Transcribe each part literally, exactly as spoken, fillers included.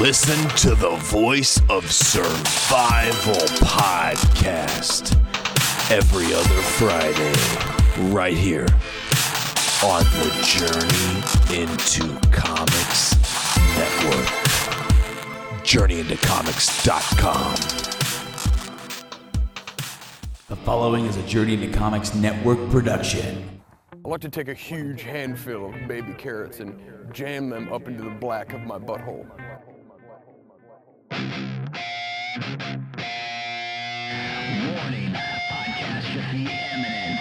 Listen to the Voice of Survival podcast every other Friday, right here on the Journey Into Comics Network. journey into comics dot com. The following is a Journey Into Comics Network production. I like to take a huge handful of baby carrots and jam them up into the black of my butthole. Warning, podcastrophe imminent.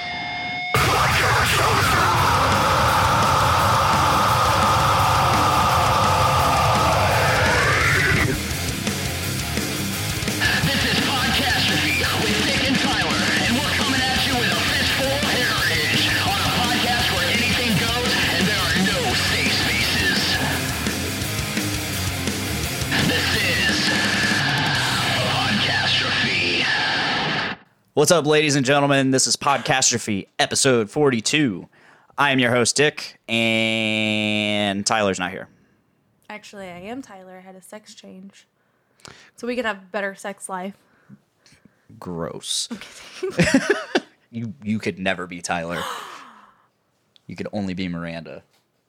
This is Podcastrophe with Dick and Tyler, and we're coming at you with a fistful of heritage on a podcast where anything goes and there are no safe spaces. This is... What's up, ladies and gentlemen? This is Podcastrophe, episode forty-two. I am your host, Dick, and Tyler's not here. Actually, I am Tyler. I had a sex change, so we could have a better sex life. Gross. you you could never be Tyler. You could only be Miranda.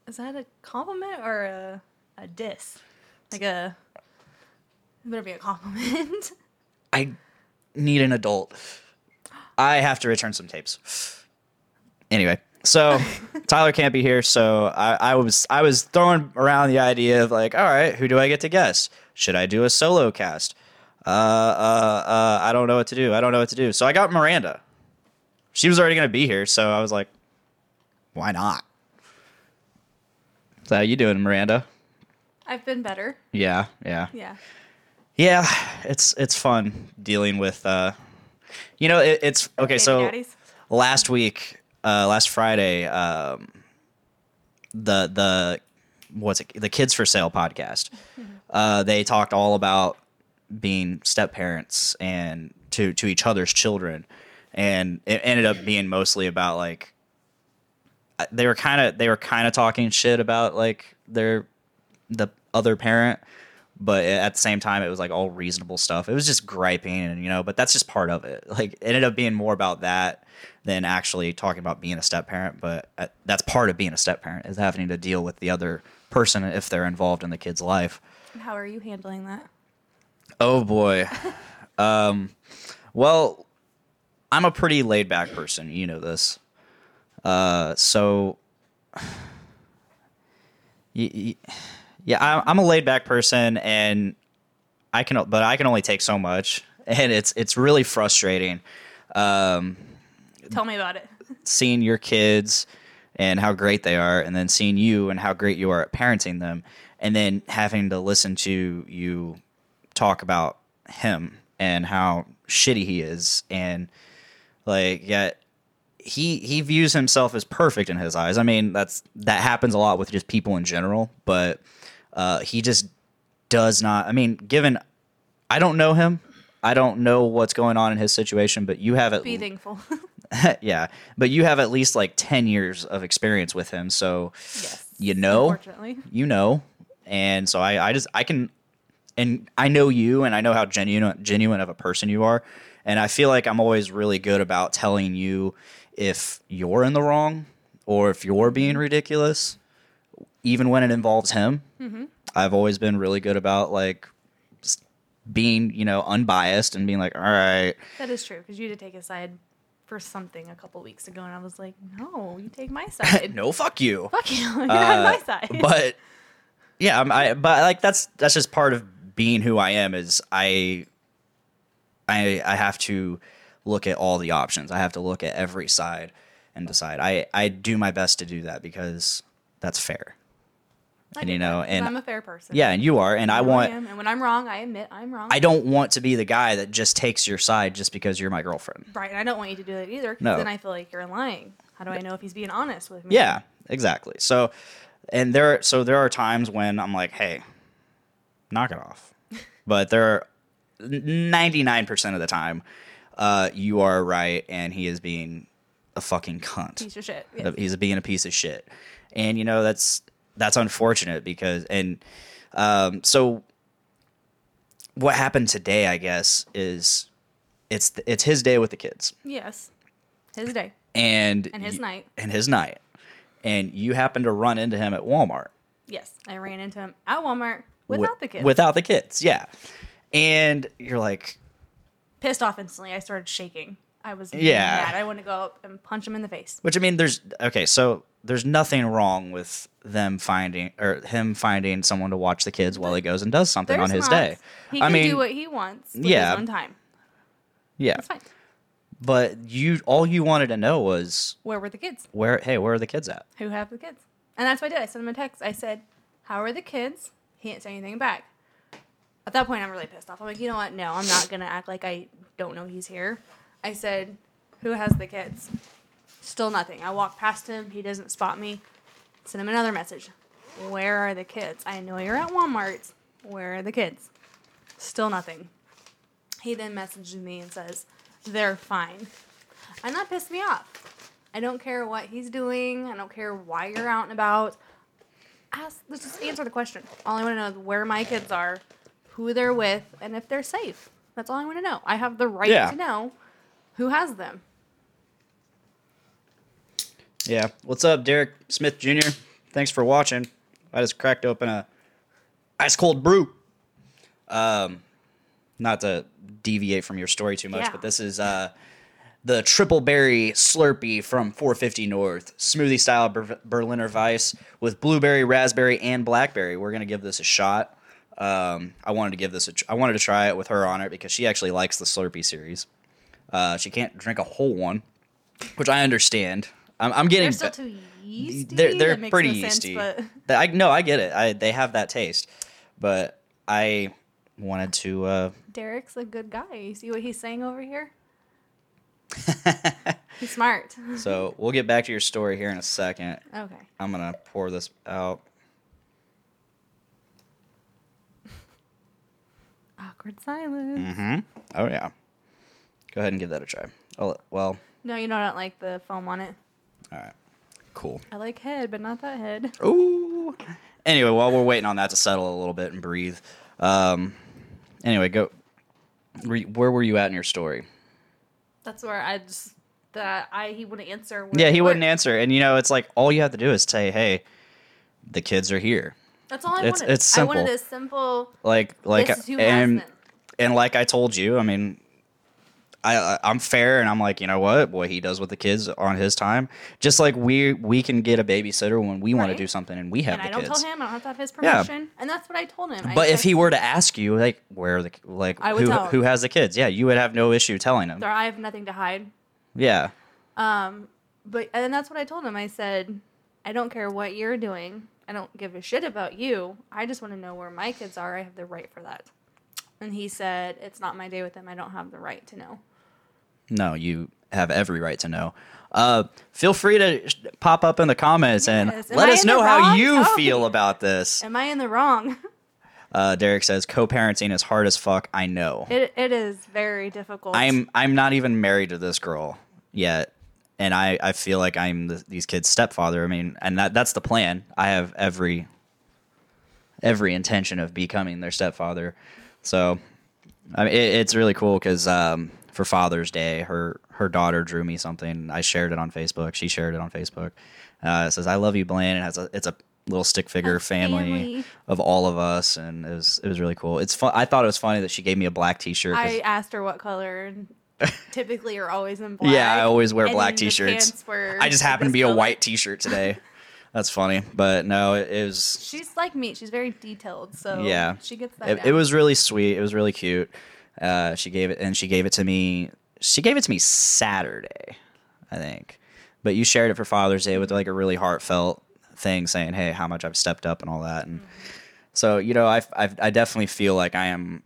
Is that a compliment or a, a diss? Like a... It better be a compliment. I need an adult. I have to return some tapes. Anyway, so Tyler can't be here, so I, I was I was throwing around the idea of like, all right, who do I get to guest? Should I do a solo cast? Uh, uh, uh, I don't know what to do. I don't know what to do. So I got Miranda. She was already going to be here, so I was like, why not? So how you doing, Miranda? I've been better. Yeah, yeah. Yeah. Yeah, it's it's fun dealing with... Uh, You know, it, it's okay. So daddies. last week, uh, last Friday, um, the the what's it? The Kids for Sale podcast. Mm-hmm. Uh, they talked all about being step parents and to to each other's children, and it ended up being mostly about like they were kind of they were kind of talking shit about like their the other parent. But at the same time, it was like all reasonable stuff. It was just griping, and you know, but that's just part of it. Like, it ended up being more about that than actually talking about being a step parent. But that's part of being a step parent, is having to deal with the other person if they're involved in the kid's life. How are you handling that? Oh boy. um, well, I'm a pretty laid back person. You know this. Uh, so. you, you, Yeah, I'm a laid back person, and I can, but I can only take so much, and it's it's really frustrating. Um, Tell me about it. Seeing your kids and how great they are, and then seeing you and how great you are at parenting them, and then having to listen to you talk about him and how shitty he is, and like yet he he views himself as perfect in his eyes. I mean, that's that happens a lot with just people in general, but. Uh, he just does not. I mean, given I don't know him, I don't know what's going on in his situation, but you have it. Be thankful. Yeah, but you have at least like ten years of experience with him, so yes, you know, unfortunately, you know, and so I, I just I can, and I know you, and I know how genuine genuine of a person you are, and I feel like I'm always really good about telling you if you're in the wrong or if you're being ridiculous. Even when it involves him, mm-hmm. I've always been really good about like being, you know, unbiased and being like, all right. That is true, because you did take a side for something a couple weeks ago, and I was like, no, you take my side. No, fuck you. Fuck you. You're uh, on my side. But yeah, I'm, I but like that's that's just part of being who I am. Is I I I have to look at all the options. I have to look at every side and decide. I I do my best to do that because that's fair. I and you know, that, and I'm a fair person. Yeah, and you are, and I, I want. Am, and when I'm wrong, I admit I'm wrong. I don't want to be the guy that just takes your side just because you're my girlfriend. Right, and I don't want you to do that either. Because no. Then I feel like you're lying. How do I know if he's being honest with me? Yeah, exactly. So, and there, so there are times when I'm like, hey, knock it off. But there are ninety-nine percent of the time, uh, you are right, and he is being a fucking cunt. Piece of shit. Yes. He's being a piece of shit, and you know that's. That's unfortunate because, and um, so what happened today, I guess, is it's the, it's his day with the kids. Yes, his day. And and his you, night. And his night. And you happened to run into him at Walmart. Yes, I ran into him at Walmart without with, the kids. Without the kids, yeah. And you're like... Pissed off instantly. I started shaking. I was yeah. mad. I want to go up and punch him in the face. Which, I mean, there's... Okay, so there's nothing wrong with them finding... Or him finding someone to watch the kids while he goes and does something there's on his not. day. He I can mean, do what he wants with yeah. his own time. Yeah. That's fine. But you, all you wanted to know was... Where were the kids? Where? Hey, where are the kids at? Who have the kids? And that's what I did. I sent him a text. I said, how are the kids? He didn't say anything back. At that point, I'm really pissed off. I'm like, you know what? No, I'm not going to act like I don't know he's here. I said, who has the kids? Still nothing. I walk past him. He doesn't spot me. Send him another message. Where are the kids? I know you're at Walmart. Where are the kids? Still nothing. He then messages me and says... They're fine. And that pissed me off. I don't care what he's doing. I don't care why you're out and about. Ask, let's just answer the question. All I want to know is where my kids are, who they're with, and if they're safe. That's all I want to know. I have the right yeah. to know who has them. Yeah. What's up, Derek Smith Junior? Thanks for watching. I just cracked open a ice cold brew. Um... Not to deviate from your story too much, yeah. but this is uh, the Triple Berry Slurpee from four fifty North. Smoothie-style ber- Berliner Weiss with blueberry, raspberry, and blackberry. We're going to give this a shot. Um, I wanted to give this a tr- I wanted to try it with her on it because she actually likes the Slurpee series. Uh, she can't drink a whole one, which I understand. I'm, I'm getting... They're still too yeasty? They're, they're that pretty makes no yeasty. Sense, but... I, no, I get it. I, they have that taste. But I... Wanted to. Uh... Derek's a good guy. You see what he's saying over here? He's smart. So we'll get back to your story here in a second. Okay. I'm gonna pour this out. Awkward silence. Mm-hmm. Oh yeah. Go ahead and give that a try. Oh well. No, you know I don't like the foam on it. All right. Cool. I like head, but not that head. Ooh. Anyway, while we're waiting on that to settle a little bit and breathe. Um. Anyway, go. Re, where were you at in your story? That's where I just that I he wouldn't answer. Yeah, he wouldn't answer, and you know it's like all you have to do is say, "Hey, the kids are here." That's all I it's, wanted. It's simple. I wanted a simple like like this is who and has them. And like I told you, I mean, I, I I'm fair, and I'm like you know what, what he does with the kids on his time, just like we we can get a babysitter when we right. want to do something, and we have. And the I don't kids. Tell him. I don't have to have his permission, yeah. and that's what I told him. But I, if I, he were to ask you, like where are the like who who has the kids, yeah, you would have no issue telling him. There, I have nothing to hide. Yeah. Um, but and that's what I told him. I said, I don't care what you're doing. I don't give a shit about you. I just want to know where my kids are. I have the right for that. And he said, it's not my day with them. I don't have the right to know. No, you have every right to know. Uh, feel free to sh- pop up in the comments yes. and Am let I us know how wrong? you oh. feel about this. Am I in the wrong? Uh, Derek says, co-parenting is hard as fuck. I know. It It is very difficult. I'm I'm not even married to this girl yet. And I, I feel like I'm the, these kids' stepfather. I mean, and that that's the plan. I have every every intention of becoming their stepfather. So I mean, it, it's really cool because um, for Father's Day, her her daughter drew me something. I shared it on Facebook. She shared it on Facebook. Uh, it says, I love you, Blaine. It has a, it's a little stick figure family, family of all of us, and it was it was really cool. It's fun. I thought it was funny that she gave me a black T-shirt. I asked her what color, and typically you're always in black. Yeah, I always wear black T-shirts. I just happen to be color. a white T-shirt today. That's funny, but no, it, it was... She's like me. She's very detailed, so yeah. she gets that it, it was really sweet. It was really cute. Uh, she gave it, and she gave it to me... She gave it to me Saturday, I think. But you shared it for Father's Day with like a really heartfelt thing saying, hey, how much I've stepped up and all that. And mm-hmm. so, you know, I, I, I definitely feel like I am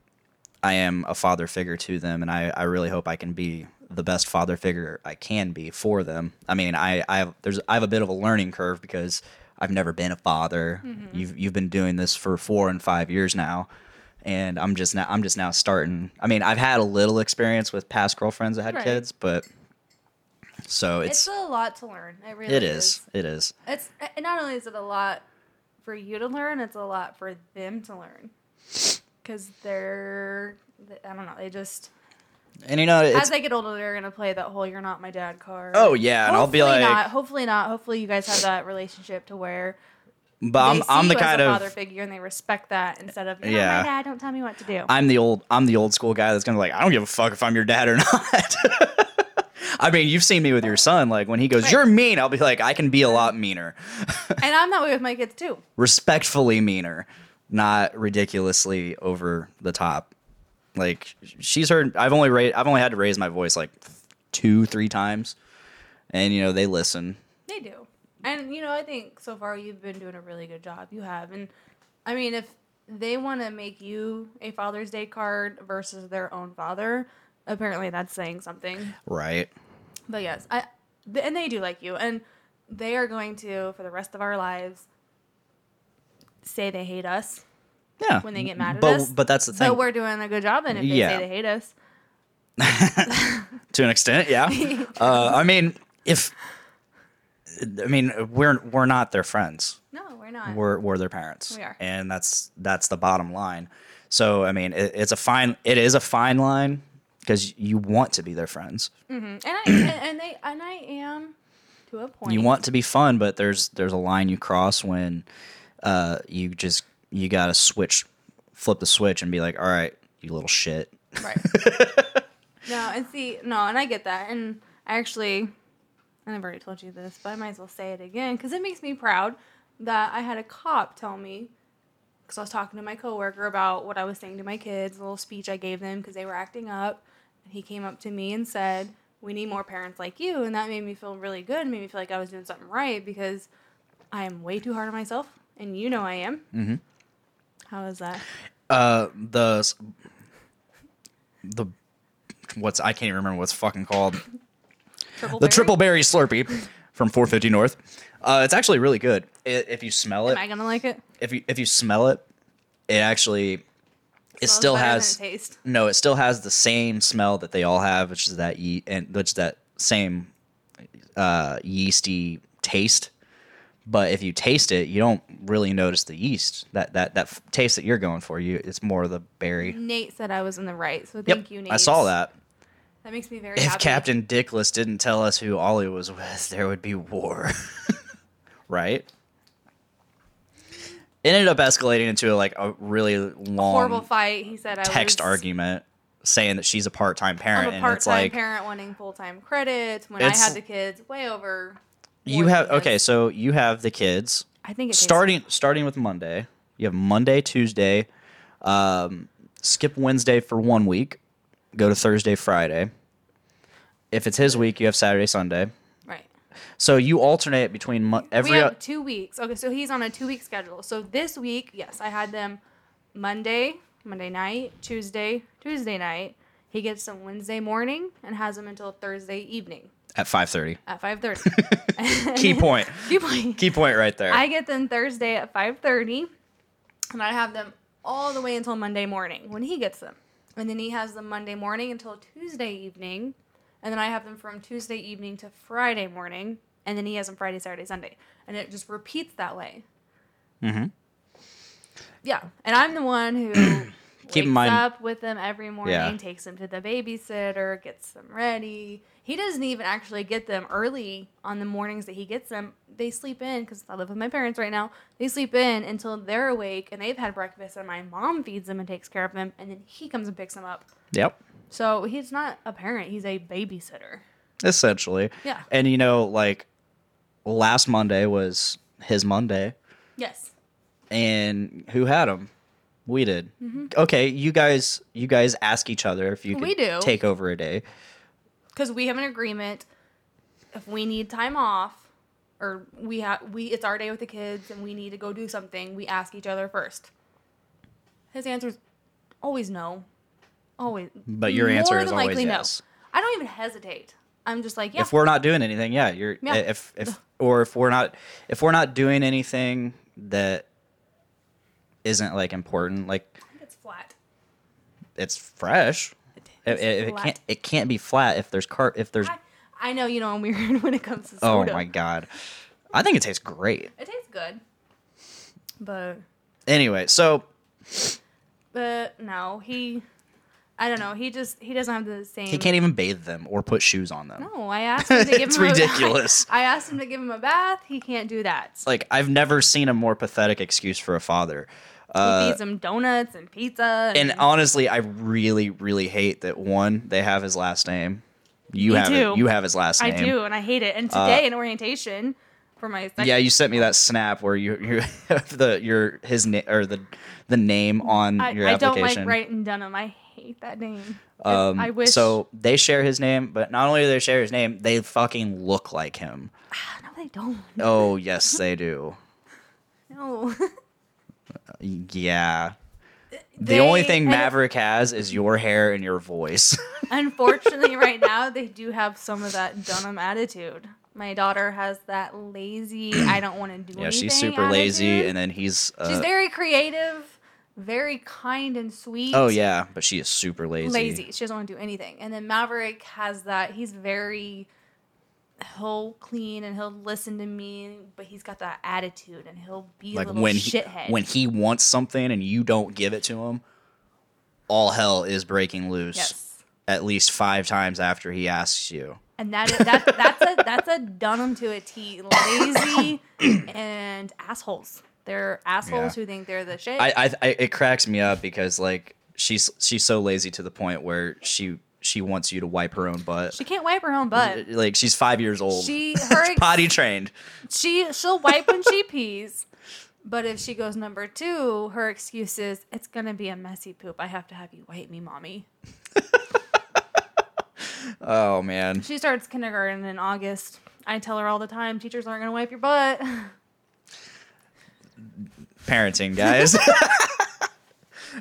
I am a father figure to them, and I, I really hope I can be the best father figure I can be for them. I mean, I, I have there's I have a bit of a learning curve because I've never been a father. Mm-hmm. You've you've been doing this for four and five years now, and I'm just now I'm just now starting. I mean, I've had a little experience with past girlfriends that had right. kids, but so it's, it's a lot to learn. It really it is. is. It is. It's not only is it a lot for you to learn, it's a lot for them to learn. because they're, I don't know, they just... And you know, it's, as I get older, they're gonna play that whole "you're not my dad" card. Oh yeah, and hopefully I'll be like, not, hopefully not. Hopefully you guys have that relationship to where. But they I'm, see I'm the you kind as a father of figure, and they respect that instead of you're yeah. not my dad. Don't tell me what to do. I'm the old, I'm the old school guy that's gonna be like, I don't give a fuck if I'm your dad or not. I mean, you've seen me with your son. Like when he goes, right. "You're mean," I'll be like, I can be a lot meaner. And I'm that way with my kids too. Respectfully meaner, not ridiculously over the top. Like she's heard, I've only ra- I've only had to raise my voice like two, three times, and you know they listen. They do, and you know I think so far you've been doing a really good job. You have, and I mean if they want to make you a Father's Day card versus their own father, apparently that's saying something, right? But yes, I and they do like you, and they are going to for the rest of our lives say they hate us. Yeah, when they get mad at but, us. But that's the thing. So we're doing a good job, and if they yeah. say they hate us. To an extent, yeah. Uh, I mean, if... I mean, we're we're not their friends. No, we're not. We're we're their parents. We are. And that's that's the bottom line. So, I mean, it, it's a fine... It is a fine line, because you want to be their friends. Mm-hmm. And, I, and, they, and I am, to a point. You want to be fun, but there's, there's a line you cross when uh, you just... You gotta switch, flip the switch, and be like, "All right, you little shit." Right. no, and see, no, and I get that, and I actually, and I've already told you this, but I might as well say it again because it makes me proud that I had a cop tell me because I was talking to my coworker about what I was saying to my kids, a little speech I gave them because they were acting up. And he came up to me and said, "We need more parents like you," and that made me feel really good. Made me feel like I was doing something right because I am way too hard on myself, and you know I am. Mm-hmm. How is that? Uh, the, the, what's, I can't even remember what's fucking called. Triple the berry? Triple Berry Slurpee from four fifty North. Uh, it's actually really good. It, if you smell it. Am I going to like it? If you, if you smell it, it actually, it, it still has, than it taste. No, it still has the same smell that they all have, which is that ye- and which is that same, uh, yeasty taste. But if you taste it, you don't really notice the yeast. That that that f- taste that you're going for, you it's more of the berry. Nate said I was in the right, so thank yep, you, Nate. I saw that. That makes me very if happy. If Captain Dickless didn't tell us who Ollie was with, there would be war. Right? It ended up escalating into a, like a really long, horrible fight. He said I text was... argument. Saying that she's a part-time parent, I'm a part-time and it's like parent wanting full-time credits. When I had the kids, way over. You have okay, so you have the kids. I think it starting good. starting with Monday. You have Monday, Tuesday, um, skip Wednesday for one week, go to Thursday, Friday. If it's his week, you have Saturday, Sunday. Right. So you alternate between mo- every. We have two weeks. Okay, so he's on a two-week schedule. So this week, yes, I had them Monday, Monday night, Tuesday, Tuesday night. He gets them Wednesday morning and has them until Thursday evening. At five thirty. At five thirty. Key point. Key point. Key point right there. I get them Thursday at five thirty, and I have them all the way until Monday morning when he gets them. And then he has them Monday morning until Tuesday evening, and then I have them from Tuesday evening to Friday morning, and then he has them Friday, Saturday, Sunday. And it just repeats that way. Mm-hmm. Yeah. And I'm the one who... Keep wakes mind. Up with them every morning, yeah. Takes them to the babysitter, gets them ready. He doesn't even actually get them early on the mornings that he gets them. They sleep in, because I live with my parents right now. They sleep in until they're awake, and they've had breakfast, and my mom feeds them and takes care of them, and then he comes and picks them up. Yep. So he's not a parent. He's a babysitter. Essentially. Yeah. And, you know, like, last Monday was his Monday. Yes. And who had him? We did. Mm-hmm. Okay, you guys you guys ask each other if you could we do. Take over a day. Because we have an agreement. If we need time off, or we ha- we it's our day with the kids and we need to go do something, we ask each other first. His answer is always no. Always. But your answer is always yes. No. I don't even hesitate. I'm just like, yeah. If we're not doing anything, yeah. You're yeah. if if or if we're not if we're not doing anything that isn't like important, like it's flat, it's fresh, it, it, it, it can't it can't be flat if there's car if there's I, I know, you know, I'm weird when it comes to soda. Oh my god, I think it tastes great. It tastes good, but anyway, so But no, he, I don't know. He just, he doesn't have the same. He can't even bathe them or put shoes on them. No, I asked him to give it's him ridiculous. a bath. It's ridiculous. I asked him to give him a bath. He can't do that. Like, I've never seen a more pathetic excuse for a father. Uh, he feeds him donuts and pizza. And, and honestly, I really, really hate that, one, they have his last name. You have it. You have his last name. I do, and I hate it. And today uh, in orientation for my second yeah, you sent me that snap where you you have the your his name or the the name on I, your I application. I don't like Wright and Dunham. I hate that name. Um, I wish so. They share his name, but not only do they share his name, they fucking look like him. No, they don't. Oh, yes, they do. No. Yeah. The they, only thing Maverick has is your hair and your voice. Unfortunately, right now, they do have some of that Dunham attitude. My daughter has that lazy, I don't want to do yeah, anything Yeah, she's super attitude. lazy, and then he's... Uh, she's very creative, very kind and sweet. Oh, yeah, but she is super lazy. Lazy. She doesn't want to do anything. And then Maverick has that, he's very... he'll clean and he'll listen to me, but he's got that attitude and he'll be like a little when shithead. He, when he wants something and you don't give it to him, all hell is breaking loose. Yes. At least five times after he asks you. And that is, that that's a that's a Dunham to a T. Lazy and assholes. They're assholes yeah. who think they're the shit. I, I, I it cracks me up because like she's she's so lazy to the point where she. She wants you to wipe her own butt. She can't wipe her own butt. Like, she's five years old. She her ex- potty trained. She, she'll wipe when she pees. But if she goes number two, her excuse is, it's going to be a messy poop. I have to have you wipe me, mommy. Oh, man. She starts kindergarten in August. I tell her all the time, teachers aren't going to wipe your butt. Parenting, guys.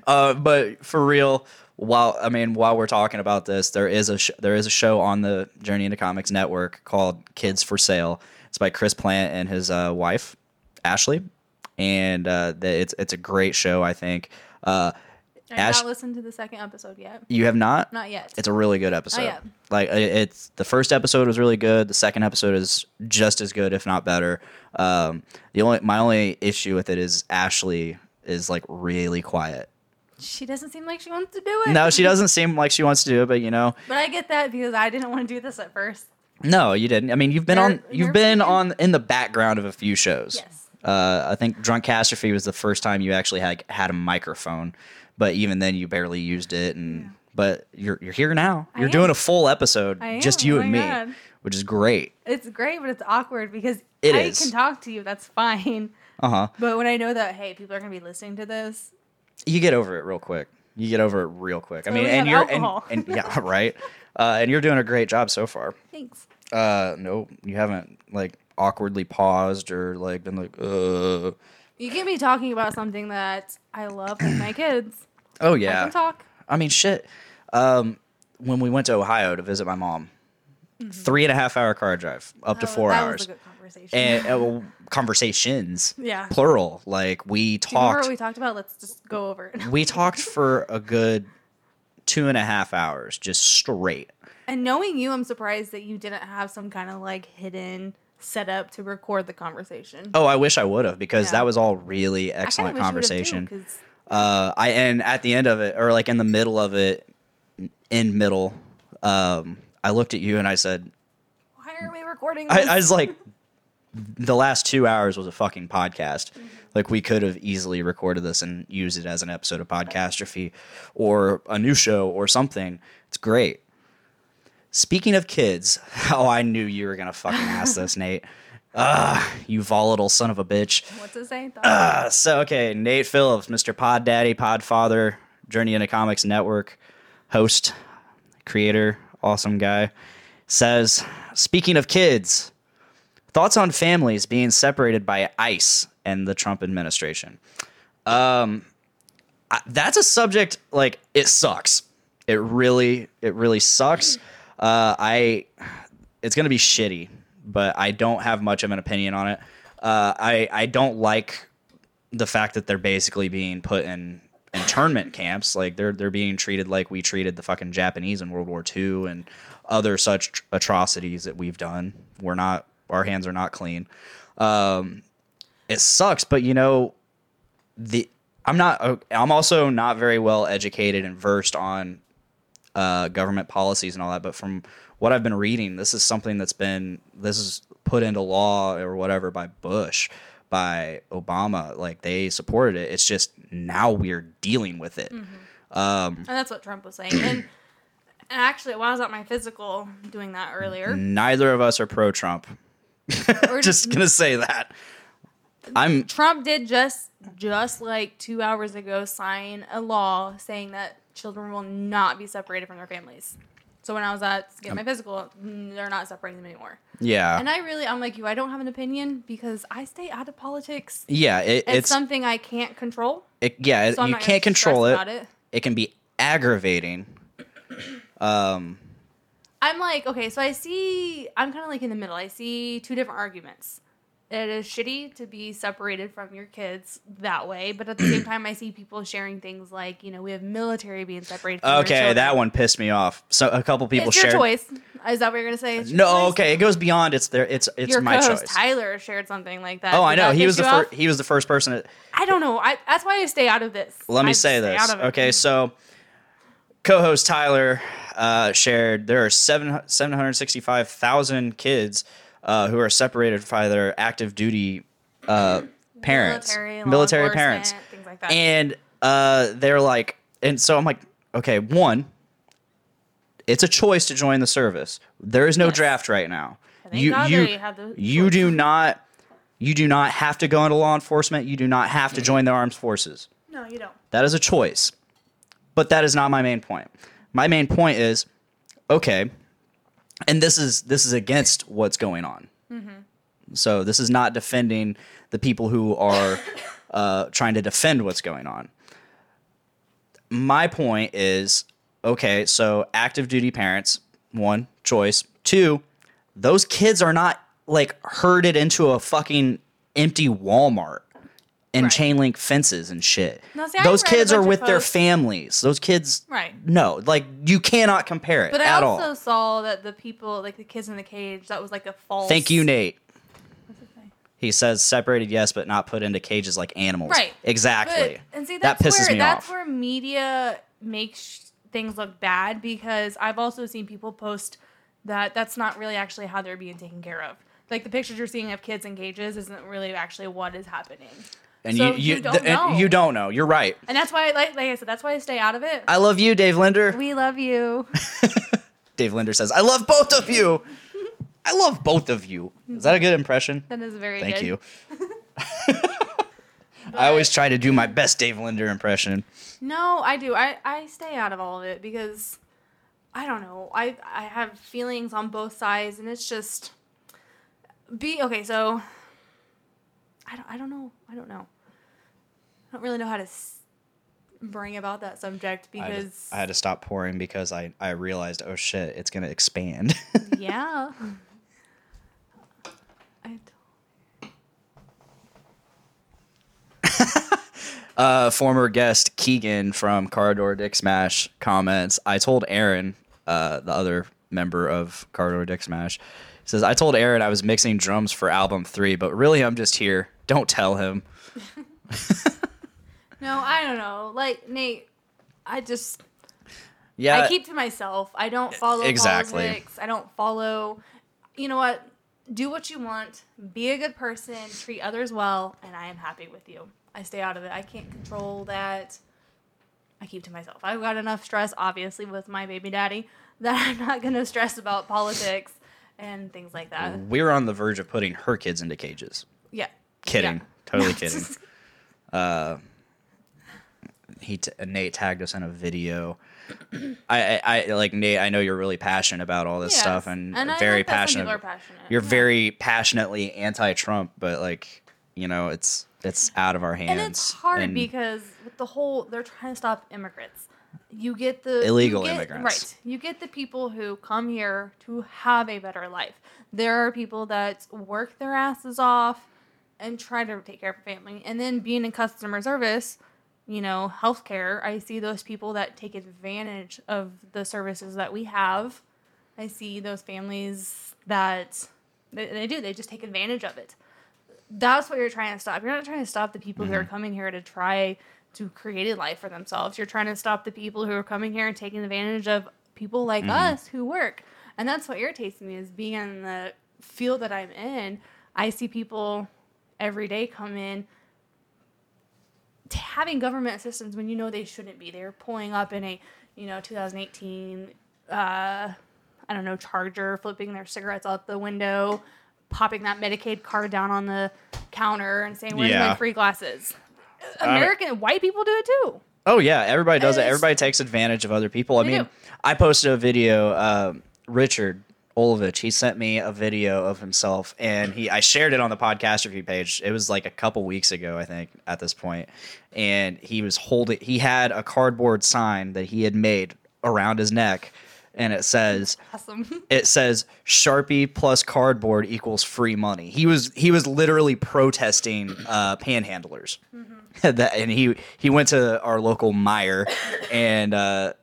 uh, but for real... While I mean, while we're talking about this, there is a sh- there is a show on the Journey Into Comics Network called Kids for Sale. It's by Chris Plant and his uh, wife Ashley, and uh, the, it's it's a great show. I think. Uh, I have Ash- not listened to the second episode yet. You have not? Not yet. It's a really good episode. Oh, yeah. Like it's the first episode was really good. The second episode is just as good, if not better. Um, the only my only issue with it is Ashley is like really quiet. She doesn't seem like she wants to do it. No, she doesn't seem like she wants to do it, but you know. But I get that because I didn't want to do this at first. No, you didn't. I mean, you've been They're, on you've been on in the background of a few shows. Yes. Uh, I think Drunkastrophe was the first time you actually had had a microphone, but even then you barely used it and yeah. but you're you're here now. You're I doing am. a full episode I just am. you oh and me, God. Which is great. It's great, but it's awkward because it I is. can talk to you, that's fine. Uh-huh. But when I know that hey, people are going to be listening to this, You get over it real quick. You get over it real quick. So I mean, and you're and, and yeah, right. Uh, and you're doing a great job so far. Thanks. Uh, no, you haven't like awkwardly paused or like been like, uh. You can be talking about something that I love with my kids. Oh yeah, I can talk. I mean, shit. Um, when we went to Ohio to visit my mom, mm-hmm. three and a half hour car drive, up oh, to four that hours. Was a good conversation. And. Uh, Conversations, yeah, plural. Like we talked. Do you remember what we talked about? Let's just go over it. We talked for a good two and a half hours, just straight. And knowing you, I'm surprised that you didn't have some kind of like hidden setup to record the conversation. Oh, I wish I would have because yeah. that was all really excellent I conversation. Too, uh, I and at the end of it, or like in the middle of it, in middle, um, I looked at you and I said, "Why are we recording this?" I, I was like. The last two hours was a fucking podcast. Mm-hmm. Like we could have easily recorded this and used it as an episode of Podcastrophe or a new show or something. It's great. Speaking of kids, oh, I knew you were gonna fucking ask this, Nate. Ah, uh, you volatile son of a bitch. What's his name? Uh, so okay, Nate Phillips, Mister Pod Daddy, Pod Father, Journey Into Comics Network host, creator, awesome guy, says, speaking of kids. Thoughts on families being separated by ICE and the Trump administration. Um, I, that's a subject, like, it sucks. It really, it really sucks. Uh, I, it's going to be shitty, but I don't have much of an opinion on it. Uh, I, I don't like the fact that they're basically being put in internment camps. Like, they're, they're being treated like we treated the fucking Japanese in World War Two and other such tr- atrocities that we've done. We're not... Our hands are not clean. Um, it sucks, but you know, the I'm not. I'm also not very well educated and versed on uh, government policies and all that. But from what I've been reading, this is something that's been this is put into law or whatever by Bush, by Obama. Like they supported it. It's just now we're dealing with it. Mm-hmm. Um, and that's what Trump was saying. And actually, while I was at my physical doing that earlier, neither of us are pro-Trump. We're just gonna say that. I'm Trump did just just like two hours ago sign a law saying that children will not be separated from their families. So when I was at getting my physical, they're not separating them anymore. Yeah. And I really, I'm like you, I don't have an opinion because I stay out of politics. Yeah, it, it's, it's something I can't control. It, yeah, it, so you can't control it. it. It can be aggravating. um, I'm like, okay, so I see, I'm kind of like in the middle. I see two different arguments. It is shitty to be separated from your kids that way, but at the same time, I see people sharing things like, you know, we have military being separated from okay, your children. That one pissed me off. So a couple people shared. It's your shared... choice. Is that what you're going to say? It's no, choice? Okay. It goes beyond it's their, it's it's your my co-host, choice. Tyler shared something like that. Oh, I know. He was the fir- he was the first person. That... I don't know. I, that's why I stay out of this. Let me I say this. Okay, so co-host Tyler uh, shared there are seven seven hundred sixty-five thousand kids Uh, who are separated by their active duty uh, parents, military, military parents, things like that. And uh, they're like, and so I'm like, okay, one, it's a choice to join the service. There is no yes. draft right now. You you you, you do not you do not have to go into law enforcement. You do not have to join the armed forces. No, you don't. That is a choice, but that is not my main point. My main point is, okay. And this is this is against what's going on. Mm-hmm. So this is not defending the people who are uh, trying to defend what's going on. My point is, okay, so active duty parents, one, choice. Two, those kids are not, like, herded into a fucking empty Walmart and right. chain link fences and shit. No, see, those kids are with their families. Those kids, right? No, like you cannot compare it. But I at also all. saw that the people, like the kids in the cage, that was like a false. Thank you, Nate. What's it say? He says separated, yes, but not put into cages like animals. Right. Exactly. But, and see, that's that pisses where, me that's off. That's where media makes things look bad because I've also seen people post that that's not really actually how they're being taken care of. Like the pictures you're seeing of kids in cages isn't really actually what is happening. And so you, you, you, don't th- know. And you don't know. You're right. And that's why, like, like I said, that's why I stay out of it. I love you, Dave Linder. We love you. Dave Linder says, I love both of you. I love both of you. Is that a good impression? That is very Thank good. Thank you. I always try to do my best Dave Linder impression. No, I do. I, I stay out of all of it because, I don't know, I, I have feelings on both sides, and it's just, be okay, so... I don't, I don't know. I don't know. I don't really know how to s- bring about that subject because... I had, to, I had to stop pouring because I, I realized, oh, shit, it's going to expand. Yeah. I uh, former guest Keegan from Card Door Dick Smash comments, I told Aaron, uh, the other member of Card Door Dick Smash, he says, I told Aaron I was mixing drums for album three, but really I'm just here. Don't tell him. No, I don't know. Like, Nate, I just... Yeah. I keep to myself. I don't follow exactly. politics. I don't follow... You know what? Do what you want. Be a good person. Treat others well. And I am happy with you. I stay out of it. I can't control that. I keep to myself. I've got enough stress, obviously, with my baby daddy that I'm not going to stress about politics and things like that. We're on the verge of putting her kids into cages. Yeah. Kidding. Yeah. Totally kidding. Uh, he t- Nate tagged us in a video. I, I, I like Nate, I know you're really passionate about all this yes. stuff and, and very passionate. passionate. You're yeah. very passionately anti-Trump, but like, you know, it's it's out of our hands. And it's hard and because with the whole they're trying to stop immigrants. You get the illegal get, immigrants. Right. You get the people who come here to have a better life. There are people that work their asses off and try to take care of your family. And then being in customer service, you know, healthcare, I see those people that take advantage of the services that we have. I see those families that they, they do. They just take advantage of it. That's what you're trying to stop. You're not trying to stop the people mm-hmm. who are coming here to try to create a life for themselves. You're trying to stop the people who are coming here and taking advantage of people like mm-hmm. us who work. And that's what irritates me is being in the field that I'm in. I see people every day come in having government assistance when you know they shouldn't be. They're pulling up in a, you know, two thousand eighteen, uh, I don't know, Charger, flipping their cigarettes out the window, popping that Medicaid card down on the counter and saying, where's yeah. my free glasses? American uh, white people do it too. Oh yeah, everybody does it. Everybody takes advantage of other people. I mean, do. I posted a video. Um, Richard Olovich, he sent me a video of himself, and he I shared it on the podcast review page. It was like a couple weeks ago, I think, at this point. And he was holding. He had a cardboard sign that he had made around his neck, and it says, awesome. It says Sharpie plus cardboard equals free money. He was he was literally protesting uh, panhandlers. Mm-hmm. That, and he, he went to our local Meijer, and uh,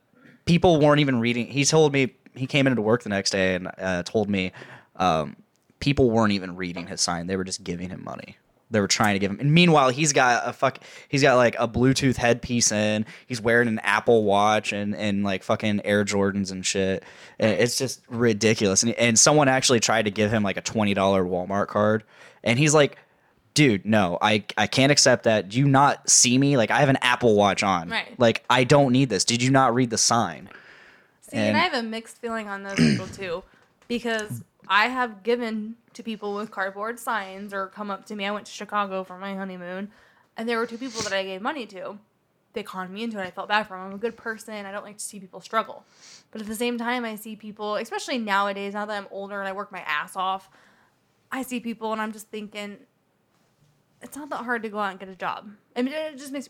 people weren't even reading. He told me he came into work the next day and uh, told me um, people weren't even reading his sign. They were just giving him money. They were trying to give him. And meanwhile, he's got a fuck. He's got like a Bluetooth headpiece in. He's wearing an Apple Watch and, and like fucking Air Jordans and shit. And it's just ridiculous. And and someone actually tried to give him like a twenty dollar Walmart card, and he's like, dude, no, I, I can't accept that. Do you not see me? Like, I have an Apple Watch on. Right. Like, I don't need this. Did you not read the sign? See, and, and I have a mixed feeling on those people, too, because I have given to people with cardboard signs or come up to me. I went to Chicago for my honeymoon, and there were two people that I gave money to. They conned me into it. I felt bad for them. I'm a good person. I don't like to see people struggle. But at the same time, I see people, especially nowadays, now that I'm older and I work my ass off, I see people, and I'm just thinking, it's not that hard to go out and get a job. I mean, it just makes,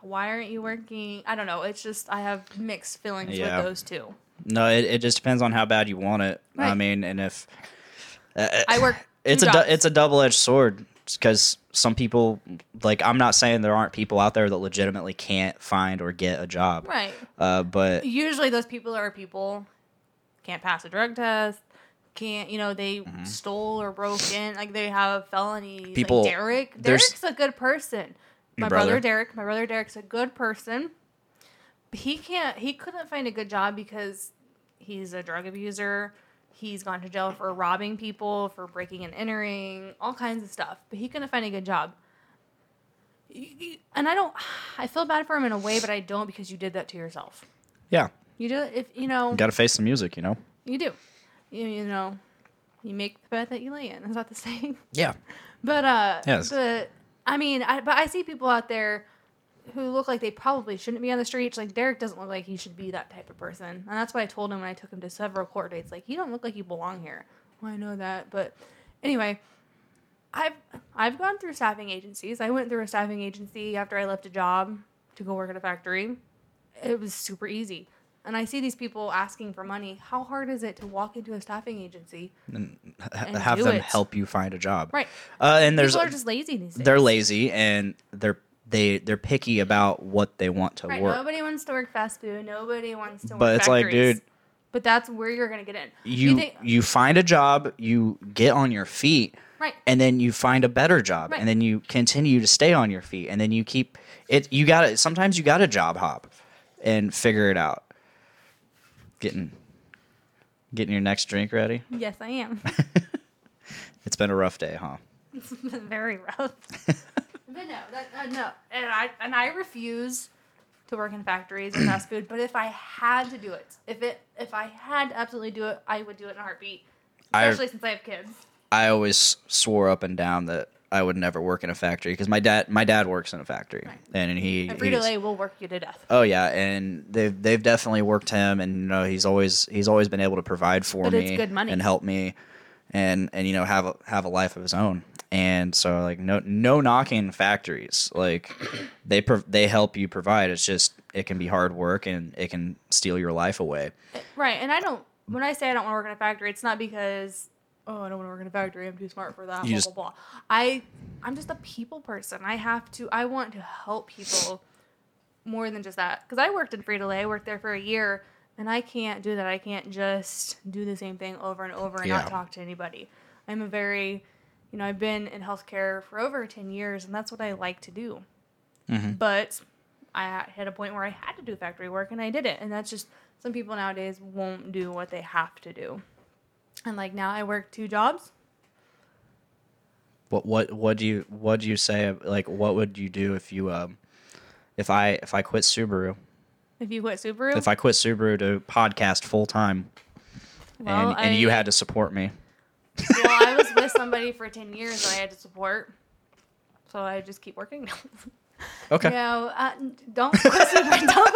why aren't you working? I don't know. It's just, I have mixed feelings yeah. with those two. No, it, it just depends on how bad you want it. Right. I mean, and if uh, I work, it's jobs. a, it's a double-edged sword because some people, like, I'm not saying there aren't people out there that legitimately can't find or get a job. Right. Uh, but usually those people are people can't pass a drug test. Can't you know they mm-hmm. stole or broke in, like they have felonies. People, like Derek, Derek's a good person. My brother. brother Derek, my brother Derek's a good person. He can't. He couldn't find a good job because he's a drug abuser. He's gone to jail for robbing people, for breaking and entering, all kinds of stuff. But he couldn't find a good job. And I don't. I feel bad for him in a way, but I don't because you did that to yourself. Yeah. You do if you know. Got to face the music, you know. You do. You, you know, you make the bed that you lay in. Is that the saying? Yeah. But, uh, yes. but I mean, I, but I see people out there who look like they probably shouldn't be on the streets. Like, Derek doesn't look like he should be that type of person. And that's why I told him when I took him to several court dates, like, you don't look like you belong here. Well, I know that. But anyway, I've, I've gone through staffing agencies. I went through a staffing agency after I left a job to go work at a factory. It was super easy. And I see these people asking for money. How hard is it to walk into a staffing agency and, and have them it? help you find a job? Right. Uh, and there's people are just lazy these days. They're lazy and they're they they're picky about what they want to right. work. Nobody wants to work fast food. Nobody wants to. But work it's factories. like, dude. But that's where you're gonna get in. You you, think, you find a job. You get on your feet. Right. And then you find a better job. Right. And then you continue to stay on your feet. And then you keep it. You got to sometimes you got to job hop and figure it out. Getting getting your next drink ready? Yes, I am. It's been a rough day, huh? It's been very rough. But no, that, uh, no. And I, and I refuse to work in factories and fast food, but if I had to do it, if it if I had to absolutely do it, I would do it in a heartbeat, especially I, since I have kids. I always swore up and down that I would never work in a factory because my dad my dad works in a factory. Right. And he a Frito-Lay will work you to death. Oh yeah, and they've they've definitely worked him, and you know he's always he's always been able to provide for but me it's good money. And help me, and and you know have a, have a life of his own. And so like no no knocking factories, like they pro- they help you provide. It's just it can be hard work and it can steal your life away. Right, and I don't when I say I don't want to work in a factory, it's not because. Oh, I don't want to work in a factory. I'm too smart for that. You blah, just, blah, blah. I, I'm just a people person. I have to, I want to help people more than just that. Because I worked in Frito-Lay. I worked there for a year, and I can't do that. I can't just do the same thing over and over and yeah. not talk to anybody. I'm a very, you know, I've been in healthcare for over ten years, and that's what I like to do. Mm-hmm. But I hit a point where I had to do factory work, and I did it. And that's just, some people nowadays won't do what they have to do. And, like, now I work two jobs. What what what do you what do you say, like, what would you do if you um if I if I quit Subaru? If you quit Subaru? If I quit Subaru to podcast full time. Well, and and I, you had to support me. Well, I was with somebody for ten years that I had to support. So I just keep working now. Okay. You know, uh, don't quit Subaru. Don't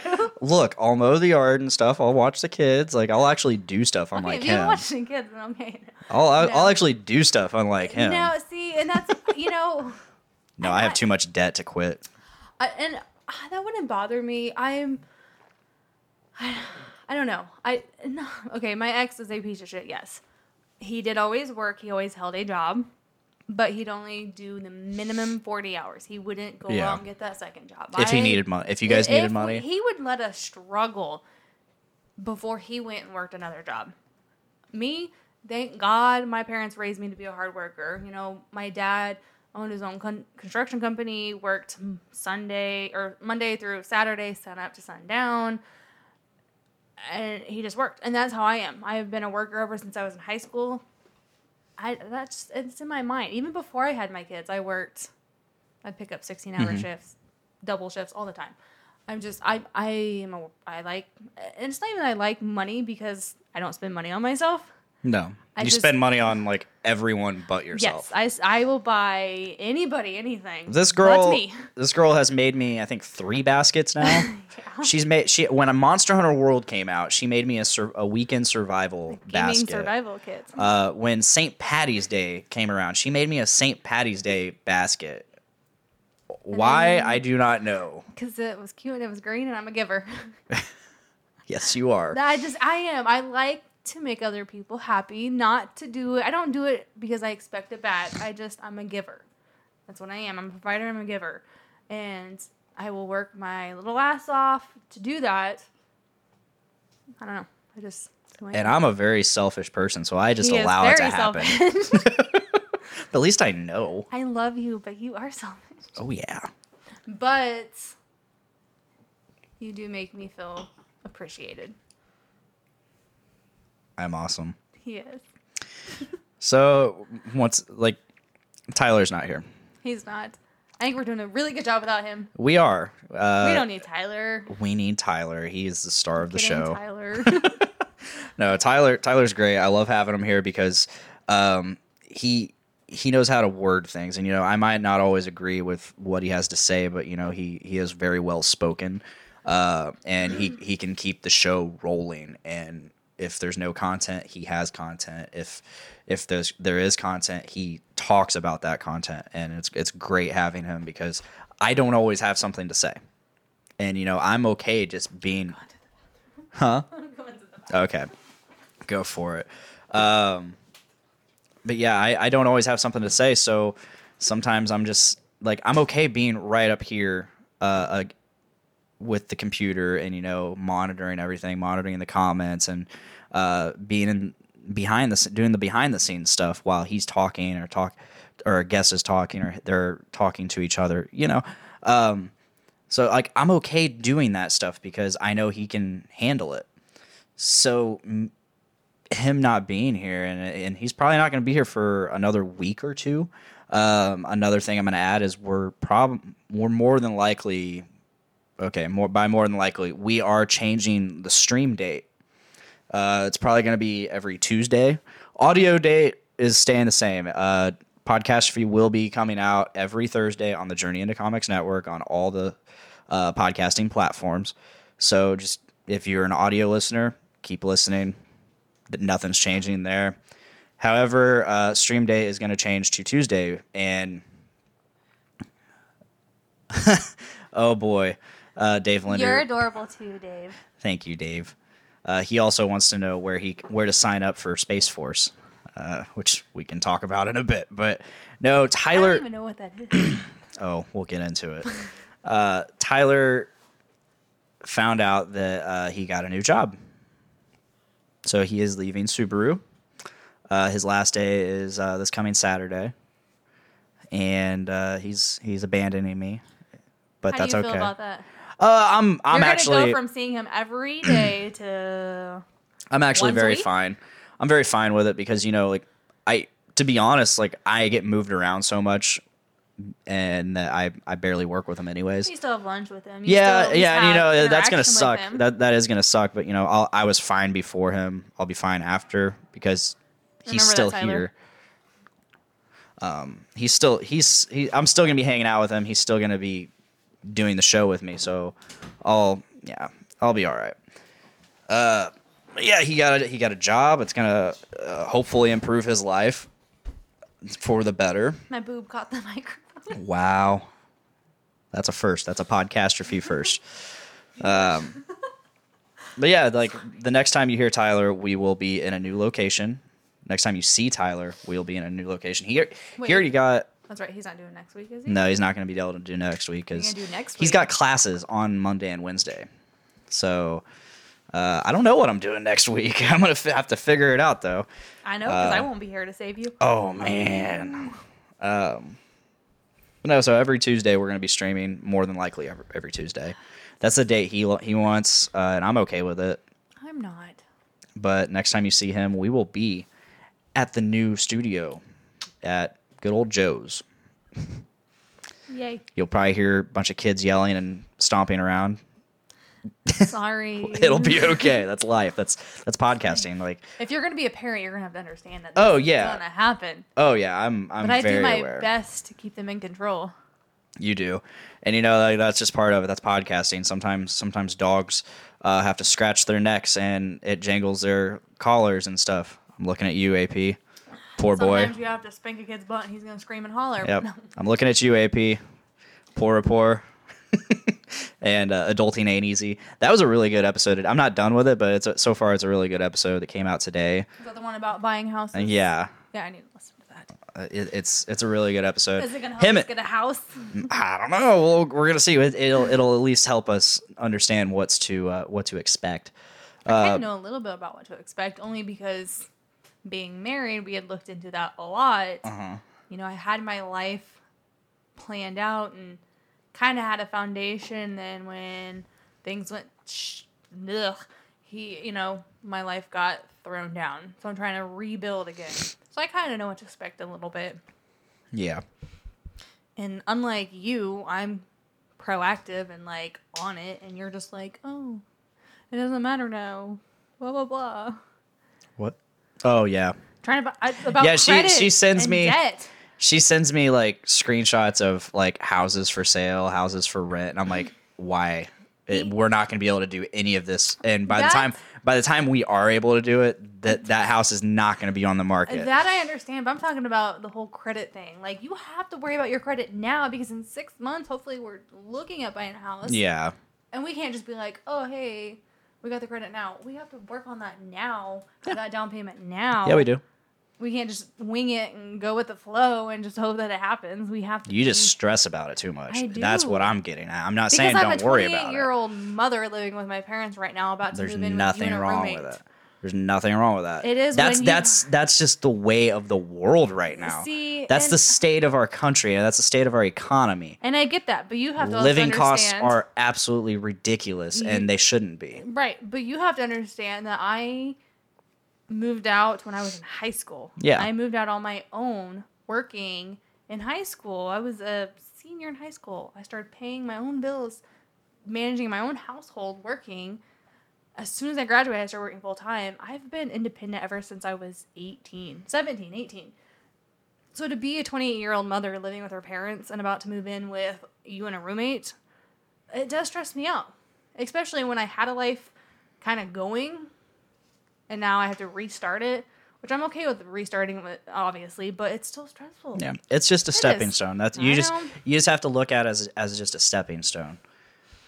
quit Subaru. Look, I'll mow the yard and stuff. I'll watch the kids. Like, I'll actually do stuff unlike okay, him. If you watch the kids, then I'm okay. I'll, I'll, no. I'll actually do stuff unlike him. No, see, and that's, you know. No, I, I have too much debt to quit. I, and uh, that wouldn't bother me. I'm, I, I don't know. I no, Okay, my ex is a piece of shit, yes. He did always work. He always held a job. But he'd only do the minimum forty hours. He wouldn't go yeah. out and get that second job. If I, he needed money. If you guys if needed money. We, he would let us struggle before he went and worked another job. Me, thank God my parents raised me to be a hard worker. You know, my dad owned his own con- construction company, worked Sunday or Monday through Saturday, sun up to sundown. And he just worked. And that's how I am. I have been a worker ever since I was in high school. I, that's it's in my mind. Even before I had my kids, I worked. I'd pick up sixteen-hour mm-hmm. shifts, double shifts all the time. I'm just I I am a, I like, and it's not even I like money because I don't spend money on myself. No, I you just, spend money on like everyone but yourself. Yes, I, I will buy anybody anything. This girl, but me. This girl has made me I think three baskets now. Yeah. She's made she when a Monster Hunter World came out, she made me a sur- a weekend survival gaming basket. Survival kits. Uh, when Saint Patty's Day came around, she made me a Saint Patty's Day basket. Why then, I do not know. Because it was cute and it was green, and I'm a giver. Yes, you are. I just I am. I like. To make other people happy, not to do it. I don't do it because I expect it back. I just, I'm a giver. That's what I am. I'm a provider. I'm a giver. And I will work my little ass off to do that. I don't know. I just. I and I'm a very selfish person, so I just he allow it to happen. At least I know. I love you, but you are selfish. Oh, yeah. But you do make me feel appreciated. I'm awesome. He is. So, once, like, Tyler's not here. He's not. I think we're doing a really good job without him. We are. Uh, we don't need Tyler. We need Tyler. He is the star of the show. Tyler. No, Tyler. Tyler's great. I love having him here because um, he he knows how to word things. And, you know, I might not always agree with what he has to say, but, you know, he, he is very well spoken. Uh, and he, he can keep the show rolling and... If there's no content, he has content. If if there's there is content, he talks about that content, and it's it's great having him because I don't always have something to say, and you know I'm okay just being, huh? Okay, go for it. Um, but yeah, I, I don't always have something to say, so sometimes I'm just like I'm okay being right up here. Uh, a, with the computer and, you know, monitoring everything, monitoring the comments and uh, being in behind the, doing the behind the scenes stuff while he's talking or talk or a guest is talking or they're talking to each other, you know? Um, so like, I'm okay doing that stuff because I know he can handle it. So m- him not being here and, and he's probably not going to be here for another week or two. Um, another thing I'm going to add is we're prob- we're more than likely Okay, more by more than likely, we are changing the stream date. Uh, it's probably going to be every Tuesday. Audio date is staying the same. Uh, Podcastrophe will be coming out every Thursday on the Journey Into Comics Network on all the uh, podcasting platforms. So just if you're an audio listener, keep listening. Nothing's changing there. However, uh, stream day is going to change to Tuesday. And... oh, boy. Uh, Dave Linder. You're adorable too, Dave. Thank you, Dave. Uh, he also wants to know where he where to sign up for Space Force, uh, which we can talk about in a bit. But no, Tyler. I don't even know what that is. Oh, we'll get into it. Uh, Tyler found out that uh, he got a new job, so he is leaving Subaru. Uh, his last day is uh, this coming Saturday, and uh, he's he's abandoning me. but that's okay. How do you feel about that? Uh, I'm I'm You're actually gonna go from seeing him every day to I'm actually very week? fine. I'm very fine with it because, you know, like I to be honest, like I get moved around so much and I I barely work with him anyways. You still have lunch with him. You yeah, yeah, and you know that's gonna suck. Him. That that is gonna suck, but you know, I'll, I was fine before him. I'll be fine after because he's Remember still that, here. Um, he's still he's he, I'm still gonna be hanging out with him. He's still gonna be doing the show with me, so I'll yeah I'll be all right. Uh, yeah, he got a, he got a job. It's gonna uh, hopefully improve his life for the better. My boob caught the microphone. Wow, that's a first. That's a podcastrophe first. Um, but yeah, like the next time you hear Tyler, we will be in a new location. Next time you see Tyler, we'll be in a new location. He Wait. he already got. That's right. He's not doing next week, is he? No, he's not going to be able to do next week because he's got classes on Monday and Wednesday. So uh, I don't know what I'm doing next week. I'm going to f- have to figure it out, though. I know, because uh, I won't be here to save you. Oh, man. Um, no, so every Tuesday we're going to be streaming, more than likely every, every Tuesday. That's the date he, he wants, uh, and I'm okay with it. I'm not. But next time you see him, we will be at the new studio at good old Joe's. Yay. You'll probably hear a bunch of kids yelling and stomping around. Sorry. It'll be okay. That's life. That's that's podcasting. Like, if you're going to be a parent, you're going to have to understand that. Oh, yeah. It's going to happen. Oh, yeah. I'm I'm very aware. But I do my aware. best to keep them in control. You do. And, you know, like, that's just part of it. That's podcasting. Sometimes sometimes dogs uh, have to scratch their necks and it jangles their collars and stuff. I'm looking at you, A P. Poor Sometimes boy. Sometimes you have to spank a kid's butt and he's going to scream and holler. Yep. No. I'm looking at you, A P. Poor, poor. and uh, Adulting Ain't Easy. That was a really good episode. I'm not done with it, but it's a, so far it's a really good episode that came out today. Is that the one about buying houses? And yeah. Yeah, I need to listen to that. Uh, it, it's it's a really good episode. Is it going to help Him us get a house? I don't know. We'll, we're going to see. It, it'll it'll at least help us understand what's to uh, what to expect. I uh, kind of know a little bit about what to expect, only because... being married, we had looked into that a lot. Uh-huh. You know, I had my life planned out and kind of had a foundation. Then when things went, sh- ugh, he, you know, my life got thrown down. So I'm trying to rebuild again. So I kind of know what to expect a little bit. Yeah. And unlike you, I'm proactive and like on it, and you're just like, oh, it doesn't matter now. Blah blah blah. What? Oh yeah. Trying to buy, about yeah, she she sends me debt. She sends me like screenshots of like houses for sale, houses for rent, and I'm like, why? It, we're not going to be able to do any of this. And by That's, the time by the time we are able to do it, that that house is not going to be on the market. That I understand, but I'm talking about the whole credit thing. Like, you have to worry about your credit now because in six months, hopefully, we're looking at buying a house. Yeah. And we can't just be like, oh hey, we got the credit now. We have to work on that now. Yeah. That down payment now. Yeah, we do. We can't just wing it and go with the flow and just hope that it happens. We have to. You just stress about it too much. I do. That's what I'm getting at. I'm not because saying I'm don't worry about it. I'm a twenty-eight-year-old mother living with my parents right now about to There's move in nothing with you wrong roommate. With it. There's nothing wrong with that. It is. That's you... that's that's just the way of the world right now. See, that's and... the state of our country and that's the state of our economy. And I get that, but you have to living understand... costs are absolutely ridiculous, you... and they shouldn't be. Right, but you have to understand that I moved out when I was in high school. Yeah, I moved out on my own, working in high school. I was a senior in high school. I started paying my own bills, managing my own household, working. As soon as I graduated, I started working full-time. I've been independent ever since I was eighteen, seventeen, eighteen. So to be a twenty-eight-year-old mother living with her parents and about to move in with you and a roommate, it does stress me out. Especially when I had a life kind of going, and now I have to restart it, which I'm okay with restarting with, obviously, but it's still stressful. Yeah, it's just a it stepping is. stone. That's you I just know. You just have to look at it as as just a stepping stone.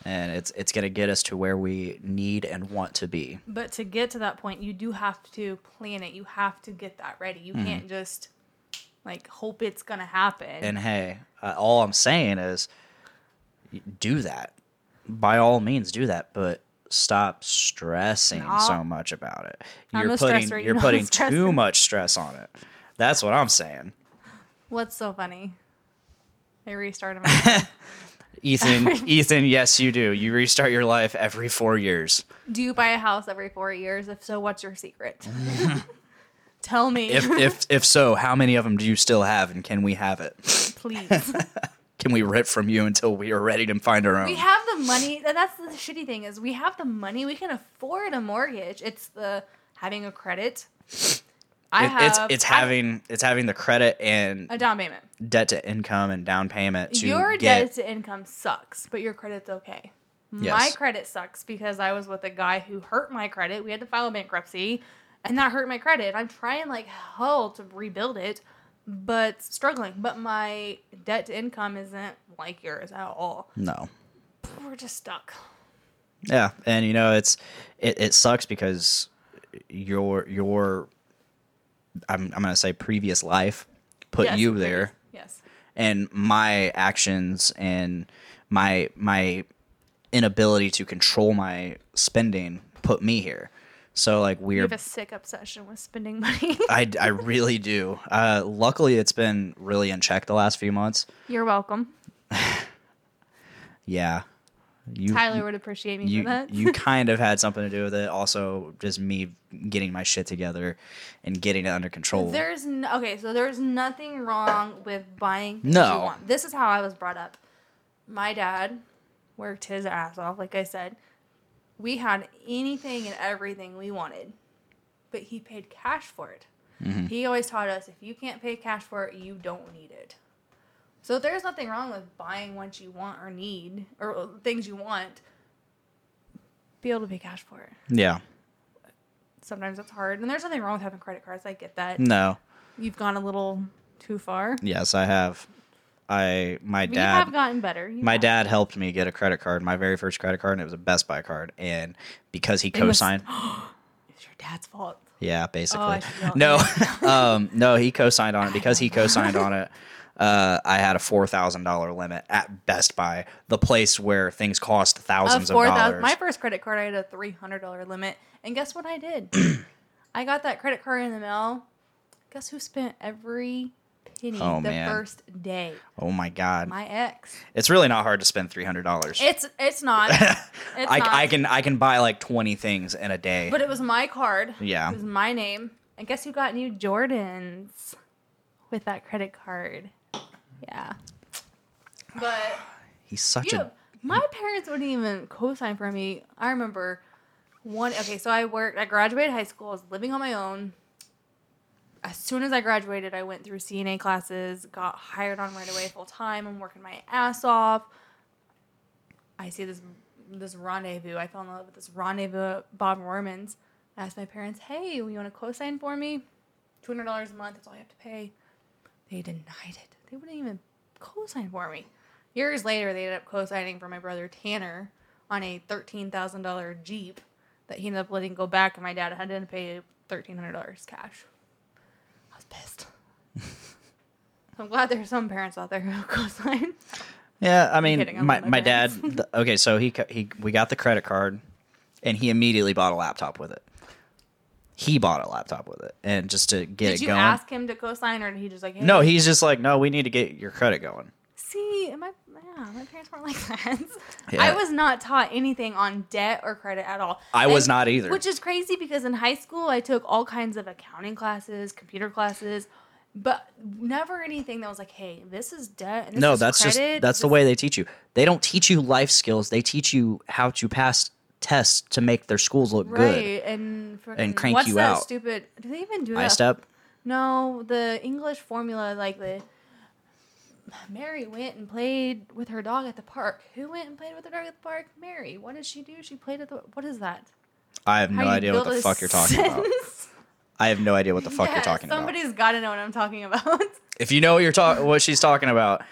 And it's it's going to get us to where we need and want to be. But to get to that point, you do have to plan it. You have to get that ready. You mm-hmm. can't just, like, hope it's going to happen. And, hey, uh, all I'm saying is do that. By all means, do that. But stop stressing no. so much about it. You're no putting stressor. You're no putting stressor. Too much stress on it. That's what I'm saying. What's so funny? I restarted my Ethan, Ethan, yes, you do. You restart your life every four years. Do you buy a house every four years? If so, what's your secret? Tell me. If, if if so, how many of them do you still have, and can we have it? Please. Can we rip from you until we are ready to find our own? We have the money. And that's the shitty thing is we have the money. We can afford a mortgage. It's the having a credit. I it, have, it's it's having I, it's having the credit and a down payment, debt to income, and down payment. To your get, debt to income sucks, but your credit's okay. Yes. My credit sucks because I was with a guy who hurt my credit. We had to file a bankruptcy, and that hurt my credit. I'm trying like hell to rebuild it, but struggling. But my debt to income isn't like yours at all. No. We're just stuck. Yeah. And you know, it's, it, it sucks because your, your, I'm, I'm going to say previous life put yes, you there. Yes. And my actions and my, my inability to control my spending put me here. So like we're, you have a sick obsession with spending money. I, I really do. Uh, luckily, it's been really in check the last few months. You're welcome. Yeah, you, Tyler you, would appreciate me you, for that. You kind of had something to do with it. Also, just me getting my shit together and getting it under control. There's no, okay, so there's nothing wrong with buying what no. you want. This is how I was brought up. My dad worked his ass off, like I said. We had anything and everything we wanted, but he paid cash for it. Mm-hmm. He always taught us, if you can't pay cash for it, you don't need it. So there's nothing wrong with buying what you want or need, or things you want. Be able to pay cash for it. Yeah. Sometimes it's hard. And there's nothing wrong with having credit cards. I get that. No. You've gone a little too far. Yes, I have. I my dad you have gotten better. You my know. dad helped me get a credit card, my very first credit card, and it was a Best Buy card. And because he co-signed, it was, it's your dad's fault. Yeah, basically. Oh, no, um, no, he co-signed on it because he co-signed on it. Uh, I had a four thousand dollar limit at Best Buy, the place where things cost thousands of, 4, of dollars. My first credit card, I had a three hundred dollar limit, and guess what I did? I got that credit card in the mail. Guess who spent every. Penny, oh, the man. First day. Oh my god. My ex. It's really not hard to spend three hundred dollars. It's it's not. It's I, not. I can I can buy like twenty things in a day. But it was my card. Yeah. It was my name. And guess who got new Jordans with that credit card? Yeah. But he's such you, a. My parents wouldn't even co-sign for me. I remember one. Okay, so I worked. I graduated high school. I was living on my own. As soon as I graduated, I went through C N A classes, got hired on right away full time. I'm working my ass off. I see this this rendezvous. I fell in love with this rendezvous at Bob Mormon's. I asked my parents, hey, you want to co-sign for me? two hundred dollars a month, that's all you have to pay. They denied it. They wouldn't even co-sign for me. Years later, they ended up co-signing for my brother Tanner on a thirteen thousand dollars Jeep that he ended up letting go back, and my dad had to pay thirteen hundred dollars cash. Pissed. I'm glad there's some parents out there who co-sign. Yeah, I mean, kidding, my, my, my dad. The, okay, so he he we got the credit card, and he immediately bought a laptop with it. He bought a laptop with it, and just to get did it going. Did you ask him to co-sign, or did he just like? Hey, no, he's just like, no, we need to get your credit going. See, my yeah, my parents weren't like that. Yeah. I was not taught anything on debt or credit at all. I and, was not either. Which is crazy because in high school I took all kinds of accounting classes, computer classes, but never anything that was like, hey, this is debt and this no, is that's credit. No, that's just that's this the way they teach you. They don't teach you life skills. They teach you how to pass tests to make their schools look right, good. Right, and, and crank what's you that out. Stupid? Do they even do I that? Step? No, the English formula like the Mary went and played with her dog at the park. Who went and played with her dog at the park? Mary. What did she do? She played at the... What is that? I have no idea what the fuck you're talking about. I have no idea what the fuck you're talking about. Somebody's got to know what I'm talking about. If you know what you're talking, what she's talking about,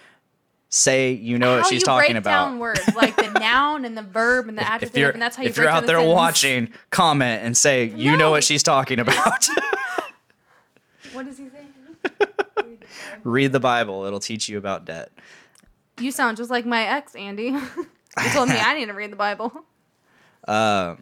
say you know what she's talking about. How you break down words, like the noun and the verb and the adjective, and that's how you break down the sentence. If you're out there watching, comment and say you know what she's talking about. What does he say? Read the Bible. It'll teach you about debt. You sound just like my ex, Andy. You told me I need to read the Bible. Um. Uh, I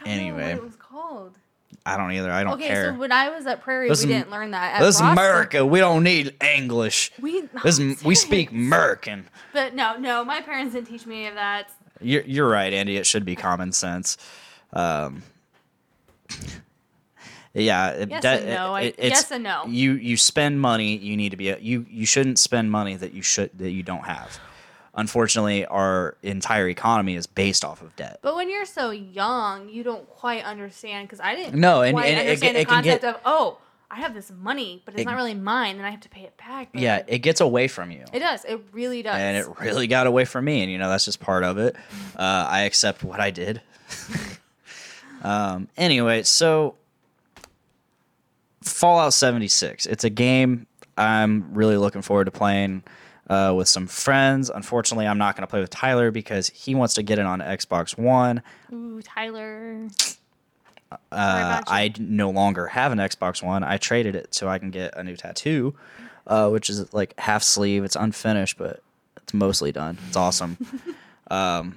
don't anyway. know what it was called. I don't either. I don't okay, care. Okay, so when I was at Prairie, this we didn't m- learn that. At this Boston. America. We don't need English. We this m- we speak American. But no, no, my parents didn't teach me any of that. You're, you're right, Andy. It should be common sense. Um, yeah. It, yes that, and no. It, I, yes and no. You you spend money. You need to be. A, you you shouldn't spend money that you should that you don't have. Unfortunately, our entire economy is based off of debt. But when you're so young, you don't quite understand, because I didn't no, and, quite and understand it, it, the concept it get, of, oh, I have this money, but it's it, not really mine, and I have to pay it back. Yeah, it gets away from you. It does. It really does. And it really got away from me, and, you know, that's just part of it. Uh, I accept what I did. um, anyway, so Fallout seventy-six. It's a game I'm really looking forward to playing. Uh, with some friends. Unfortunately, I'm not going to play with Tyler because he wants to get it on Xbox One. Ooh, Tyler. Uh, I no longer have an Xbox One. I traded it so I can get a new tattoo, uh, which is like half sleeve. It's unfinished, but it's mostly done. It's awesome. um,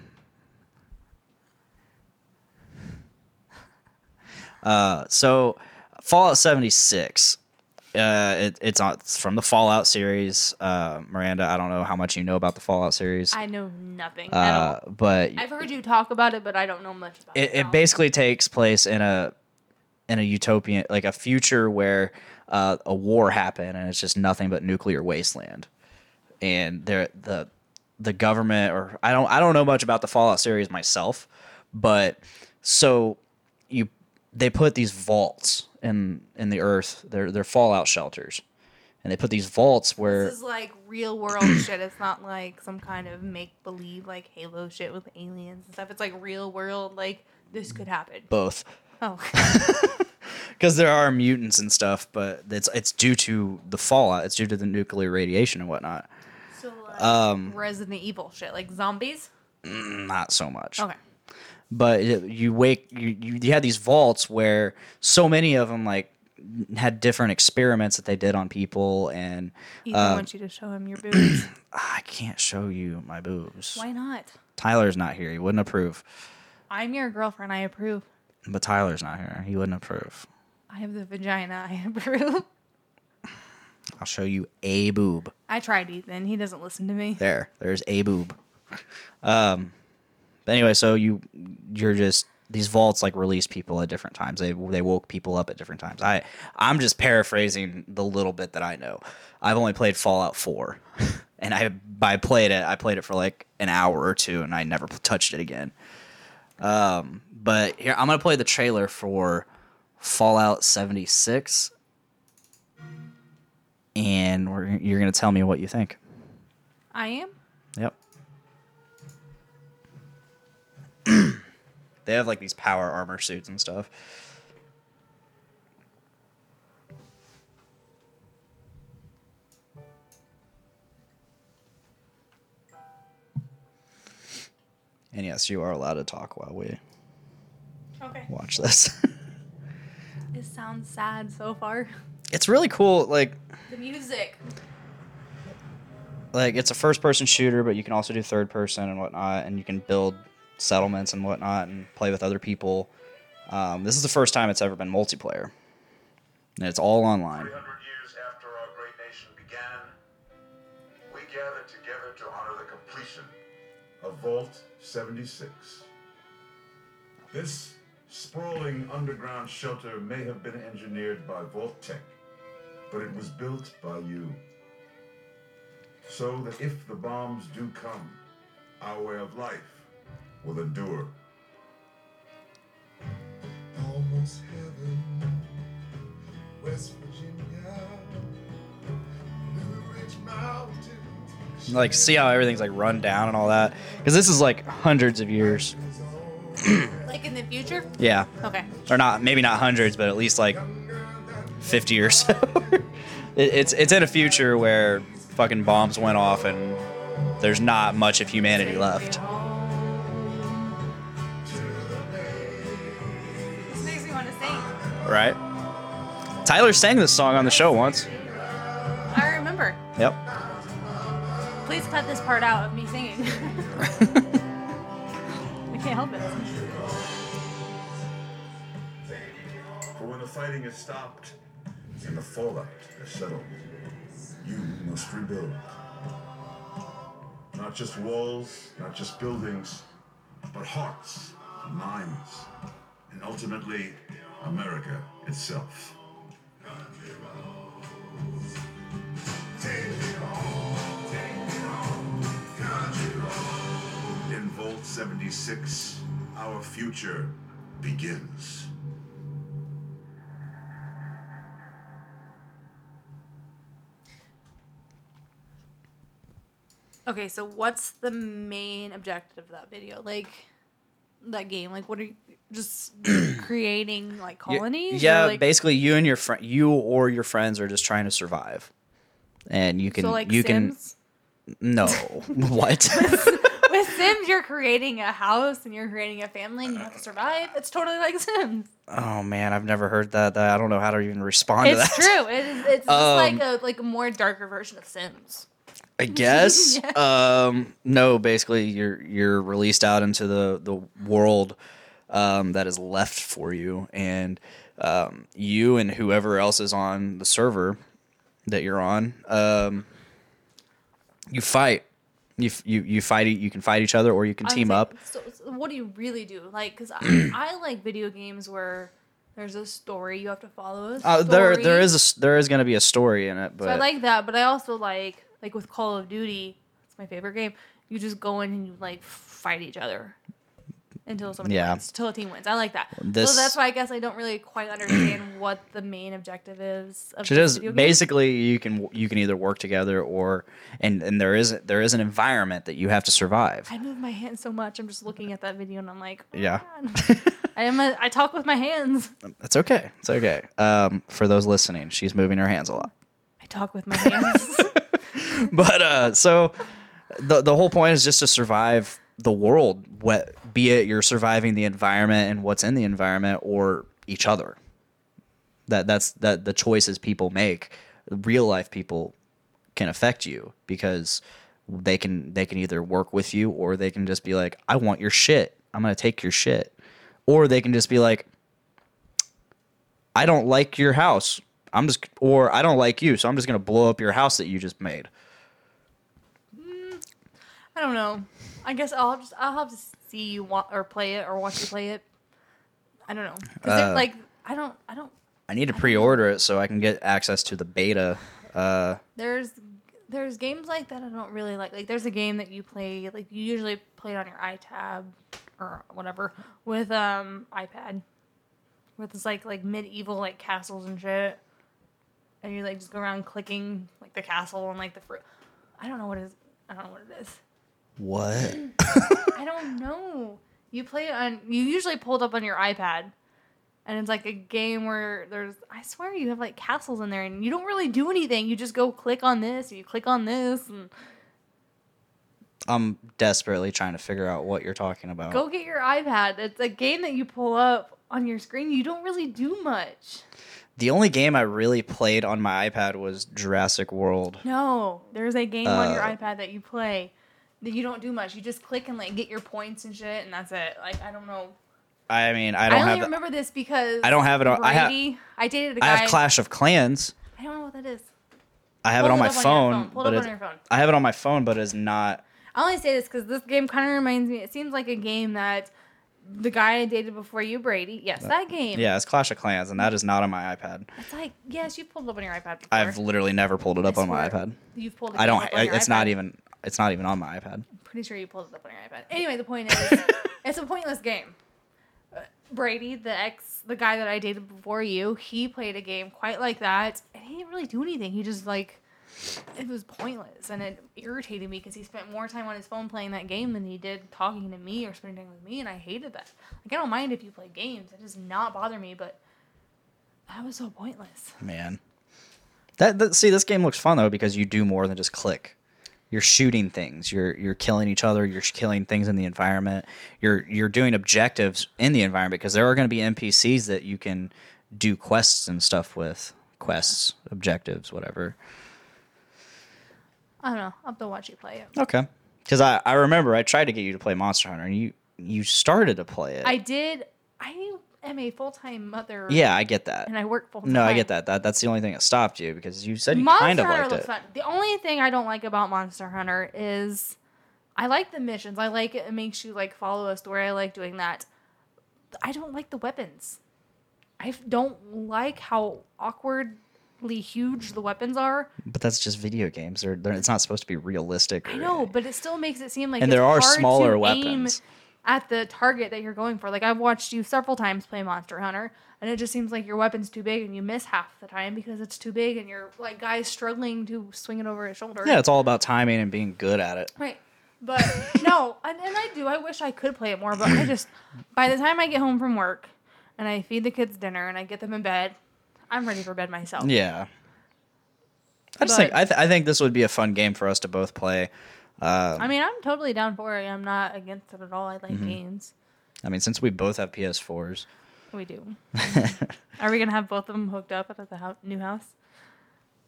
uh, so, Fallout seventy-six. Uh, it, it's, on, it's from the Fallout series. Uh, Miranda, I don't know how much you know about the Fallout series. I know nothing uh, at all. But I've heard you talk about it, but I don't know much about it. It, it basically takes place in a in a utopian, like a future where uh, a war happened and it's just nothing but nuclear wasteland. And there, the the government, or I don't I don't know much about the Fallout series myself, but so you they put these vaults in in the earth, they're they're fallout shelters, and they put these vaults where this is like real world shit. It's not like some kind of make believe like Halo shit with aliens and stuff. It's like real world, like this could happen. Both. Oh. Because there are mutants and stuff, but it's it's due to the fallout. It's due to the nuclear radiation and whatnot. So like um, Resident Evil shit, like zombies. Not so much. Okay. But you wake you, you you had these vaults where so many of them like had different experiments that they did on people, and Ethan uh, wants you to show him your boobs. I can't show you my boobs. Why not? Tyler's not here. He wouldn't approve. I'm your girlfriend. I approve. But Tyler's not here. He wouldn't approve. I have the vagina. I approve. I'll show you a boob. I tried, Ethan. He doesn't listen to me. There, there's a boob. Um. But anyway, so you, you're just these vaults like release people at different times. They they woke people up at different times. I I'm just paraphrasing the little bit that I know. I've only played Fallout four, and I by played it I played it for like an hour or two, and I never touched it again. Um, but here I'm gonna play the trailer for Fallout seventy-six, and we're, you're gonna tell me what you think. I am? Yep. They have, like, these power armor suits and stuff. And, yes, you are allowed to talk while we okay. watch this. It sounds sad so far. It's really cool, like... The music. Like, it's a first-person shooter, but you can also do third-person and whatnot, and you can build... settlements and whatnot and play with other people. Um, this is the first time it's ever been multiplayer. And it's all online. three hundred years after our great nation began, we gathered together to honor the completion of Vault seventy-six. This sprawling underground shelter may have been engineered by Vault Tech, but it was built by you. So that if the bombs do come, our way of life will endure. Almost heaven, West Virginia, Blue Ridge Mountains. Like, see how everything's like run down and all that? Because this is like hundreds of years. Like in the future? Yeah. Okay. Or not, maybe not hundreds, but at least like fifty or so. it, it's it's in a future where fucking bombs went off and there's not much of humanity left. Right? Tyler sang this song on the show once. I remember. Yep. Please cut this part out of me singing. I can't help it. fighting has stopped and the fallout has settled. You must rebuild. Not just walls, not just buildings, but hearts and minds, and ultimately, America itself. In Vault seventy-six, our future begins. Okay, so what's the main objective of that video? Like, that game? Like, what are you... Just creating, like, colonies? Yeah, like, basically you and your friend, you or your friends are just trying to survive. And you can... So, like, you Sims? Can, no. What? With, with Sims, you're creating a house and you're creating a family and you have to survive. It's totally like Sims. Oh, man, I've never heard that. I don't know how to even respond it's to that. It's true. It is, it's um, just like a, like a more darker version of Sims. I guess. Yeah. Um, no, basically you're you're released out into the, the world um, that is left for you. And um, you and whoever else is on the server that you're on, um, you fight. You you you fight. You can fight each other or you can team saying, up. So, so what do you really do? Like, because I, I like video games where... There's a story you have to follow. Uh, there, there is a, there is going to be a story in it. But so I like that, but I also like like with Call of Duty. It's my favorite game. You just go in and you like fight each other until somebody yeah. wins, until a team wins. I like that. This, so that's why I guess I don't really quite understand what the main objective is. Of it is basically you can you can either work together or and, and there is there is an environment that you have to survive. I move my hands so much. I'm just looking at that video and I'm like, oh, yeah. I am. A, I talk with my hands. That's okay. It's okay. Um, for those listening, she's moving her hands a lot. I talk with my hands. But uh, so the the whole point is just to survive the world, what, be it you're surviving the environment and what's in the environment or each other. That that's that the choices people make, real life people can affect you because they can they can either work with you or they can just be like, I want your shit. I'm gonna take your shit. Or they can just be like, I don't like your house. I'm just, or I don't like you, so I'm just going to blow up your house that you just made. Mm, I don't know. I guess I'll just, I'll have to see you wa- or play it or watch you play it. I don't know. Cause uh, like, I don't, I don't. I need to I pre-order it so I can get access to the beta. Uh, there's, there's games like that I don't really like. Like there's a game that you play, like you usually play it on your iTab. Or whatever with um iPad, with this like like medieval like castles and shit, and you like just go around clicking like the castle and like the fruit. I don't know what it is. I don't know what it is. What? I don't know. You play it on. You usually pull it up on your iPad, and it's like a game where there's. I swear you have like castles in there, and you don't really do anything. You just go click on this, and you click on this, and. I'm desperately trying to figure out what you're talking about. Go get your iPad. It's a game that you pull up on your screen. You don't really do much. The only game I really played on my iPad was Jurassic World. No, there's a game uh, on your iPad that you play that you don't do much. You just click and like get your points and shit, and that's it. Like I don't know. I mean, I don't. I only have remember the, this because I don't have it on. Variety, I have. I dated a guy. I have Clash of Clans. I don't know what that is. I have it on my phone, but it's. I have it on my phone, but it's not. I only say this because this game kind of reminds me. It seems like a game that the guy I dated before you, Brady. Yes, that, that game. Yeah, it's Clash of Clans, and that is not on my iPad. It's like, yes, you pulled it up on your iPad before. I've literally never pulled it up I on my iPad. You've pulled it I don't, up on your it's iPad. Not even, it's not even on my iPad. I'm pretty sure you pulled it up on your iPad. Anyway, the point is, it's a pointless game. Brady, the ex, the guy that I dated before you, he played a game quite like that, and he didn't really do anything. He just, like... It was pointless, and it irritated me because he spent more time on his phone playing that game than he did talking to me or spending time with me, and I hated that. Like, I don't mind if you play games. It does not bother me, but that was so pointless. Man. that, that See, this game looks fun, though, because you do more than just click. You're shooting things. You're you're killing each other. You're killing things in the environment. You're, you're doing objectives in the environment because there are going to be N P Cs that you can do quests and stuff with. Quests, objectives, whatever. I don't know. I'll have to watch you play it. Okay. Because I, I remember I tried to get you to play Monster Hunter, and you, you started to play it. I did. I am a full-time mother. Yeah, I get that. And I work full-time. No, I get that. that. That's the only thing that stopped you, because you said you Monster kind of Hunter liked looks it. Fun. The only thing I don't like about Monster Hunter is I like the missions. I like it. It makes you like follow a story. I like doing that. I don't like the weapons. I don't like how awkwardly huge the weapons are. But that's just video games. They're, they're, it's not supposed to be realistic. Or, I know, but it still makes it seem like and it's there are hard smaller to weapons. Aim at the target that you're going for. Like, I've watched you several times play Monster Hunter, and it just seems like your weapon's too big and you miss half the time because it's too big and you're, like, guy's struggling to swing it over his shoulder. Yeah, it's all about timing and being good at it. Right. But, no, and, and I do. I wish I could play it more, but I just, by the time I get home from work and I feed the kids dinner and I get them in bed, I'm ready for bed myself. Yeah. I just but, think, I, th- I think this would be a fun game for us to both play. Uh, I mean, I'm totally down for it. I'm not against it at all. I like mm-hmm. games. I mean, since we both have P S fours. We do. Are we going to have both of them hooked up at the ho- new house?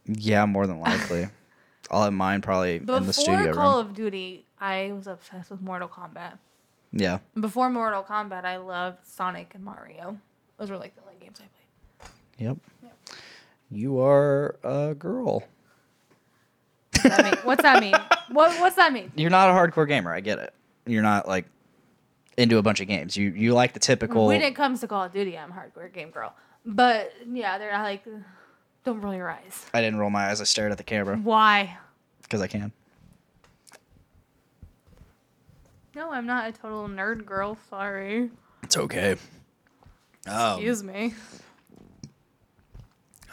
Yeah, more than likely. I'll have mine probably Before in the studio Before Call room. of Duty, I was obsessed with Mortal Kombat. Yeah. Before Mortal Kombat, I loved Sonic and Mario. Those were like the only games I played. Yep. yep. You are a girl. That mean? What's that mean? What What's that mean? You're not a hardcore gamer. I get it. You're not like into a bunch of games. You you like the typical. When it comes to Call of Duty, I'm a hardcore game girl. But yeah, they're not like. Don't roll your eyes. I didn't roll my eyes. I stared at the camera. Why? Because I can. No, I'm not a total nerd girl. Sorry. It's okay. Excuse um, me.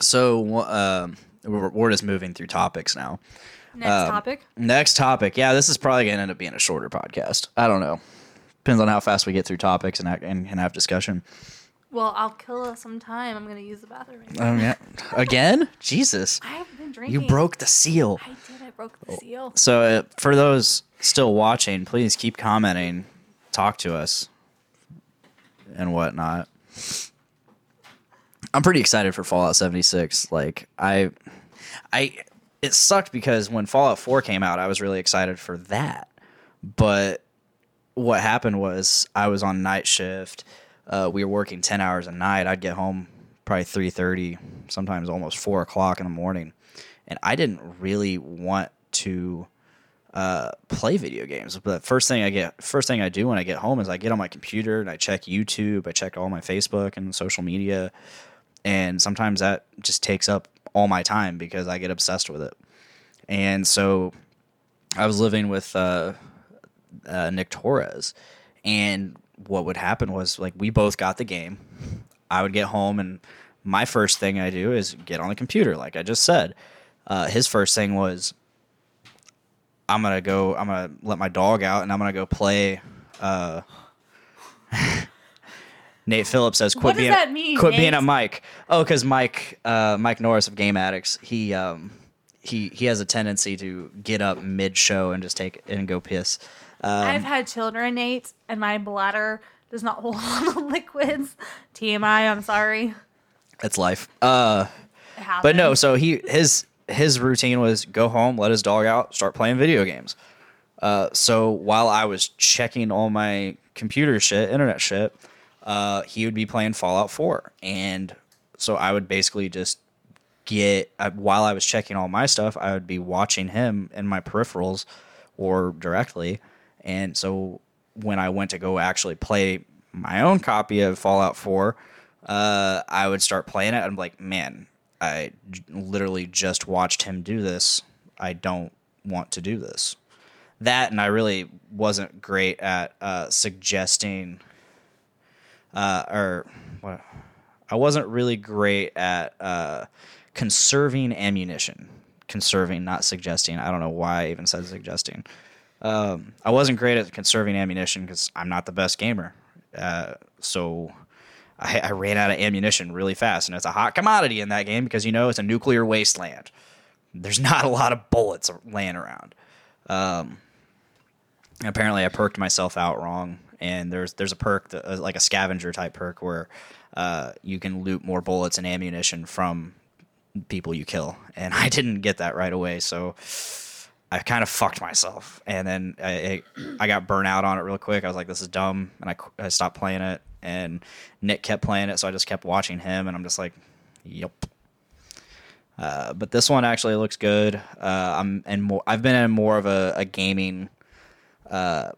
So um, we're, we're just moving through topics now. Next um, topic? Next topic. Yeah, this is probably going to end up being a shorter podcast. I don't know. Depends on how fast we get through topics and and, and have discussion. Well, I'll kill some time. I'm going to use the bathroom. Right um, yeah. Again? Jesus. I've been drinking. You broke the seal. I did. I broke the seal. So uh, for those still watching, please keep commenting. Talk to us and whatnot. I'm pretty excited for Fallout seventy-six. Like, I... I... It sucked because when Fallout four came out, I was really excited for that. But what happened was I was on night shift. Uh, we were working ten hours a night. I'd get home probably three thirty, sometimes almost four o'clock in the morning. And I didn't really want to uh, play video games. But the first thing I get, first thing I do when I get home is I get on my computer and I check YouTube. I check all my Facebook and social media. And sometimes that just takes up all my time because I get obsessed with it. And so I was living with uh, uh, Nick Torres, and what would happen was, like, we both got the game. I would get home, and my first thing I do is get on the computer, like I just said. Uh, his first thing was, I'm going to go, I'm going to let my dog out, and I'm going to go play. Uh, Nate Phillips says, "Quit being that mean, quit Nate? being a Mike." Oh, because Mike, uh, Mike Norris of Game Addicts, he um, he he has a tendency to get up mid show and just take and go piss. Um, I've had children, Nate, and my bladder does not hold all the liquids. T M I, I'm sorry. It's life. Uh, it but no, so he his his routine was go home, let his dog out, start playing video games. Uh, so while I was checking all my computer shit, internet shit. Uh, he would be playing Fallout four. And so I would basically just get, I, while I was checking all my stuff, I would be watching him in my peripherals or directly. And so when I went to go actually play my own copy of Fallout four, uh, I would start playing it. I'm like, man, I j- literally just watched him do this. I don't want to do this. That, and I really wasn't great at uh, suggesting... Uh, or well, I wasn't really great at uh, conserving ammunition. Conserving, not suggesting. I don't know why I even said suggesting. Um, I wasn't great at conserving ammunition because I'm not the best gamer. Uh, so I, I ran out of ammunition really fast, and it's a hot commodity in that game because, you know, it's a nuclear wasteland. There's not a lot of bullets laying around. Um, apparently I perked myself out wrong. And there's there's a perk, that, uh, like a scavenger type perk, where uh, you can loot more bullets and ammunition from people you kill. And I didn't get that right away, so I kind of fucked myself. And then I I got burnt out on it real quick. I was like, this is dumb, and I, I stopped playing it. and Nick kept playing it, so I just kept watching him, and I'm just like, yep. Uh, but this one actually looks good. Uh, I'm and more. I've been in more of a, a gaming. Uh,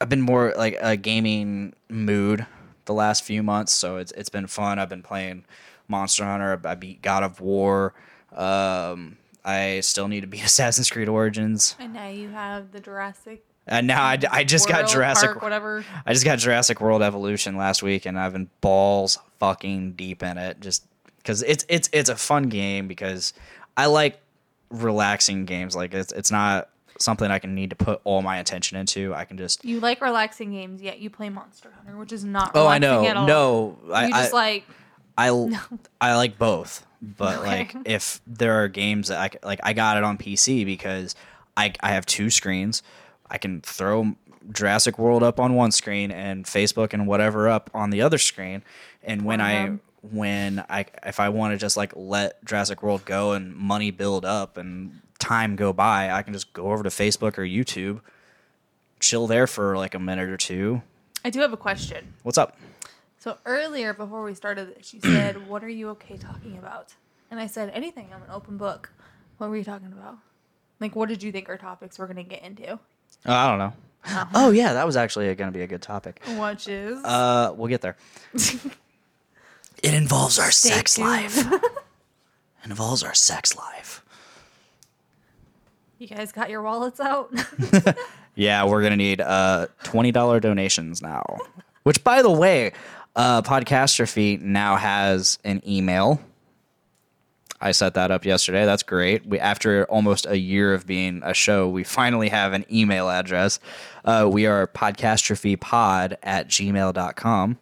I've been more like a gaming mood the last few months, so it's it's been fun. I've been playing Monster Hunter. I beat God of War. Um, I still need to beat Assassin's Creed Origins. And now you have the Jurassic. And now I, I just World, got Jurassic Park, whatever. I just got Jurassic World Evolution last week, and I've been balls fucking deep in it. Just because it's it's it's a fun game, because I like relaxing games. Like it's it's not something I can need to put all my attention into. I can just you like relaxing games, yet you play Monster Hunter, which is not. Oh, relaxing I know. At all. No, you I just I, like. I no. I like both, but okay. Like if there are games that I like, I got it on P C because I I have two screens. I can throw Jurassic World up on one screen and Facebook and whatever up on the other screen. And when uh-huh. I when I if I want to just like let Jurassic World go and money build up and time go by, I can just go over to Facebook or YouTube, chill there for like a minute or two. I do have a question. What's up? So earlier before we started this, you said, "What are you okay talking about?" And I said, "Anything. I'm an open book." What were you talking about? Like, what did you think our topics were going to get into? Uh, I don't know. Uh-huh. Oh, yeah, that was actually going to be a good topic. Which is? Uh, we'll get there. It involves our Stay sex tuned. life. It involves our sex life. You guys got your wallets out? Yeah, we're going to need uh, twenty dollars donations now. Which, by the way, uh, Podcastrophe now has an email. I set that up yesterday. That's great. We, after almost a year of being a show, we finally have an email address. Uh, we are podcastrophypod at gmail dot com.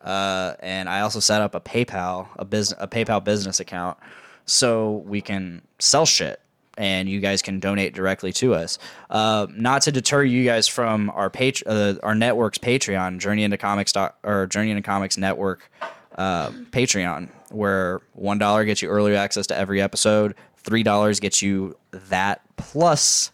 Uh, and I also set up a PayPal, a business, a PayPal business account, so we can sell shit and you guys can donate directly to us. Uh, not to deter you guys from our page, uh, our network's Patreon, Journey Into Comics doc, or Journey Into Comics Network. Uh, Patreon, where one dollar gets you early access to every episode, three dollars gets you that plus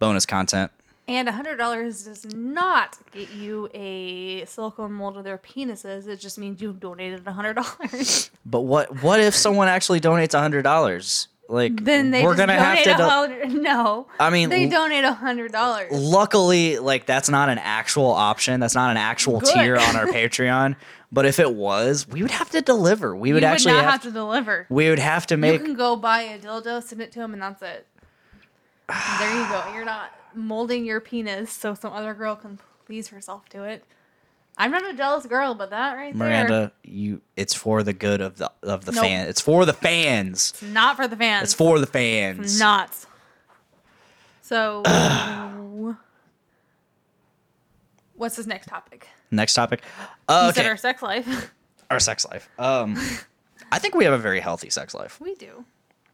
bonus content, and a hundred dollars does not get you a silicone mold of their penises. It just means you've donated a hundred dollars. But what what if someone actually donates a hundred dollars? Like then they we're gonna have to do- no. I mean, they donate a hundred dollars. Luckily, like that's not an actual option. That's not an actual Good. tier on our Patreon. But if it was, we would have to deliver. We would, would actually not have, have to deliver. We would have to make. You can go buy a dildo, send it to him, and that's it. There you go. You're not molding your penis so some other girl can please herself to it. I'm not a jealous girl, but that right Miranda, there, Miranda, you. It's for the good of the of the nope. fan. It's for the fans. It's not for the fans. It's for the fans. It's not. So, what's his next topic? Next topic. Uh, okay. You said our sex life. Our sex life. Um, I think we have a very healthy sex life. We do.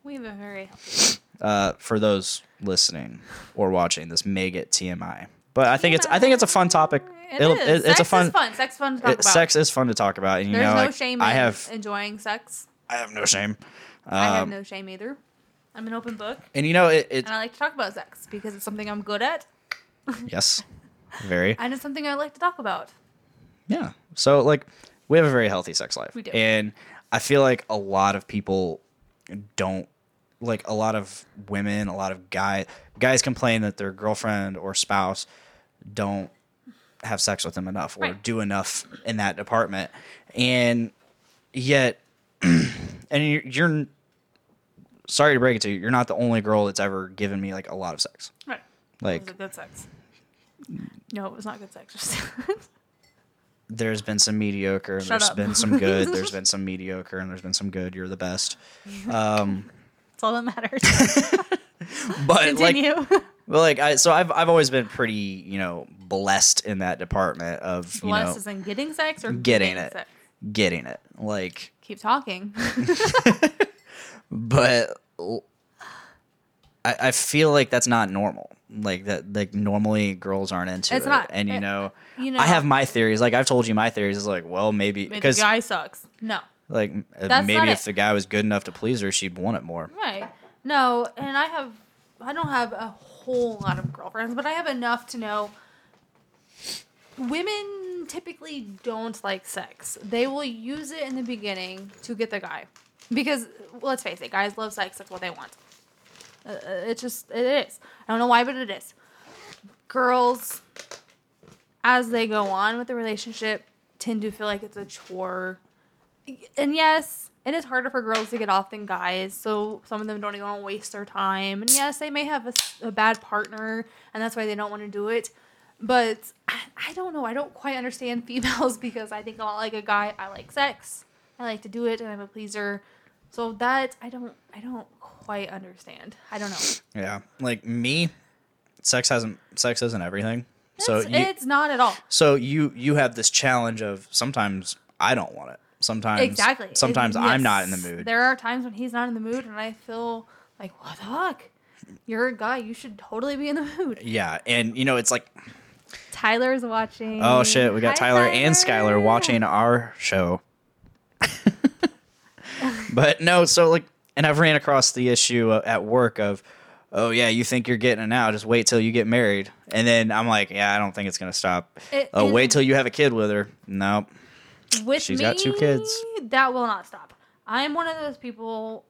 We have a very healthy. Uh, for those listening or watching, this may get T M I, but I think yeah. it's I think it's a fun topic. It It'll, is. It, sex it's a fun, is fun. Sex is fun to talk it, about. Sex is fun to talk about. And, you There's know, no like, shame I in have, enjoying sex. I have no shame. Um, I have no shame either. I'm an open book. And you know, it, it and I like to talk about sex because it's something I'm good at. Yes, very. And it's something I like to talk about. Yeah. So, like, we have a very healthy sex life. We do. And I feel like a lot of people don't, like, a lot of women, a lot of guys, guys complain that their girlfriend or spouse don't have sex with them enough or right. do enough in that department. And yet, and you're, you're, sorry to break it to you, you're not the only girl that's ever given me, like, a lot of sex. Right. Like, was it good sex? No, it was not good sex. Just There's been some mediocre, and there's been some good, there's been some mediocre, and there's been some good. You're the best. Um, That's all that matters. But Continue. like, well, like I, so I've I've always been pretty, you know, blessed in that department of you blessed know, is in getting sex or getting, getting it, sex? getting it. Like keep talking. But I, I feel like that's not normal. Like that, like normally girls aren't into it's it, not, and you, it, know, you know, I have my theories. Like I've told you, my theories is like, well, maybe because the guy sucks. No, like That's maybe if it. the guy was good enough to please her, she'd want it more. Right? No, and I have, I don't have a whole lot of girlfriends, but I have enough to know women typically don't like sex. They will use it in the beginning to get the guy. Because, well, let's face it, guys love sex. That's what they want. Uh, it just, it is. I don't know why, but it is. Girls, as they go on with the relationship, tend to feel like it's a chore. And yes, it is harder for girls to get off than guys, so some of them don't even want to waste their time. And yes, they may have a, a bad partner, and that's why they don't want to do it. But I, I don't know. I don't quite understand females because I think a lot like a guy. I like sex. I like to do it, and I'm a pleaser. So that I don't, I don't quite understand. I don't know. Yeah, like me, sex hasn't, sex isn't everything. It's, so you, it's not at all. So you, you have this challenge of sometimes I don't want it. Sometimes, exactly. Sometimes it, yes, I'm not in the mood. There are times when he's not in the mood, and I feel like, what the fuck? You're a guy. You should totally be in the mood. Yeah, and you know, it's like. Tyler's watching. Oh shit, we got Hi, Tyler, Tyler and Skyler watching our show. But no, so like, and I've ran across the issue at work of, oh yeah, you think you're getting it now? Just wait till you get married, and then I'm like, yeah, I don't think it's gonna stop. It, oh, wait till you have a kid with her. Nope. With She's me, got two kids. That will not stop. I'm one of those people.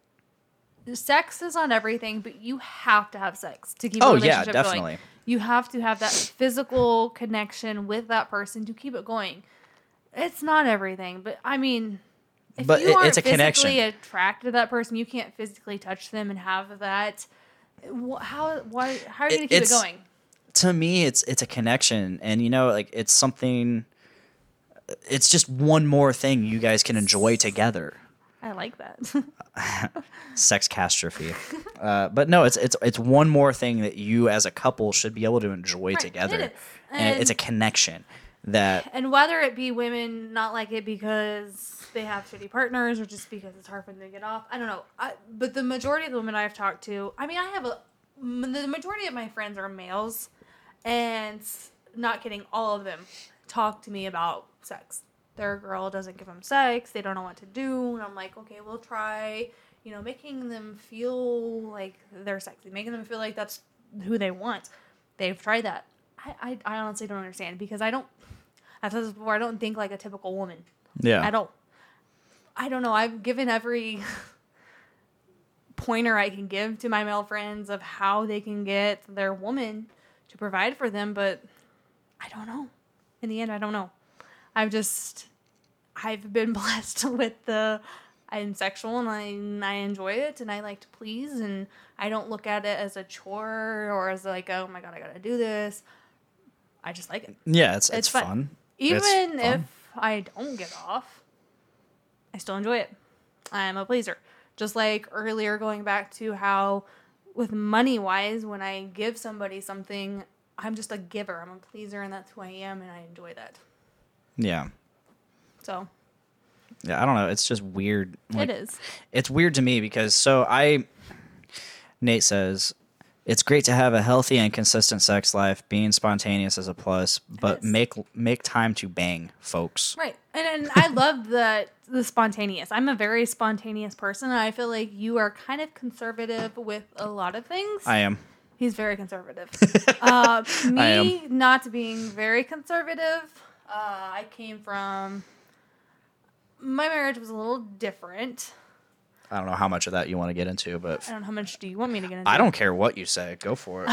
Sex is not everything, but you have to have sex to keep. Oh, a relationship yeah, definitely. Going. You have to have that physical connection with that person to keep it going. It's not everything, but I mean, if but you it, aren't it's a physically connection. Attracted to that person, you can't physically touch them and have that. How? Why? How are you it, gonna keep it going? To me, it's it's a connection, and you know, like it's something. It's just one more thing you guys can enjoy together. I like that. Sexcastrophe. Uh, but no, it's it's it's one more thing that you as a couple should be able to enjoy right, together. It and, and it's a connection that. And whether it be women not like it because they have shitty partners or just because it's hard for them to get off, I don't know. I, but the majority of the women I've talked to, I mean, I have a the majority of my friends are males, and not kidding, all of them talk to me about sex. Their girl doesn't give them sex. They don't know what to do. And I'm like, okay, we'll try, you know, making them feel like they're sexy, making them feel like that's who they want. They've tried that. I, I, I honestly don't understand because I don't, I've said this before, I don't think like a typical woman. Yeah. At all. I don't know. I've given every pointer I can give to my male friends of how they can get their woman to provide for them, but I don't know. In the end, I don't know. I've just, I've been blessed with the, I'm sexual and I I enjoy it and I like to please and I don't look at it as a chore or as like, oh my God, I gotta do this. I just like it. Yeah, it's it's, it's fun. fun. Even it's fun. If I don't get off, I still enjoy it. I'm a pleaser. Just like earlier, going back to how with money-wise, when I give somebody something, I'm just a giver. I'm a pleaser and that's who I am and I enjoy that. Yeah. So. Yeah, I don't know. It's just weird. Like, it is. It's weird to me because so I, Nate says, it's great to have a healthy and consistent sex life. Being spontaneous is a plus, but make make time to bang, folks. Right. And, and I love the, the spontaneous. I'm a very spontaneous person. And I feel like you are kind of conservative with a lot of things. I am. He's very conservative. uh, me I am. Not being very conservative. Uh, I came from, my marriage was a little different. I don't know how much of that you want to get into, but I don't know how much do you want me to get into. I don't care what you say. Go for it.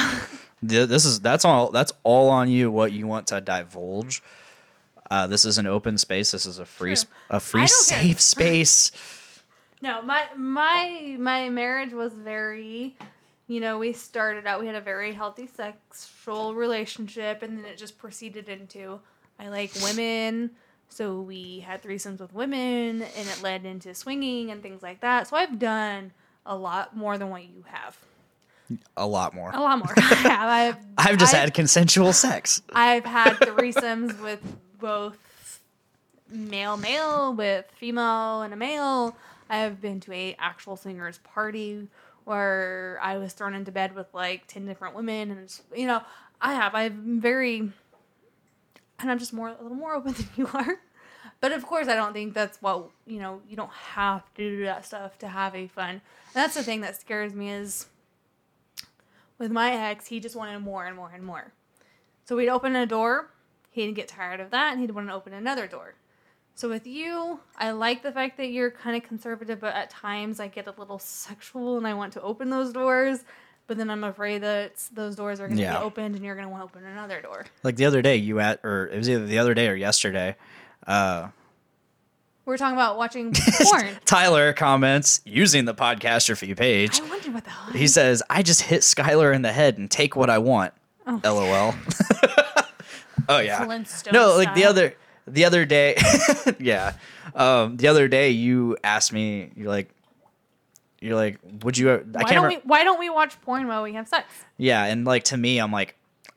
This is, that's all, that's all on you. What you want to divulge. Uh, this is an open space. This is a free, True. a free safe space. No, my, my, my marriage was very, you know, we started out, we had a very healthy sexual relationship and then it just proceeded into, I like women, so we had threesomes with women, and it led into swinging and things like that. So I've done a lot more than what you have. A lot more. A lot more. I have. I've, I've just I've, had consensual sex. I've had threesomes with both male-male, with female and a male. I've been to an actual swingers party where I was thrown into bed with like ten different women. And, you know, I have. I'm very... And I'm just more a little more open than you are. But of course, I don't think that's what, you know, you don't have to do that stuff to have a fun. And that's the thing that scares me is with my ex, he just wanted more and more and more. So we'd open a door. He didn't get tired of that, and he'd want to open another door. So with you, I like the fact that you're kind of conservative, but at times I get a little sexual and I want to open those doors, but then I'm afraid that those doors are going to yeah. be opened and you're going to want to open another door. Like the other day, you at, or it was either the other day or yesterday. Uh, we were talking about watching porn. Tyler comments using the Podcastrophe page. I wondered what the hell. He says, I just hit Skyler in the head and take what I want. Oh. L O L. Oh yeah. Flintstone no, like style. the other the other day yeah. Um, the other day you asked me, you're like you're like, would you I why can't don't re- we, why don't we watch porn while we have sex? Yeah, and like to me I'm like,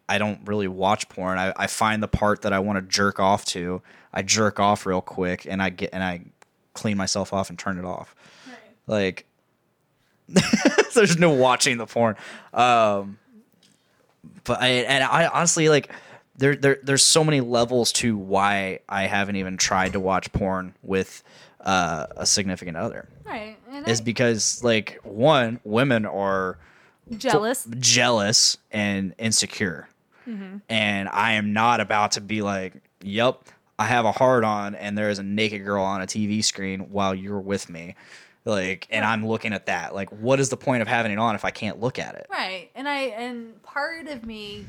I don't really watch porn. I, I find the part that I want to jerk off to. I jerk off real quick and I get and I clean myself off and turn it off. Right. Like there's no watching the porn. Um, but I and I honestly like There, there, there's so many levels to why I haven't even tried to watch porn with uh, a significant other. Right. It's I, because, like, one, women are jealous, fl- jealous and insecure. Mm-hmm. And I am not about to be like, yep, I have a hard on and there is a naked girl on a T V screen while you're with me. Like, and I'm looking at that. Like, what is the point of having it on if I can't look at it? Right. And I, and part of me...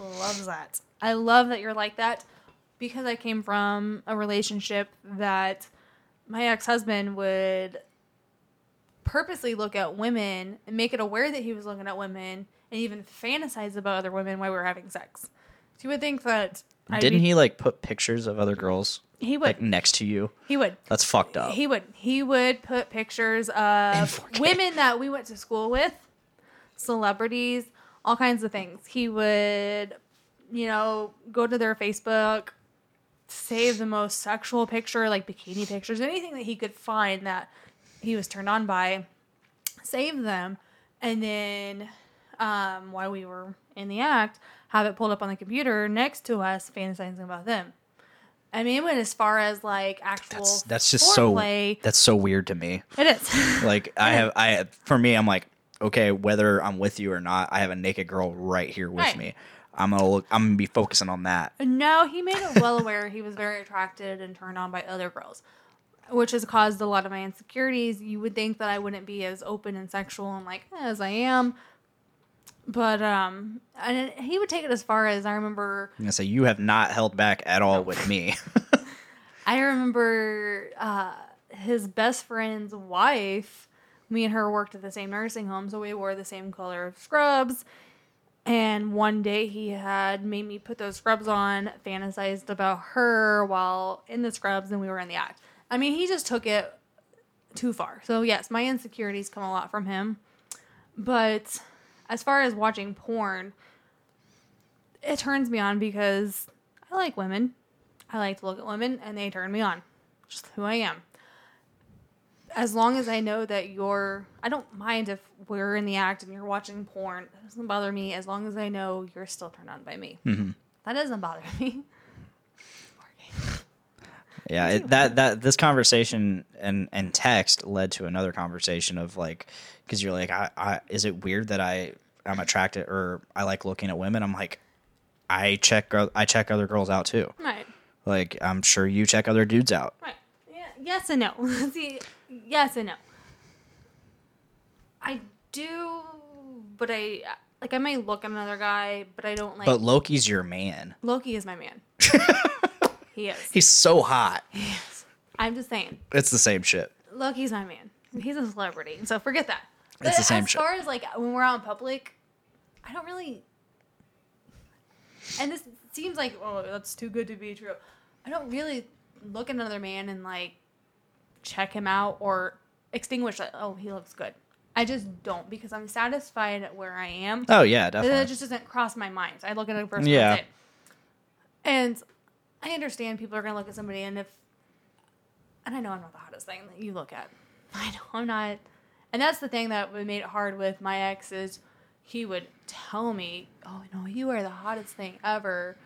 loves that. I love that you're like that because I came from a relationship that my ex-husband would purposely look at women and make it aware that he was looking at women and even fantasize about other women while we were having sex. So you would think that... Didn't be, he like put pictures of other girls he would. Like next to you? He would. That's fucked up. He would. He would put pictures of women that we went to school with, celebrities, all kinds of things. He would, you know, go to their Facebook, save the most sexual picture, like bikini pictures, anything that he could find that he was turned on by, save them, and then um, while we were in the act, have it pulled up on the computer next to us, fantasizing about them. I mean, it went as far as like actual that's, that's just foreplay. So that's so weird to me. It is. Like I have, I for me, I'm like, okay, whether I'm with you or not, I have a naked girl right here with right. me. I'm gonna look. I'm gonna be focusing on that. No, he made it well aware he was very attracted and turned on by other girls, which has caused a lot of my insecurities. You would think that I wouldn't be as open and sexual and like eh, as I am, but um, and he would take it as far as I remember. I'm gonna say you have not held back at all with me. I remember uh, his best friend's wife. Me and her worked at the same nursing home, so we wore the same color of scrubs. And one day he had made me put those scrubs on, fantasized about her while in the scrubs, and we were in the act. I mean, he just took it too far. So, yes, my insecurities come a lot from him. But as far as watching porn, it turns me on because I like women. I like to look at women, and they turn me on. Just who I am. As long as I know that you're... I don't mind if we're in the act and you're watching porn. It doesn't bother me as long as I know you're still turned on by me. Mm-hmm. That doesn't bother me. Yeah, it, that that this conversation and, and text led to another conversation of like... Because you're like, I, I is it weird that I, I'm attracted or I like looking at women? I'm like, I check I check other girls out too. Right. Like, I'm sure you check other dudes out. Right. Yeah, yes and no. See... Yes and no. I do, but I, like, I might look at another guy, but I don't, like... But Loki's your man. Loki is my man. He is. He's so hot. He is. I'm just saying. It's the same shit. Loki's my man. He's a celebrity, so forget that. But it's the same shit. As far as, like, when we're out in public, I don't really... And this seems like, oh, that's too good to be true. I don't really look at another man and, like, check him out or extinguish that. Oh, he looks good. I just don't because I'm satisfied at where I am. Oh yeah, definitely. It just doesn't cross my mind. I look at a person yeah. and, and I understand people are gonna look at somebody and if and I know I'm not the hottest thing that you look at. I know I'm not, and that's the thing that made it hard with my ex is he would tell me, "Oh no, you are the hottest thing ever."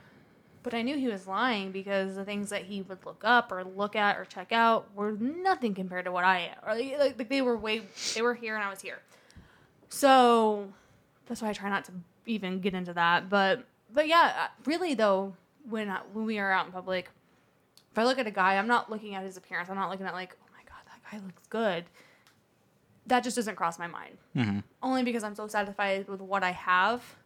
But I knew he was lying because the things that he would look up or look at or check out were nothing compared to what I am. Or like, like they were way, they were here and I was here. So that's why I try not to even get into that. But but yeah, really though, when I, when we are out in public, if I look at a guy, I'm not looking at his appearance. I'm not looking at like, oh my God, that guy looks good. That just doesn't cross my mind. Mm-hmm. Only because I'm so satisfied with what I have.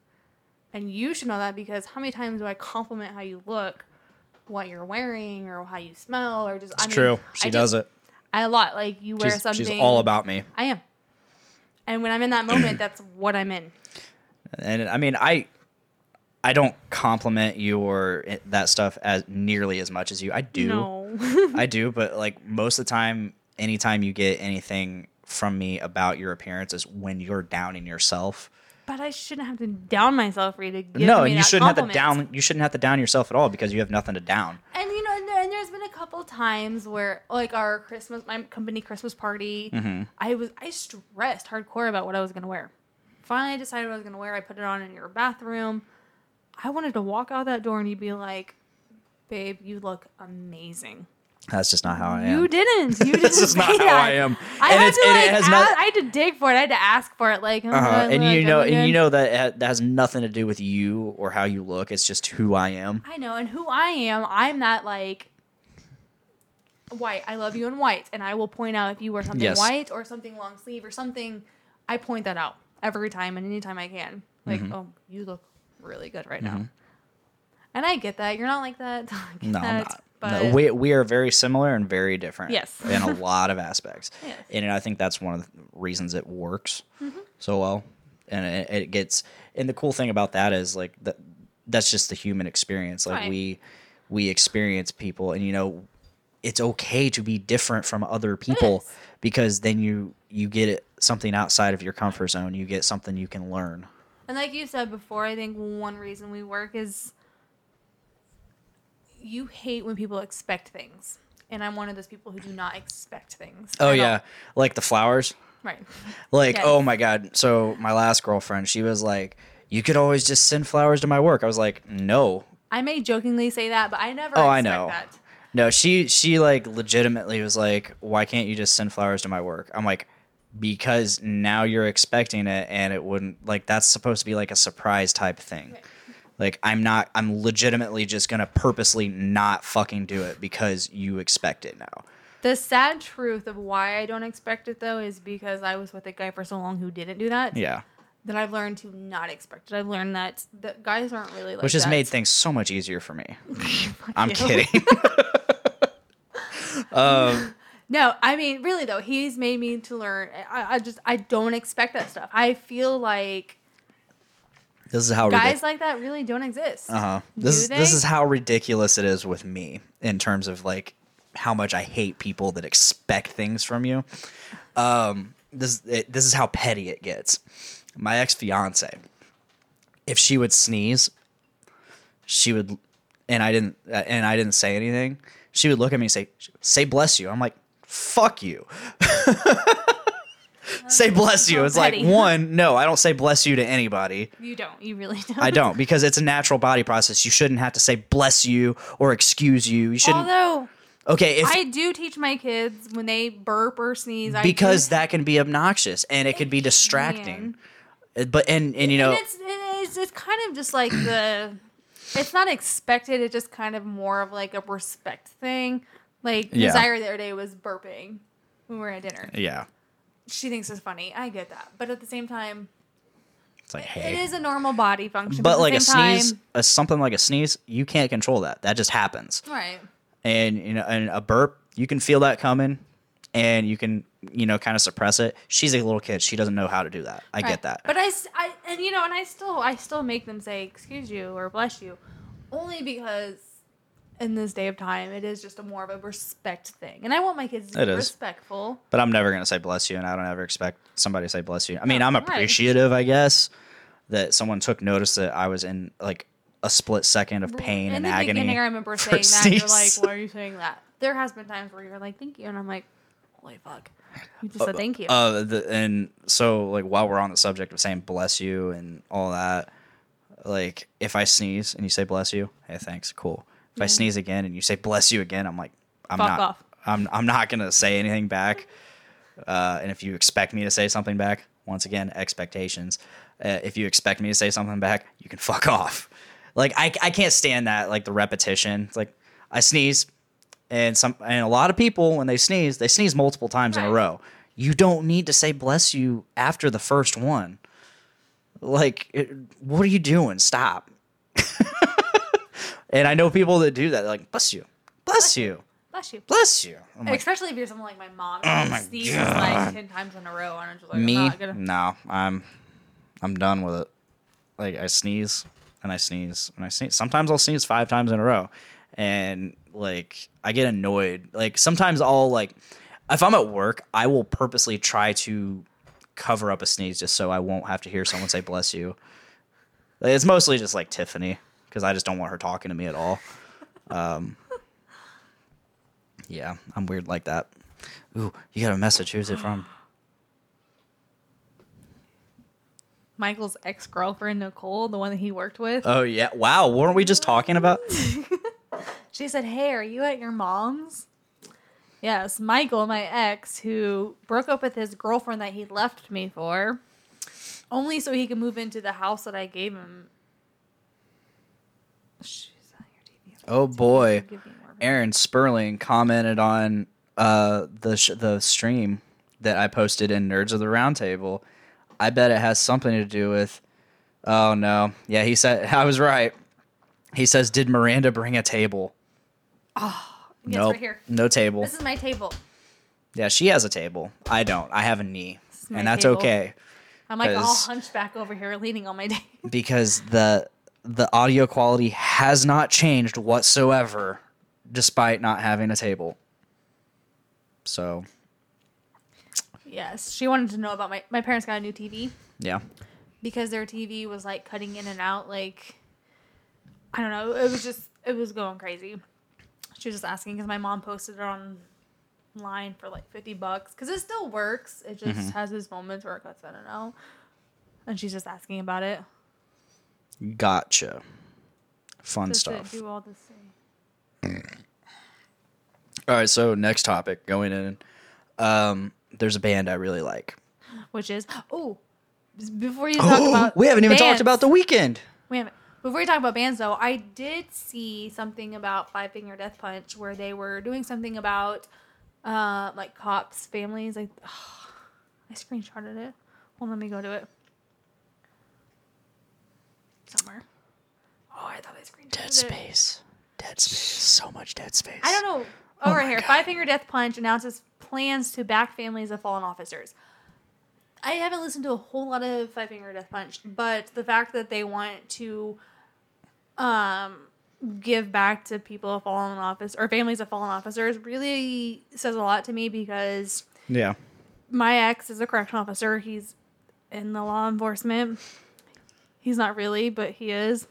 And you should know that, because how many times do I compliment how you look, what you're wearing, or how you smell, or just... It's I mean, true. She I does just, it. I a lot. Like, you wear she's, something... She's all about me. I am. And when I'm in that moment, that's what I'm in. And, I mean, I... I don't compliment your that stuff as nearly as much as you. I do. No. I do, but like most of the time, anytime you get anything from me about your appearance is when you're downing yourself. But I shouldn't have to down myself for you to give no, me and you that shouldn't compliment. have to down. You shouldn't have to down yourself at all, because you have nothing to down. And you know, and, there, and there's been a couple times where, like our Christmas, my company Christmas party, mm-hmm. I was I stressed hardcore about what I was gonna wear. Finally, I decided what I was gonna wear. I put it on in your bathroom. I wanted to walk out that door and you'd be like, babe, you look amazing. That's just not how I am. You didn't. You didn't. This is not that. how I am. I and had to, like, ask, not... I had to dig for it. I had to ask for it. Like, oh, uh-huh. and, look, you know, and you know that that has nothing to do with you or how you look. It's just who I am. I know. And who I am, I'm that like white. I love you in white. And I will point out if you wear something yes. white or something long sleeve or something. I point that out every time and anytime I can. Like, mm-hmm. oh, you look really good right mm-hmm. now. And I get that. You're not like that. No, that, I'm not. But no, we we are very similar and very different. Yes. In a lot of aspects. Yes. And I think that's one of the reasons it works mm-hmm. so well. And it, it gets, and the cool thing about that is like that that's just the human experience. Like right. we we experience people, and you know, it's okay to be different from other people, because then you you get something outside of your comfort zone. You get something you can learn. And like you said before, I think one reason we work is you hate when people expect things. And I'm one of those people who do not expect things. Oh, yeah. All. Like the flowers. Right. Like, yes. oh, my God. So my last girlfriend, she was like, you could always just send flowers to my work. I was like, no. I may jokingly say that, but I never oh, expect I know. that. No, she, she like legitimately was like, why can't you just send flowers to my work? I'm like, because now you're expecting it, and it wouldn't, like, that's supposed to be like a surprise type thing. Right. Like, I'm not, I'm legitimately just going to purposely not fucking do it because you expect it now. The sad truth of why I don't expect it, though, is because I was with a guy for so long who didn't do that. Yeah. That I've learned to not expect it. I've learned that, that guys aren't really like that. Which has that. made things so much easier for me. I'm kidding. um... No, I mean, really, though, he's made me to learn. I, I just, I don't expect that stuff. I feel like this is how guys ridic- like that really don't exist. Uh-huh. This is, this is how ridiculous it is with me in terms of, like, how much I hate people that expect things from you. Um, this, it, this is how petty it gets. My ex-fiance, if she would sneeze, she would, and I didn't, and I didn't say anything, she would look at me and say, say bless you. I'm like, fuck you. Say bless you. It's like, one, no, I don't say bless you to anybody. You don't. You really don't. I don't, because it's a natural body process. You shouldn't have to say bless you or excuse you. You shouldn't. Although, okay, if, I do teach my kids when they burp or sneeze. Because I do. That can be obnoxious and it, it can be distracting. Can. But and, and you know, and it's, it's it's kind of just like the. It's not expected. It's just kind of more of like a respect thing. Like, yeah. Desire the other day was burping when we were at dinner. Yeah. She thinks it's funny. I get that. But at the same time, it's like, hey. It is a normal body function. But, but like at the same a sneeze, time, a, something like a sneeze, you can't control that. That just happens. Right. And, you know, and a burp, you can feel that coming and you can, you know, kind of suppress it. She's a little kid. She doesn't know how to do that. I right. get that. But I, I, and you know, and I still, I still make them say, excuse you or bless you, only because in this day of time, it is just a more of a respect thing. And I want my kids to it be is. respectful. But I'm never going to say bless you. And I don't ever expect somebody to say bless you. I mean, oh, I'm right. appreciative, I guess, that someone took notice that I was in like a split second of pain in and the agony. Beginning, I remember saying that. And you're like, why are you saying that? There has been times where you're like, thank you. And I'm like, holy fuck. You just uh, said thank you. Uh, the, and so, like, while we're on the subject of saying bless you and all that, like, if I sneeze and you say bless you, hey, thanks, cool. If yeah. I sneeze again and you say bless you again, I'm like, I'm Fuck not, off. I'm, I'm not gonna say anything back. Uh, and if you expect me to say something back, once again, expectations. Uh, if you expect me to say something back, you can fuck off. Like I, I can't stand that, like the repetition. It's like I sneeze, and some and a lot of people when they sneeze, they sneeze multiple times right. in a row. You don't need to say bless you after the first one. Like, it, what are you doing? Stop. And I know people that do that. They're like, bless you, bless, bless you, bless you, bless you. I'm like, especially if you're someone like my mom. Oh my sneezes God. Like ten times in a row. I'm just like, me? I'm not gonna- no, I'm, I'm done with it. Like I sneeze and I sneeze and I sneeze. Sometimes I'll sneeze five times in a row, and like I get annoyed. Like sometimes I'll like, if I'm at work, I will purposely try to cover up a sneeze just so I won't have to hear someone say bless you. Like, it's mostly just like Tiffany. Because I just don't want her talking to me at all. Um, yeah, I'm weird like that. Ooh, you got a message. Who's it from? Michael's ex-girlfriend, Nicole, the one that he worked with. Oh, yeah. Wow, weren't we just talking about? She said, hey, are you at your mom's? Yes, Michael, my ex, who broke up with his girlfriend that he left me for, only so he could move into the house that I gave him. She's on your T V. Oh boy, Aaron Sperling commented on uh, the sh- the stream that I posted in Nerds of the Roundtable. I bet it has something to do with. Oh no, yeah, he said I was right. He says, "Did Miranda bring a table?" Oh, yes, nope, right here. No table. This is my table. Yeah, she has a table. I don't. I have a knee, and that's table. Okay. I'm like all hunchback over here, leaning on my day. Because the. The audio quality has not changed whatsoever, despite not having a table. So. Yes, she wanted to know about my... My parents got a new T V. Yeah. Because their T V was, like, cutting in and out, like... I don't know. It was just... It was going crazy. She was just asking because my mom posted it online for, like, fifty bucks. Because it still works. It just mm-hmm. has these moments where it cuts in and out. And she's just asking about it. Gotcha. Fun Does stuff. Do all, all right, so next topic going in. Um, there's a band I really like. Which is oh, before you talk about we haven't even bands, talked about The Weeknd. We haven't. Before you talk about bands, though, I did see something about Five Finger Death Punch where they were doing something about uh, like cops, families. Like oh, I screenshotted it. Well, let me go to it. Somewhere. Oh, I thought I screenshotted Dead Space. It. Dead Space. So much Dead Space. I don't know. Oh, oh right here. God. Five Finger Death Punch announces plans to back families of fallen officers. I haven't listened to a whole lot of Five Finger Death Punch, but the fact that they want to um, give back to people of fallen officers or families of fallen officers really says a lot to me because yeah, my ex is a correction officer. He's in the law enforcement. He's not really, but he is.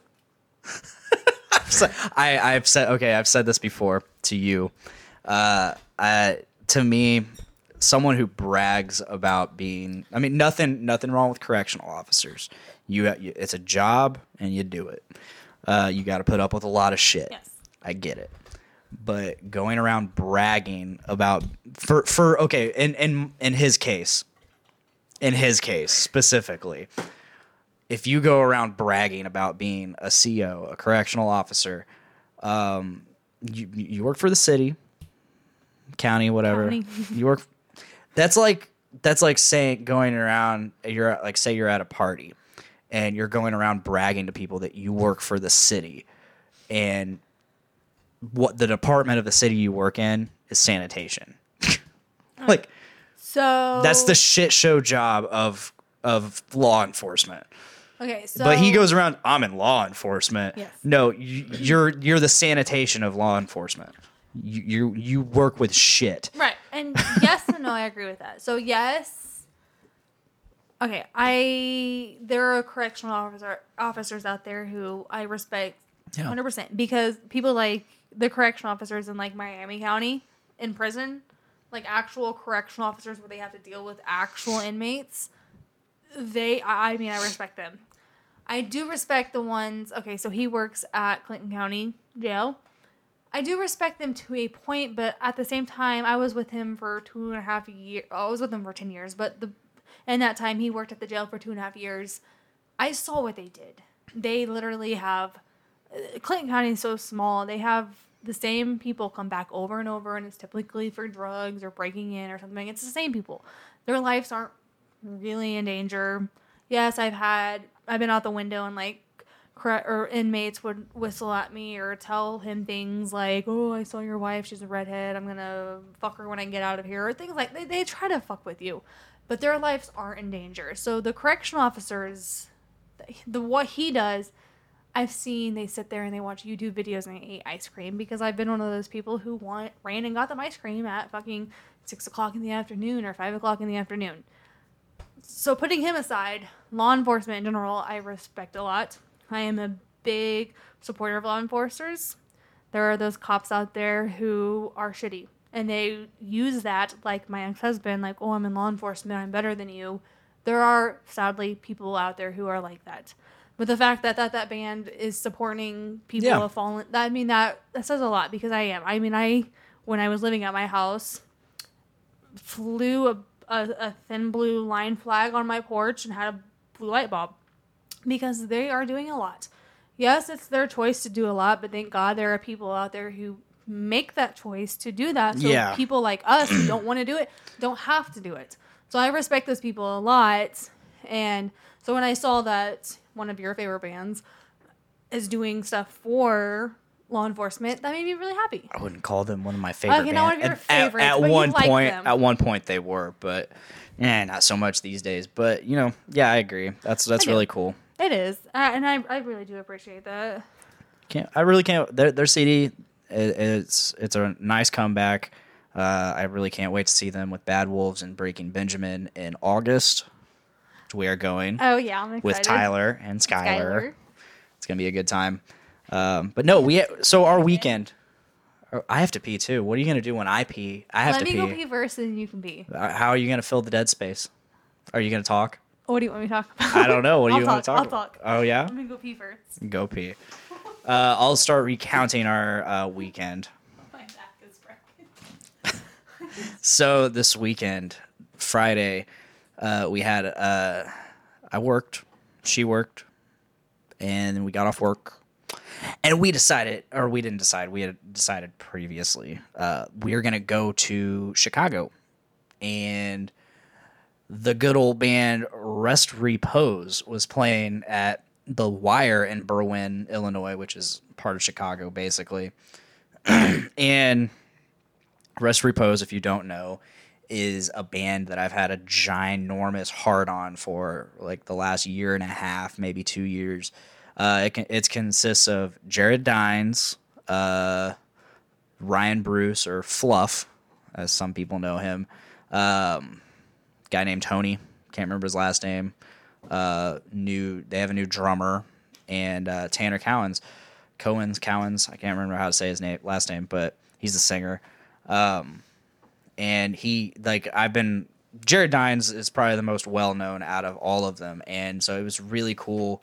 so, I, I've said, okay, I've said this before to you. Uh, I, to me, someone who brags about being, I mean, nothing nothing wrong with correctional officers. You, you It's a job, and you do it. Uh, you got to put up with a lot of shit. Yes. I get it. But going around bragging about, for, for okay, in, in, in his case, in his case specifically, if you go around bragging about being a C O, a correctional officer, um, you you work for the city, county, whatever. County. You work. That's like that's like saying going around. You're like say you're at a party, and you're going around bragging to people that you work for the city, and what the department of the city you work in is sanitation. Like, so that's the shit show job of of law enforcement. Okay, so but he goes around. I'm in law enforcement. Yes. No, you, you're you're the sanitation of law enforcement. You you, you work with shit. Right, and yes and no, I agree with that. So yes, okay, I there are correctional officer officers out there who I respect one hundred percent yeah. because people like the correctional officers in like Miami County in prison, like actual correctional officers where they have to deal with actual inmates. They, I mean, I respect them. I do respect the ones, okay, so he works at Clinton County Jail. I do respect them to a point, but at the same time, I was with him for two and a half years. I was with him for ten years, but the, in that time, he worked at the jail for two and a half years. I saw what they did. They literally have Clinton County is so small. They have the same people come back over and over, and it's typically for drugs or breaking in or something. It's the same people. Their lives aren't really in danger. Yes, I've had, I've been out the window and like, or inmates would whistle at me or tell him things like, oh, I saw your wife, she's a redhead, I'm gonna fuck her when I get out of here, or things like they, they try to fuck with you, but their lives aren't in danger. So the correctional officers, the what he does, I've seen they sit there and they watch YouTube videos and they eat ice cream, because I've been one of those people who want ran and got them ice cream at fucking six o'clock in the afternoon or five o'clock in the afternoon. So putting him aside, law enforcement in general, I respect a lot. I am a big supporter of law enforcers. There are those cops out there who are shitty, and they use that, like my ex-husband, like, oh, I'm in law enforcement, I'm better than you. There are, sadly, people out there who are like that. But the fact that that, that band is supporting people yeah. who have fallen, I mean, that, that says a lot, because I am. I mean, I, when I was living at my house, flew a, a, a thin blue line flag on my porch and had a blue light bulb. Because they are doing a lot. Yes, it's their choice to do a lot, but thank God there are people out there who make that choice to do that. So yeah. people like us who don't want to do it don't have to do it. So I respect those people a lot. And so when I saw that one of your favorite bands is doing stuff for law enforcement, that made me really happy. I wouldn't call them one of my favorite okay, bands. Not one of your favorites, at, at but one you like point, them. At one point they were, but eh, not so much these days. But, you know, yeah, I agree. That's that's I really do. Cool. It is, uh, and I, I really do appreciate that. Can't I really can't. Their, their C D, it, it's it's a nice comeback. Uh, I really can't wait to see them with Bad Wolves and Breaking Benjamin in August. Which we are going. Oh yeah, I'm excited. With Tyler and Skyler. Skyler. It's gonna be a good time. Um, but no, we so our weekend. I have to pee too. What are you gonna do when I pee? I have Let to pee. Let me go pee first, and you can pee. How are you gonna fill the dead space? Are you gonna talk? What do you want me to talk about? I don't know. What do you talk, want to talk I'll about? Talk. Oh, yeah? I'm going to go pee first. Go pee. Uh, I'll start recounting our uh, weekend. My back is broken. So this weekend, Friday, uh, we had, uh, I worked, she worked, and we got off work. And we decided, or we didn't decide, we had decided previously, uh, we were going to go to Chicago. And the good old band Rest, Repose was playing at the Wire in Berwyn, Illinois, which is part of Chicago, basically. And Rest, Repose, if you don't know, is a band that I've had a ginormous hard-on for like the last year and a half, maybe two years. Uh, it, can, it consists of Jared Dines, uh, Ryan Bruce, or Fluff, as some people know him, um... guy named Tony, can't remember his last name. Uh, new, they have a new drummer, and uh, Tanner Cowens, Cohen's Cowens. I can't remember how to say his name, last name, but he's the singer. Um, and he, like, I've been Jared Dines is probably the most well known out of all of them, and so it was really cool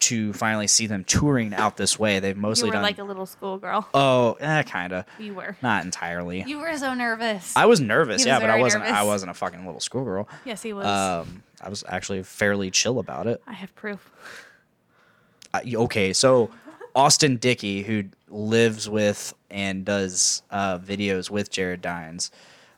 to finally see them touring out this way. They've mostly you were done like a little schoolgirl. Oh, eh, kind of. You were not entirely. You were so nervous. I was nervous, he yeah, was but I wasn't. Nervous. I wasn't a fucking little schoolgirl. Yes, he was. Um, I was actually fairly chill about it. I have proof. Uh, okay, so Austin Dickey, who lives with and does uh, videos with Jared Dines,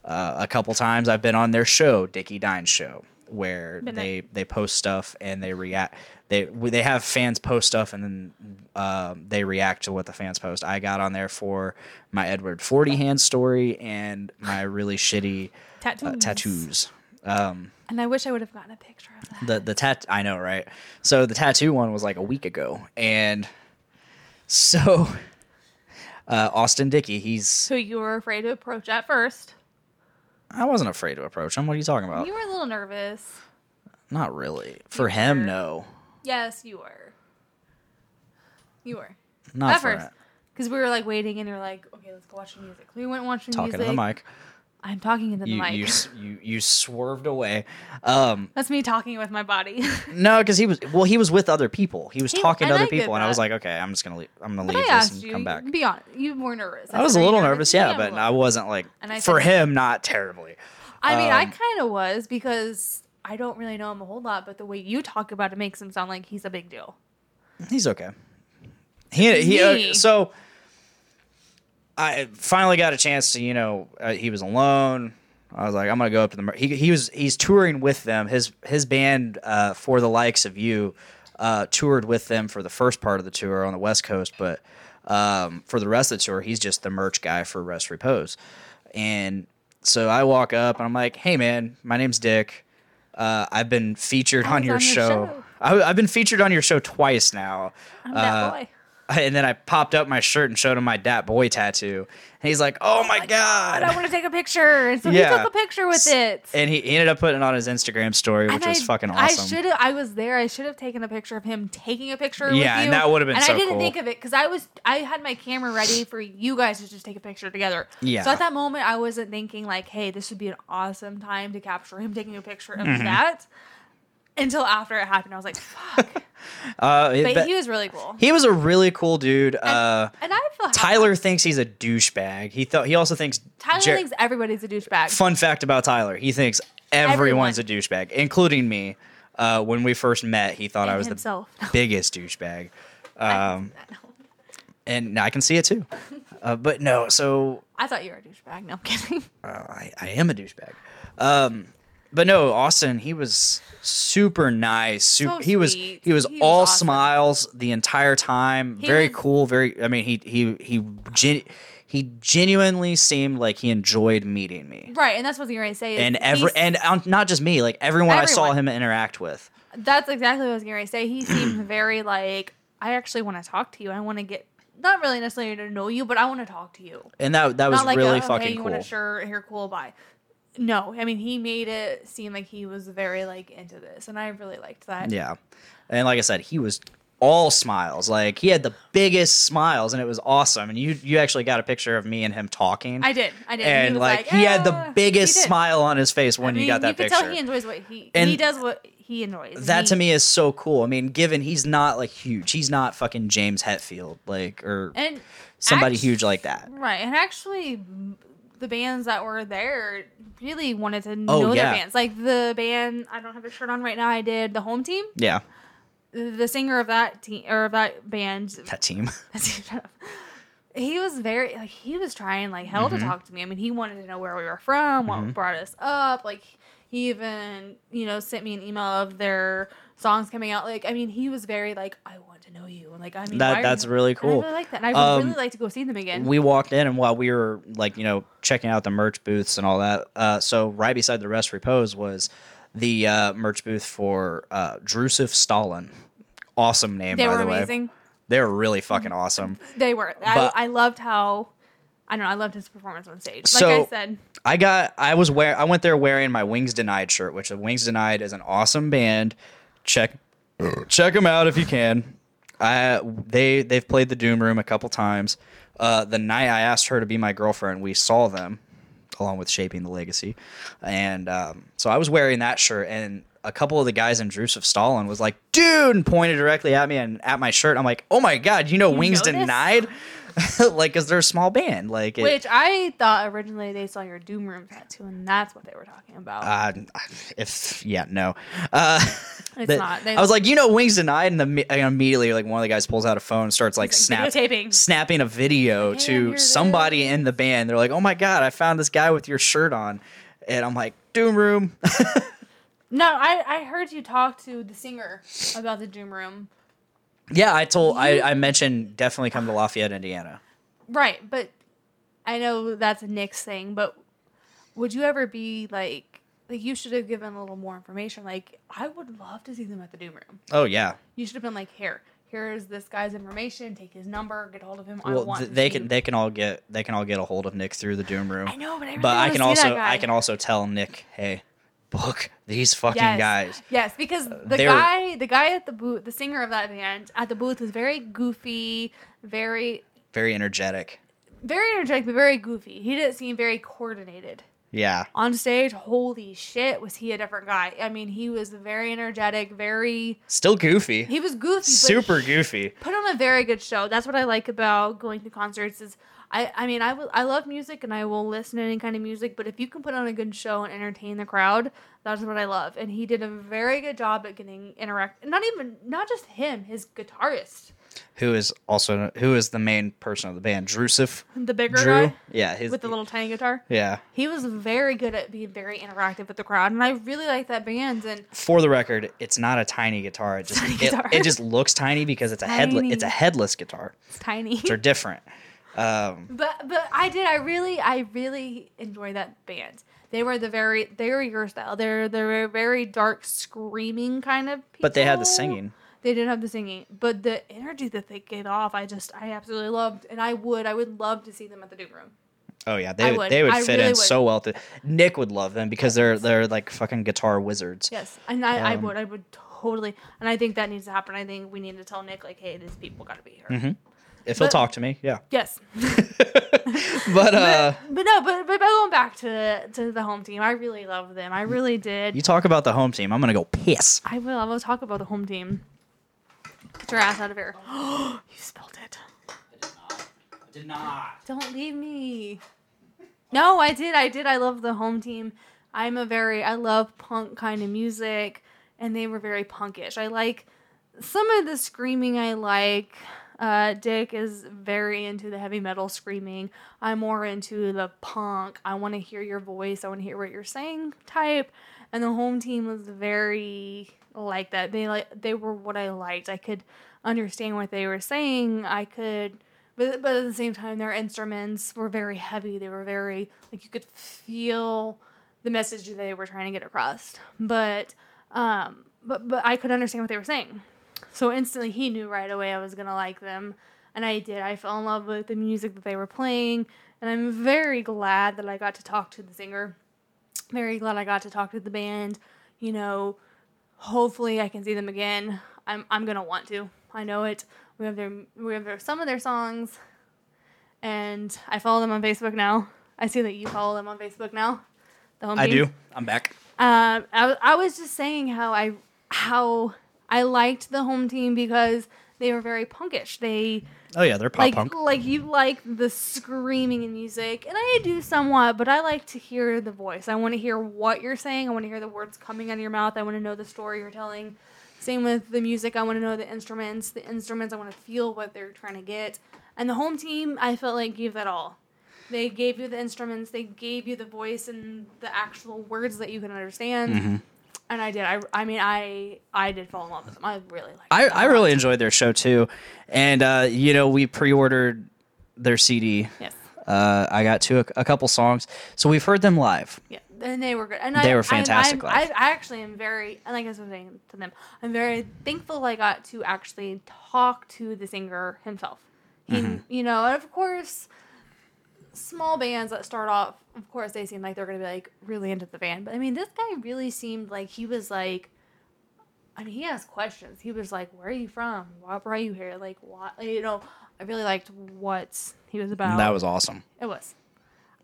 uh, a couple times I've been on their show, Dickey Dines Show, where they, they post stuff and they react. They they have fans post stuff, and then um, they react to what the fans post. I got on there for my Edward Forty Hand story and my really shitty tattoos. Uh, tattoos. Um, and I wish I would have gotten a picture of that. The the tat I know, right? So the tattoo one was like a week ago, and so uh, Austin Dickey, he's who you were afraid to approach at first. I wasn't afraid to approach him. What are you talking about? You were a little nervous. Not really. For him, no. Yes, you were. You were. Not at first. Because we were like waiting and you were like, okay, let's go watch the music. We went watching music. Talking to the mic. I'm talking into the you, mic. You, you you swerved away. Um, That's me talking with my body. No, because he was well, he was with other people. He was he, talking to other I people, and I was like, okay, I'm just gonna leave. I'm gonna but leave I this and you, come back. Be honest, you were nervous. I, I was, was a little nervous, nervous yeah, yeah, but I wasn't like I for him, not terribly. I um, mean, I kind of was because I don't really know him a whole lot, but the way you talk about it makes him sound like he's a big deal. He's okay. He, he uh, so I finally got a chance to, you know, uh, he was alone. I was like, I'm gonna go up to the. He he was he's touring with them. His his band uh, For the Likes of You uh, toured with them for the first part of the tour on the West Coast, but um, for the rest of the tour, he's just the merch guy for Rest, Repose. And so I walk up and I'm like, hey man, my name's Dick. Uh, I've been featured on your, on your show. show. I, I've been featured on your show twice now. I'm that uh, boy. And then I popped up my shirt and showed him my Dat Boy tattoo. And he's like, oh, my, oh my God. God. I want to take a picture. And so yeah. he took a picture with it. And he ended up putting it on his Instagram story, which and was I, fucking awesome. I should have. I was there. I should have taken a picture of him taking a picture yeah, with you. Yeah, and that would have been and so cool. And I didn't cool. think of it because I was I had my camera ready for you guys to just take a picture together. Yeah. So at that moment, I wasn't thinking like, hey, this would be an awesome time to capture him taking a picture of mm-hmm. that. Until after it happened, I was like, fuck. Uh, but, but he was really cool. He was a really cool dude. And, uh, and I feel Tyler happy. thinks he's a douchebag. He th- he also thinks Tyler Jer- thinks everybody's a douchebag. Fun fact about Tyler: he thinks everyone's Everyone. a douchebag, including me. Uh, when we first met, he thought and I was himself. the biggest douchebag. Um, and I can see it too. Uh, but no, so I thought you were a douchebag. No, I'm kidding. Uh, I I am a douchebag. Um, But no, Austin, he was super nice. Super, so he was he was he all was awesome. smiles the entire time. He very was, cool. Very. I mean, he he he gen, he genuinely seemed like he enjoyed meeting me. Right, and that's what you're gonna say. And every and not just me, like everyone, everyone I saw him interact with. That's exactly what I was gonna say. He seemed very like, I actually want to talk to you. I want to get. Not really necessarily to know you, but I want to talk to you. And that that was not like really a, fucking okay, you cool. Want a shirt? Here, cool, bye. No, I mean, he made it seem like he was very, like, into this, and I really liked that. Yeah. And like I said, he was all smiles. Like, he had the biggest smiles, and it was awesome. And you you actually got a picture of me and him talking. I did. I did. And, he like, like, he yeah, had the biggest smile on his face when I mean, you got that you picture. You could tell he enjoys what he... And he does what he enjoys. That, he, to me, is so cool. I mean, given he's not, like, huge. He's not fucking James Hetfield, like, or and somebody act- huge like that. Right. And actually... the bands that were there really wanted to know oh, yeah. their bands. Like the band, I don't have a shirt on right now. I did The Home Team. Yeah. The singer of that team or of that band. That team. He was very like he was trying like hell mm-hmm. to talk to me. I mean, he wanted to know where we were from, what mm-hmm. brought us up. Like he even you know sent me an email of their songs coming out. Like I mean, he was very like I want to know you. And like I mean, that, that's you? really cool. And I really like that. And I would um, really like to go see them again. We walked in, and while we were like, you know, checking out the merch booths and all that, uh, so right beside the Rest Repose was the uh, merch booth for uh, Drusev Stalin. Awesome name, they by the amazing. way. They were amazing. They were really fucking awesome. They were. But, I, I loved how. I don't know. I loved his performance on stage. Like so, I said, I got. I was wear. I went there wearing my Wings Denied shirt, which Wings Denied is an awesome band. Check, check them out if you can. I they they've played the Doom Room a couple times. Uh, the night I asked her to be my girlfriend, we saw them, along with Shaping the Legacy, and um, so I was wearing that shirt. And a couple of the guys in Drusev Stalin was like, "Dude," and pointed directly at me and at my shirt. I'm like, "Oh my God, you know you Wings noticed? Denied." Like, because they're a small band. Like, it, Which I thought originally they saw your Doom Room tattoo, and that's what they were talking about. Uh, if yeah, no. Uh, it's the, not. They, I was like, you know, Wings Denied, and, the, and immediately, like, one of the guys pulls out a phone and starts, like, snap, snapping a video like, hey, to somebody in the band. They're like, oh, my God, I found this guy with your shirt on. And I'm like, Doom Room. No, I, I heard you talk to the singer about the Doom Room. Yeah, I told I, I mentioned definitely come to Lafayette, Indiana. Right, but I know that's a Nick's thing, but would you ever be like like you should have given a little more information. Like I would love to see them at the Doom Room. Oh yeah. You should have been like, here, here's this guy's information, take his number, get a hold of him. Well, I want th- they can they can all get they can all get a hold of Nick through the Doom Room. I know, but I really But I can also I can also tell Nick, hey, book these fucking yes. guys. Yes, because the They're, guy, the guy at the booth, the singer of that band at the booth was very goofy, very, very energetic, very energetic, but very goofy. He didn't seem very coordinated. Yeah. On stage, holy shit, was he a different guy? I mean, he was very energetic, very still goofy. He was goofy, super goofy. Put on a very good show. That's what I like about going to concerts is I, I mean, I, w- I love music and I will listen to any kind of music, but if you can put on a good show and entertain the crowd, that's what I love. And he did a very good job at getting interact. Not even, not just him, his guitarist. Who is also, who is the main person of the band, Drusif. The bigger Drew? Guy? Yeah. His, with the little tiny guitar? Yeah. He was very good at being very interactive with the crowd, and I really like that band. And for the record, it's not a tiny guitar. It just, it, guitar. It just looks tiny because it's, it's a headless, it's a headless guitar. It's tiny. Which are different. Um, but but I did I really I really enjoy that band. They were the very they were your style. They're they're very dark, screaming kind of people. But they had the singing. They did have the singing, but the energy that they gave off, I just I absolutely loved, and I would I would love to see them at the Doom Room. Oh yeah, they would. They would I fit really in would. so well. To, Nick would love them because they're they're like fucking guitar wizards. Yes, and I, um, I would I would totally, and I think that needs to happen. I think we need to tell Nick, like, hey, these people got to be here. Mm-hmm. If but, he'll talk to me, yeah. Yes. but uh, but, but no, but but going back to to the home team, I really love them. I really did. You talk about the home team, I'm gonna go piss. I will. I will talk about the home team. Get your ass out of here! Oh, you spilled it. I did not. I did not. Don't leave me. No, I did. I did. I love the home team. I'm a very. I love punk kind of music, and they were very punkish. I like some of the screaming. I like. Uh, Dick is very into the heavy metal screaming. I'm more into the punk. I want to hear your voice. I want to hear what you're saying type. And the home team was very like that. They like they were what I liked. I could understand what they were saying. I could, but, but at the same time, their instruments were very heavy. They were very, like, you could feel the message they were trying to get across. But um, but but I could understand what they were saying. So instantly he knew right away I was going to like them, and I did. I fell in love with the music that they were playing, and I'm very glad that I got to talk to the singer. Very glad I got to talk to the band. You know, hopefully I can see them again. I'm I'm going to want to. I know it. We have their we have their, some of their songs, and I follow them on Facebook now. I see that you follow them on Facebook now. The home I team. do. I'm back. Um, I, I was just saying how I how... I liked the home team because they were very punkish. They oh yeah, they're pop like, punk. Like you like the screaming and music, and I do somewhat, but I like to hear the voice. I want to hear what you're saying. I want to hear the words coming out of your mouth. I want to know the story you're telling. Same with the music. I want to know the instruments. The instruments. I want to feel what they're trying to get. And the home team, I felt like gave that all. They gave you the instruments. They gave you the voice and the actual words that you can understand. Mm-hmm. And I did. I, I mean, I I did fall in love with them. I really liked I, them. I really enjoyed their show, too. And, uh, you know, we pre-ordered their C D. Yes. Uh, I got to a, a couple songs. So we've heard them live. Yeah, and they were good. And they I, were fantastic I, live. I, I actually am very, and like I was saying to them, I'm very thankful I got to actually talk to the singer himself. He, mm-hmm. You know, and of course... small bands that start off, of course, they seem like they're going to be, like, really into the band. But, I mean, this guy really seemed like he was, like, I mean, he asked questions. He was like, where are you from? Why brought you here? Like, why? You know, I really liked what he was about. That was awesome. It was.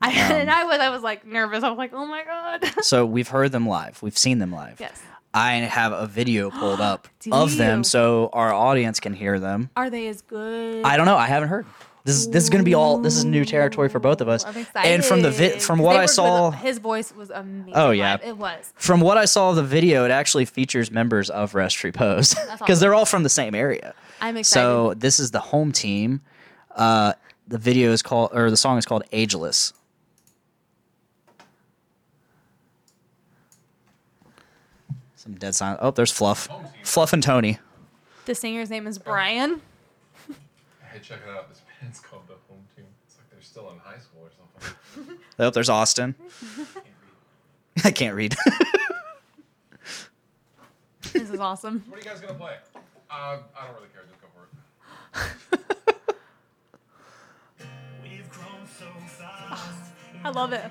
I, um, and I was, I was, like, nervous. I was like, oh, my God. So, we've heard them live. We've seen them live. Yes. I have a video pulled up of them so our audience can hear them. Are they as good? I don't know. I haven't heard. This is this is gonna be all. This is new territory for both of us. I'm excited. And from the vi- from what I saw, with, his voice was amazing. Oh yeah, it was. From what I saw of the video, it actually features members of Rest, Repose because awesome. They're all from the same area. I'm excited. So this is the home team. Uh, the video is called, or the song is called "Ageless." Some dead silence. Oh, there's Fluff, Fluff and Tony. The singer's name is Brian. Hey, check it out. This band's called The Home Team. It's like they're still in high school or something. Oh, there's Austin. I can't read. I can't read. This is awesome. What are you guys going to play? Uh, I don't really care. Just go for it. We've grown so fast. I love it.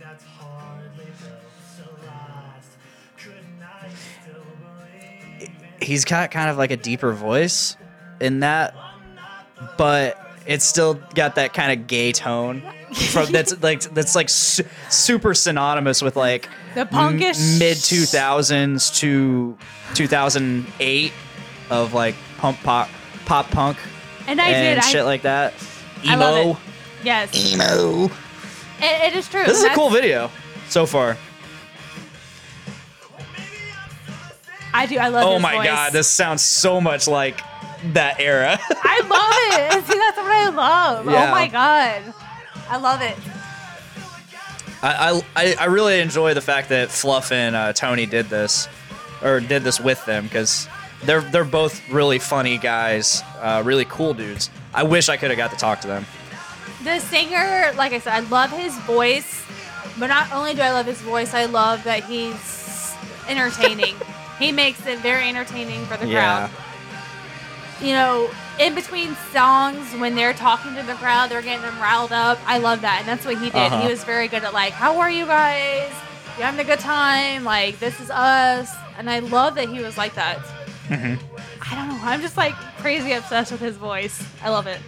That's hardly so last. Couldn't I still believe it? He's got kind of like a deeper voice in that, but it's still got that kind of gay tone from that's like that's like su- super synonymous with like the punkish m- mid two thousands to two thousand eight of like pump pop pop punk and I and did shit I, like that. Emo. I love it. Yes. Emo. It, it is true. This is That's, a cool video so far. I do. I love oh his voice. Oh my God. This sounds so much like that era. I love it. See, that's what I love. Yeah. Oh my God. I love it. I, I, I really enjoy the fact that Fluff and uh, Tony did this, or did this with them, because they're they're both really funny guys, uh, really cool dudes. I wish I could have got to talk to them. The singer, like I said, I love his voice, but not only do I love his voice, I love that he's entertaining. He makes it very entertaining for the yeah. crowd. You know, in between songs, when they're talking to the crowd, they're getting them riled up. I love that, and that's what he did. Uh-huh. He was very good at, like, how are you guys? You having a good time? Like, this is us. And I love that he was like that. Mm-hmm. I don't know. I'm just, like, crazy obsessed with his voice. I love it.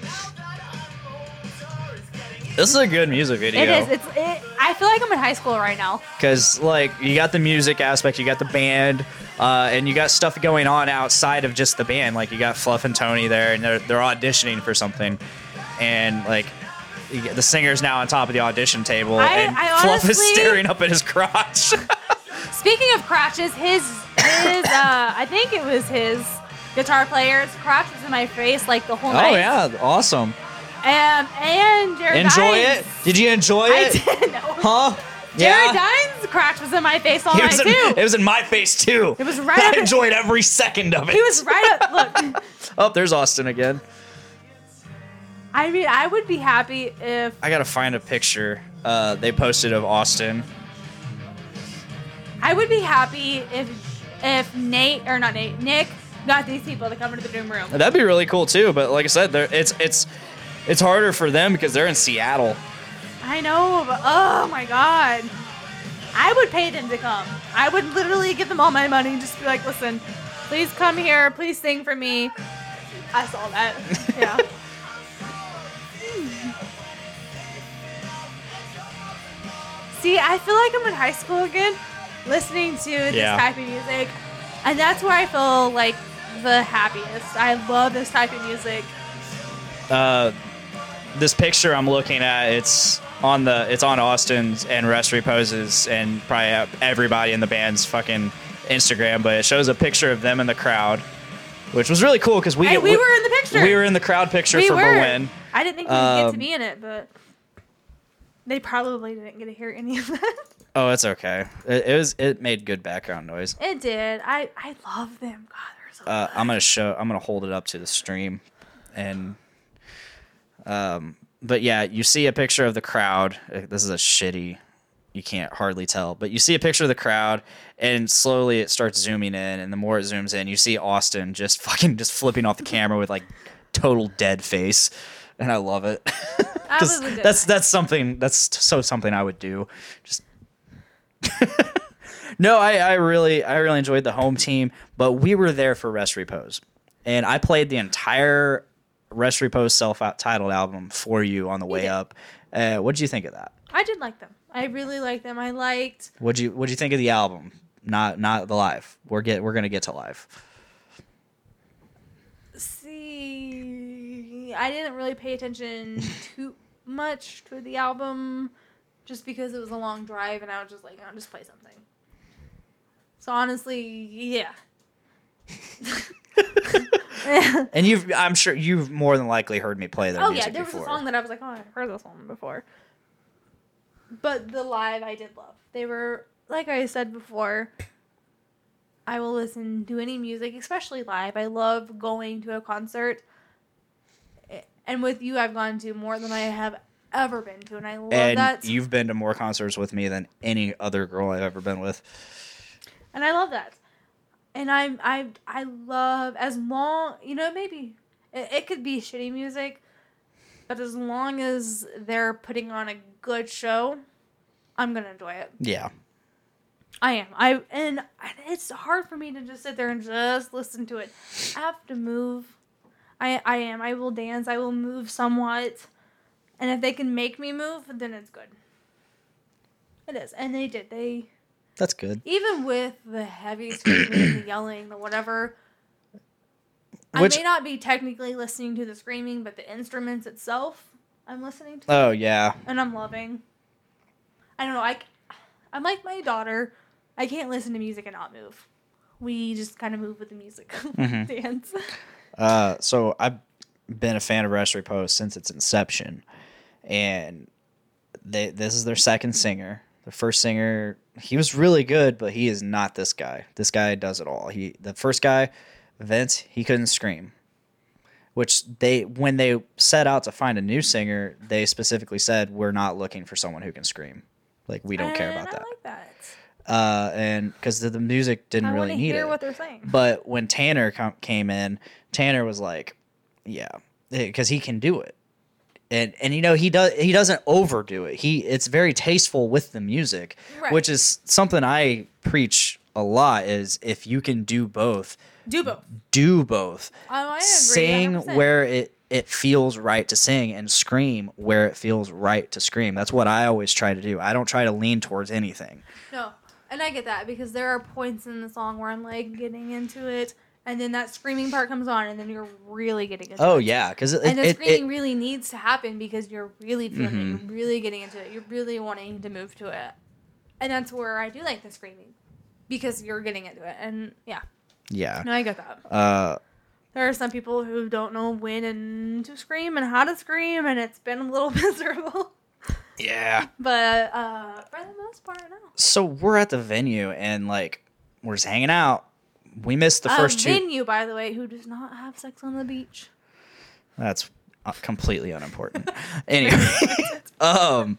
This is a good music video. It is. It's. It, I feel like I'm in high school right now. Because, like, you got the music aspect, you got the band, uh, and you got stuff going on outside of just the band. Like, you got Fluff and Tony there, and they're they're auditioning for something. And, like, you get, the singer's now on top of the audition table, I, and I Fluff honestly, is staring up at his crotch. Speaking of crotches, his, his uh, I think it was his guitar player's crotch was in my face, like, the whole night. Oh, yeah. Awesome. Um, and Jared enjoy Dines. It? Did you enjoy it? I did. Huh? Yeah. Jared Dines' crotch was in my face all night, in, too. It was in my face, too. It was right I up. I enjoyed his, every second of it. He was right up. Look. Oh, there's Austin again. I mean, I would be happy if... I got to find a picture uh, they posted of Austin. I would be happy if if Nate, or not Nate, Nick got these people to come into the Doom Room. That'd be really cool, too. But like I said, it's it's... It's harder for them because they're in Seattle. I know, but oh my God. I would pay them to come. I would literally give them all my money and just be like, listen, please come here. Please sing for me. I saw that. Yeah. See, I feel like I'm in high school again, listening to this yeah. type of music. And that's where I feel like the happiest. I love this type of music. Uh, This picture I'm looking at, it's on the it's on Austin's and Rest Repose's and probably everybody in the band's fucking Instagram, but it shows a picture of them in the crowd, which was really cool because we hey, we were in the picture. We were in the crowd picture we for were. Berlin. I didn't think we um, would get to be in it, but they probably didn't get to hear any of that. Oh, it's okay. It, it was it made good background noise. It did. I, I love them. God, they're so uh, I'm gonna show. I'm gonna hold it up to the stream, and. Um, but yeah, you see a picture of the crowd. This is a shitty, you can't hardly tell, but you see a picture of the crowd and slowly it starts zooming in. And the more it zooms in, you see Austin just fucking just flipping off the camera with like total dead face. And I love it. I that's, that's something that's so something I would do. Just no, I, I really, I really enjoyed the Home Team, but we were there for Rest Repose and I played the entire Rest Repose self-titled album for you on the way up. Uh, what did you think of that? I did like them. I really liked them. I liked. What'd you What'd you think of the album? Not Not the live. We're get We're gonna get to live. See, I didn't really pay attention too much to the album, just because it was a long drive, and I was just like, I'll just play something. So honestly, yeah. And you've I'm sure you've more than likely heard me play their oh, music before. Oh yeah, there was before. a song that I was like, oh, I've heard this one before. But the live I did love. They were, like I said before, I will listen to any music, especially live. I love going to a concert. And with you, I've gone to more than I have ever been to, and I love and that. And you've been to more concerts with me than any other girl I've ever been with. And I love that. And I I I love, as long, you know, maybe it, it could be shitty music, but as long as they're putting on a good show, I'm going to enjoy it. Yeah. I am. I And it's hard for me to just sit there and just listen to it. I have to move. I, I am. I will dance. I will move somewhat. And if they can make me move, then it's good. It is. And they did. They... That's good. Even with the heavy screaming, the yelling, the whatever, Which, I may not be technically listening to the screaming, but the instruments itself, I'm listening to. Oh, yeah. And I'm loving. I don't know. I, I'm like my daughter. I can't listen to music and not move. We just kind of move with the music. Mm-hmm. Dance. Uh, so I've been a fan of Rest, Repose since its inception. And they this is their second singer. The first singer, he was really good, but he is not this guy. This guy does it all. He the first guy, Vince, he couldn't scream. Which they when they set out to find a new singer, they specifically said, we're not looking for someone who can scream. Like, we don't and care about I that. I like that. Uh, and because the, the music didn't I really need hear it. What they're saying. But when Tanner com- came in, Tanner was like, yeah, because he can do it. And and you know he does he doesn't overdo it. He it's very tasteful with the music, right. Which is something I preach a lot. Is if you can do both, do both, do both. Oh, I agree. Sing one hundred percent where it, it feels right to sing, and scream where it feels right to scream. That's what I always try to do. I don't try to lean towards anything. No, and I get that because there are points in the song where I'm like getting into it. And then that screaming part comes on, and then you're really getting into it. Oh, yeah. Cause it, and the it, screaming it, really needs to happen because you're really feeling mm-hmm. it. You're really getting into it. You're really wanting to move to it. And that's where I do like the screaming because you're getting into it. And, yeah. Yeah. No, I get that. Uh, there are some people who don't know when and to scream and how to scream, and it's been a little miserable. Yeah. But uh, for the most part, no. So we're at the venue, and, like, we're just hanging out. We missed the first two. A venue, by the way, who does not have sex on the beach. That's completely unimportant. Anyway, um,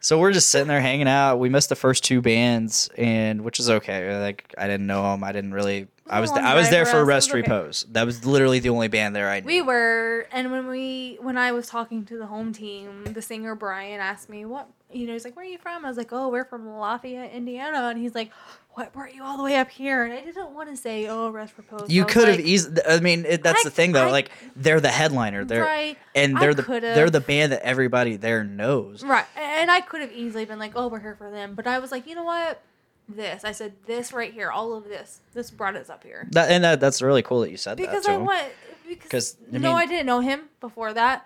so we're just sitting there hanging out. We missed the first two bands, and which is okay. Like I didn't know them. I didn't really. I was th- I was there for Rest Repose. Okay. That was literally the only band there I knew. We were, and when we when I was talking to the home team, the singer Brian asked me what you know. He's like, "Where are you from?" I was like, "Oh, we're from Lafayette, Indiana," and he's like. What brought you all the way up here? And I didn't want to say, oh, Rest Repose. You could have like, easily. I mean, it, that's I, the thing, though. I, like, they're the headliner. They're, right. And they're the, they're the band that everybody there knows. Right. And I could have easily been like, oh, we're here for them. But I was like, you know what? This. I said, this right here. All of this. This brought us up here. That, and that, that's really cool that you said because that, I want, Because I want. No, mean, I didn't know him before that.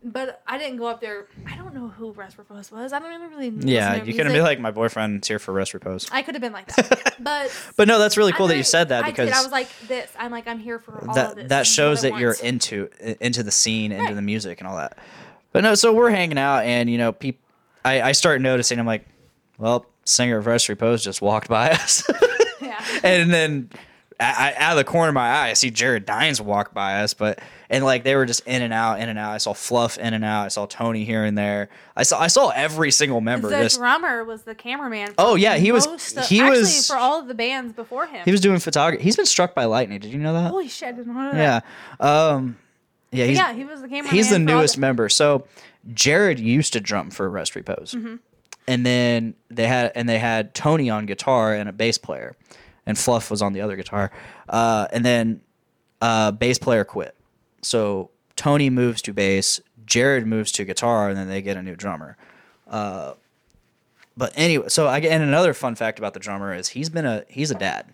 But I didn't go up there. I don't know who Rest Repose was. I don't even really know. Yeah, you couldn't be like, my boyfriend's here for Rest Repose. I could have been like that. But but no, that's really cool I, that you said that. I because did. I was like this. I'm like, I'm here for all that, of this. That shows that you're into into the scene, right. Into the music and all that. But no, so we're hanging out and, you know, peop- I, I start noticing. I'm like, well, singer of Rest Repose just walked by us. Yeah. And then... I, out of the corner of my eye, I see Jared Dines walk by us, but and like they were just in and out, in and out. I saw Fluff in and out. I saw Tony here and there. I saw I saw every single member. The just, drummer was the cameraman. For oh yeah, he was of, he actually was for all of the bands before him. He was doing photography. He's been struck by lightning. Did you know that? Holy shit! I didn't know that. Yeah, um, yeah, he's, yeah. He was the cameraman. He's the newest the- member. So Jared used to drum for Rest Repose, mm-hmm. and then they had and they had Tony on guitar and a bass player. And Fluff was on the other guitar. Uh, and then uh, bass player quit. So Tony moves to bass. Jared moves to guitar. And then they get a new drummer. Uh, but anyway, so I get, and another fun fact about the drummer is he's been a, he's a dad.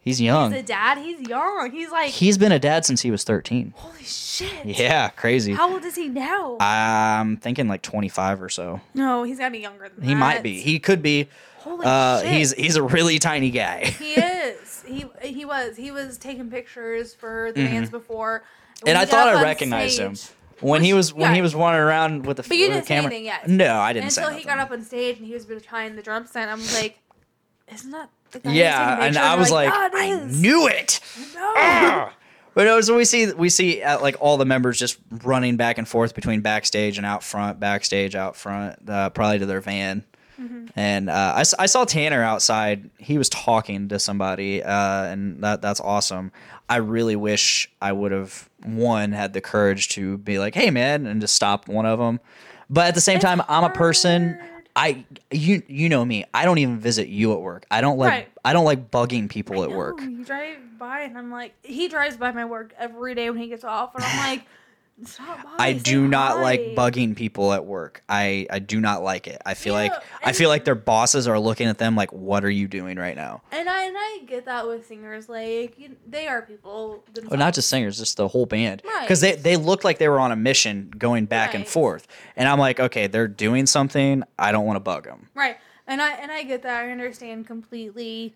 He's young. He's a dad? He's young. He's like. He's been a dad since he was thirteen. Holy shit. Yeah, crazy. How old is he now? I'm thinking like twenty-five or so. No, he's got to be younger than that. He might be. He could be. Holy uh, shit. He's he's a really tiny guy. He is. He he was. He was taking pictures for the mm-hmm. bands before. When and I thought I recognized stage, him. When he was yeah. when he was wandering around with the camera. But you didn't say anything yet. No, I didn't say anything. Until he got up on stage and he was behind the drum stand. I was like, isn't that the guy? Yeah, who's and I was like, like oh, I knew it. No. Ah! But no, so we see we see uh, like all the members just running back and forth between backstage and out front, backstage, out front, uh, probably to their van. Mm-hmm. And uh, I, I saw Tanner outside. He was talking to somebody, uh, and that that's awesome. I really wish I would have, one, had the courage to be like, hey, man, and just stopped one of them. But at the same it's time, hard. I'm a person. I you you know me. I don't even visit you at work. I don't like right. I don't like bugging people I at know. work. You drive by, and I'm like, he drives by my work every day when he gets off, and I'm like, Stop by, I do not hi. like bugging people at work. I, I do not like it. I feel yeah, like I feel like their bosses are looking at them like, "What are you doing right now?" And I and I get that with singers, like you, they are people. Themselves. Well, not just singers, just the whole band, because right. they they looked like they were on a mission going back right. and forth. And I'm like, okay, they're doing something. I don't want to bug them. Right, and I and I get that. I understand completely.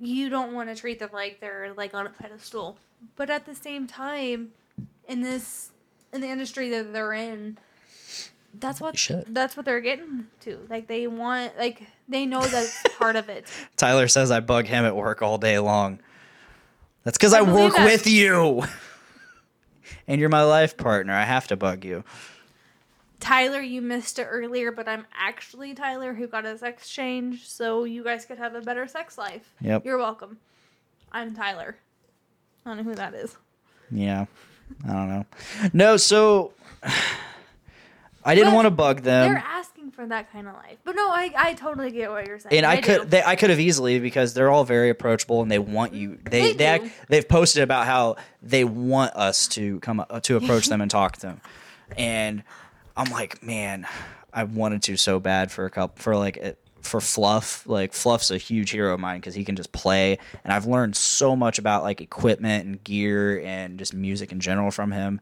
You don't want to treat them like they're like on a pedestal, but at the same time, in this. In the industry that they're in, that's what that's what they're getting to. Like they want, like they know that's part of it. Tyler says I bug him at work all day long. That's because I, I work that. with you, and you're my life partner. I have to bug you. Tyler, you missed it earlier, but I'm actually Tyler who got a sex change, so you guys could have a better sex life. Yep. You're welcome. I'm Tyler. I don't know who that is. Yeah. I don't know. No, so I didn't but want to bug them. They're asking for that kind of life. But no, I, I totally get what you're saying. And I, I could they, I could have easily, because they're all very approachable and they want you. They, they, they act, they've posted about how they want us to come uh, to approach them and talk to them. And I'm like, man, I wanted to so bad for a couple for like a, for Fluff. Like Fluff's a huge hero of mine because he can just play, and I've learned so much about like equipment and gear and just music in general from him.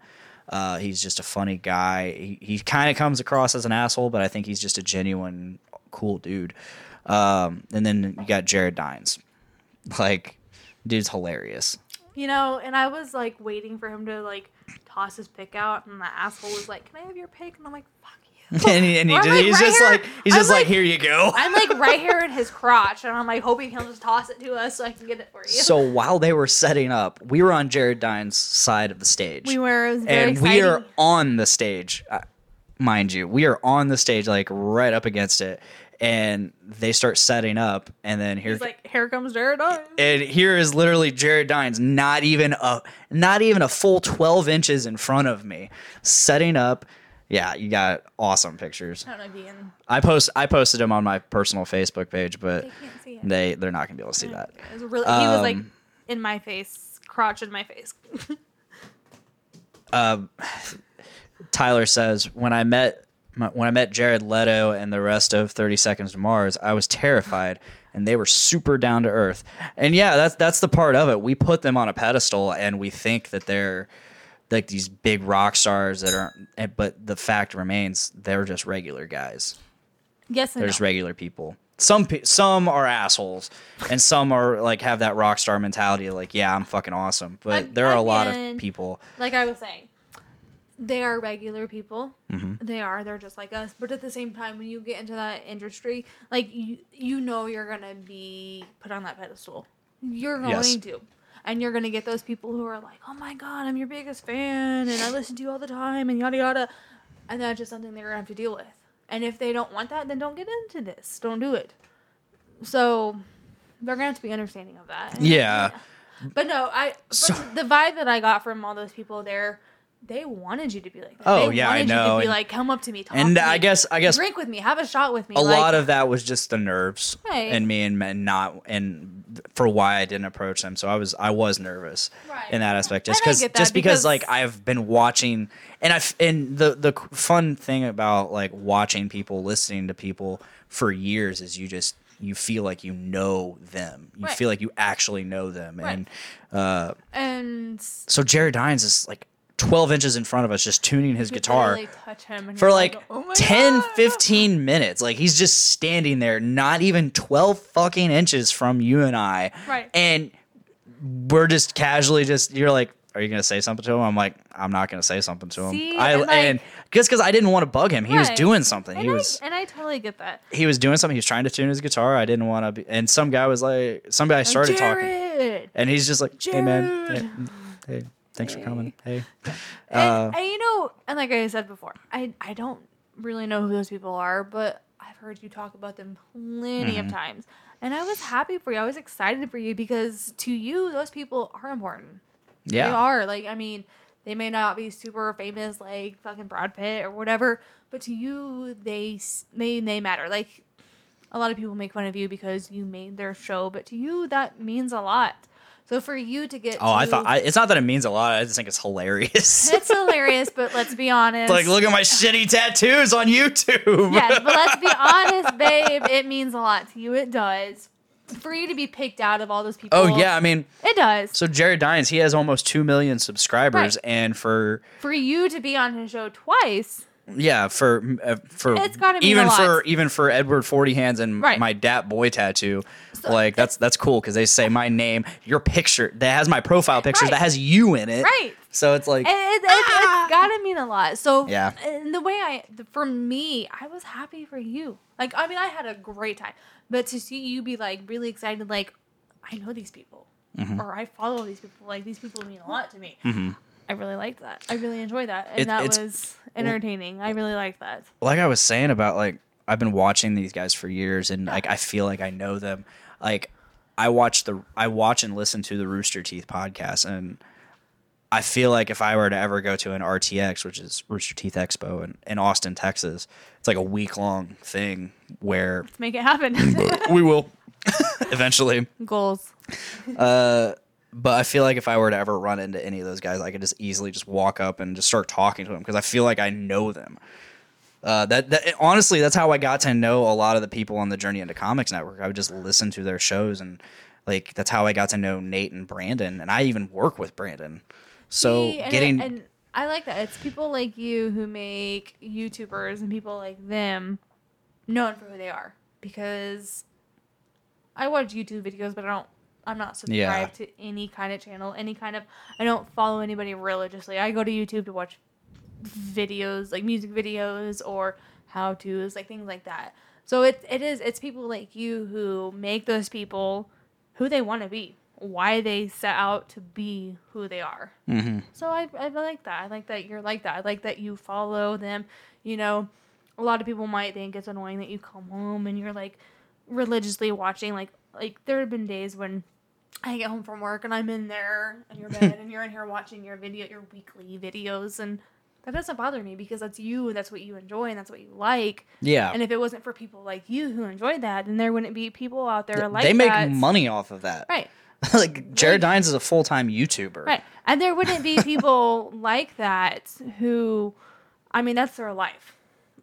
Uh he's just a funny guy. He, he kind of comes across as an asshole, but I think he's just a genuine cool dude. Um and then you got Jared Dines. Like, dude's hilarious, you know. And I was like waiting for him to like toss his pick out, and the asshole was like, "Can I have your pick?" And I'm like, fuck. And, he, and he did, like, he's right just here. like he's I'm just like, like here you go. I'm like right here in his crotch, and I'm like hoping he'll just toss it to us so I can get it for you. So while they were setting up, we were on Jared Dines' side of the stage. We were, it was very and exciting. We are on the stage, uh, mind you. We are on the stage, like right up against it, and they start setting up, and then here, he's like, here comes Jared Dines, and here is literally Jared Dines, not even a not even a full twelve inches in front of me, setting up. Yeah, you got awesome pictures. I don't know if you can. I post. I posted them on my personal Facebook page, but they can't see it. they they're not gonna be able to see that. It was really, um, he was like in my face, crotch in my face. um, Tyler says, when I met my, when I met Jared Leto and the rest of thirty Seconds to Mars, I was terrified, and they were super down to earth. And yeah, that's that's the part of it. We put them on a pedestal, and we think that they're like these big rock stars that aren't, but the fact remains, they're just regular guys. Yes, and they're no. just regular people. Some pe- some are assholes, and some are like have that rock star mentality, like, yeah, I'm fucking awesome. But I'm, there are again, a lot of people. Like I was saying, they are regular people. Mm-hmm. They are. They're just like us. But at the same time, when you get into that industry, like you, you know, you're gonna be put on that pedestal. You're going yes. to. And you're going to get those people who are like, oh, my God, I'm your biggest fan, and I listen to you all the time, and yada, yada. And that's just something they're going to have to deal with. And if they don't want that, then don't get into this. Don't do it. So they're going to have to be understanding of that. Yeah. yeah. But, no, I but so, the vibe that I got from all those people there, they wanted you to be like that. Oh, they yeah, I know. They wanted you to be and, like, come up to me, talk and to I me, guess, I guess, drink with me, have a shot with me. A like, lot of that was just the nerves right. and me and, and not – and. for why I didn't approach them. So I was I was nervous right. in that aspect, just because just because, because like I've been watching, and I and the the fun thing about like watching people, listening to people for years is you just you feel like you know them. You right. feel like you actually know them. Right. And uh and so Jared Dines is like twelve inches in front of us just tuning his guitar for like, like oh ten, fifteen minutes. Like he's just standing there, not even twelve fucking inches from you and I. Right. And we're just casually just, you're like, are you going to say something to him? I'm like, I'm not going to say something to him. See, I and, like, and just because I didn't want to bug him. He right. was doing something. And he I, was, and I totally get that. He was doing something. He was trying to tune his guitar. I didn't want to be. And some guy was like, some guy started Jared. talking. And he's just like, Jared. hey man, hey. hey. Thanks for coming. Hey. Uh, and, and you know, and like I said before, I, I don't really know who those people are, but I've heard you talk about them plenty mm-hmm. of times. And I was happy for you. I was excited for you because to you, those people are important. Yeah. They are. Like, I mean, they may not be super famous like fucking Brad Pitt or whatever, but to you, they, they, they matter. Like, a lot of people make fun of you because you made their show, but to you, that means a lot. So for you to get, oh, to, I thought I, it's not that it means a lot. I just think it's hilarious. It's hilarious, but let's be honest. Like, look at my shitty tattoos on YouTube. Yes, but let's be honest, babe. It means a lot to you. It does. For you to be picked out of all those people. Oh yeah, I mean, it does. So Jared Dines, he has almost two million subscribers, right. and for for you to be on his show twice. Yeah, for uh, for it's gotta mean even a lot. for even for Edward Forty Hands and right. my Dat Boy tattoo, so, like that's that's cool because they say my name, your picture that has my profile pictures right. that has you in it, right? So it's like it, it, ah! it's gotta mean a lot. So yeah, and the way I for me, I was happy for you. Like I mean, I had a great time, but to see you be like really excited, like I know these people mm-hmm. or I follow these people, like these people mean a lot to me. Mm-hmm. I really liked that. I really enjoyed that. And it, that was entertaining. I really liked that. Like I was saying about, like, I've been watching these guys for years, and, like, I feel like I know them. Like, I watch the I watch and listen to the Rooster Teeth podcast, and I feel like if I were to ever go to an R T X, which is Rooster Teeth Expo in, in Austin, Texas, it's like a week-long thing where... Let's make it happen. We will. Eventually. Goals. Uh... But I feel like if I were to ever run into any of those guys, I could just easily just walk up and just start talking to them because I feel like I know them. Uh, that, that honestly, that's how I got to know a lot of the people on the Journey Into Comics Network. I would just listen to their shows, and like that's how I got to know Nate and Brandon, and I even work with Brandon. So See, and getting I, and I like that it's people like you who make YouTubers and people like them known for who they are because I watch YouTube videos, but I don't. I'm not subscribed yeah. to any kind of channel, any kind of... I don't follow anybody religiously. I go to YouTube to watch videos, like music videos or how-tos, like things like that. So it, it is, it's people like you who make those people who they want to be, why they set out to be who they are. Mm-hmm. So I, I like that. I like that you're like that. I like that you follow them. You know, a lot of people might think it's annoying that you come home and you're like religiously watching like, like there have been days when I get home from work and I'm in there in your bed and you're in here watching your video, your weekly videos, and that doesn't bother me because that's you, that's what you enjoy, and that's what you like. Yeah. And if it wasn't for people like you who enjoy that, then there wouldn't be people out there like that. They make that. money off of that, right? Like Jared like, Dines is a full time YouTuber, right? And there wouldn't be people like that who, I mean, that's their life.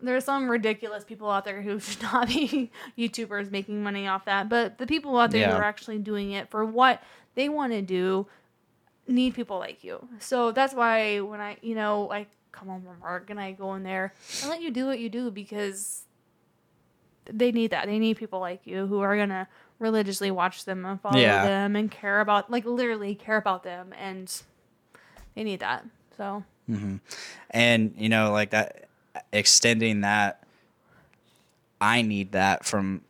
There are some ridiculous people out there who should not be YouTubers making money off that. But the people out there yeah. who are actually doing it for what they want to do need people like you. So that's why when I, you know, I come home from work and I go in there and let you do what you do because they need that. They need people like you who are going to religiously watch them and follow yeah. them and care about, like literally care about them. And they need that. So. Mm-hmm. And, you know, like that. Extending that, I need that from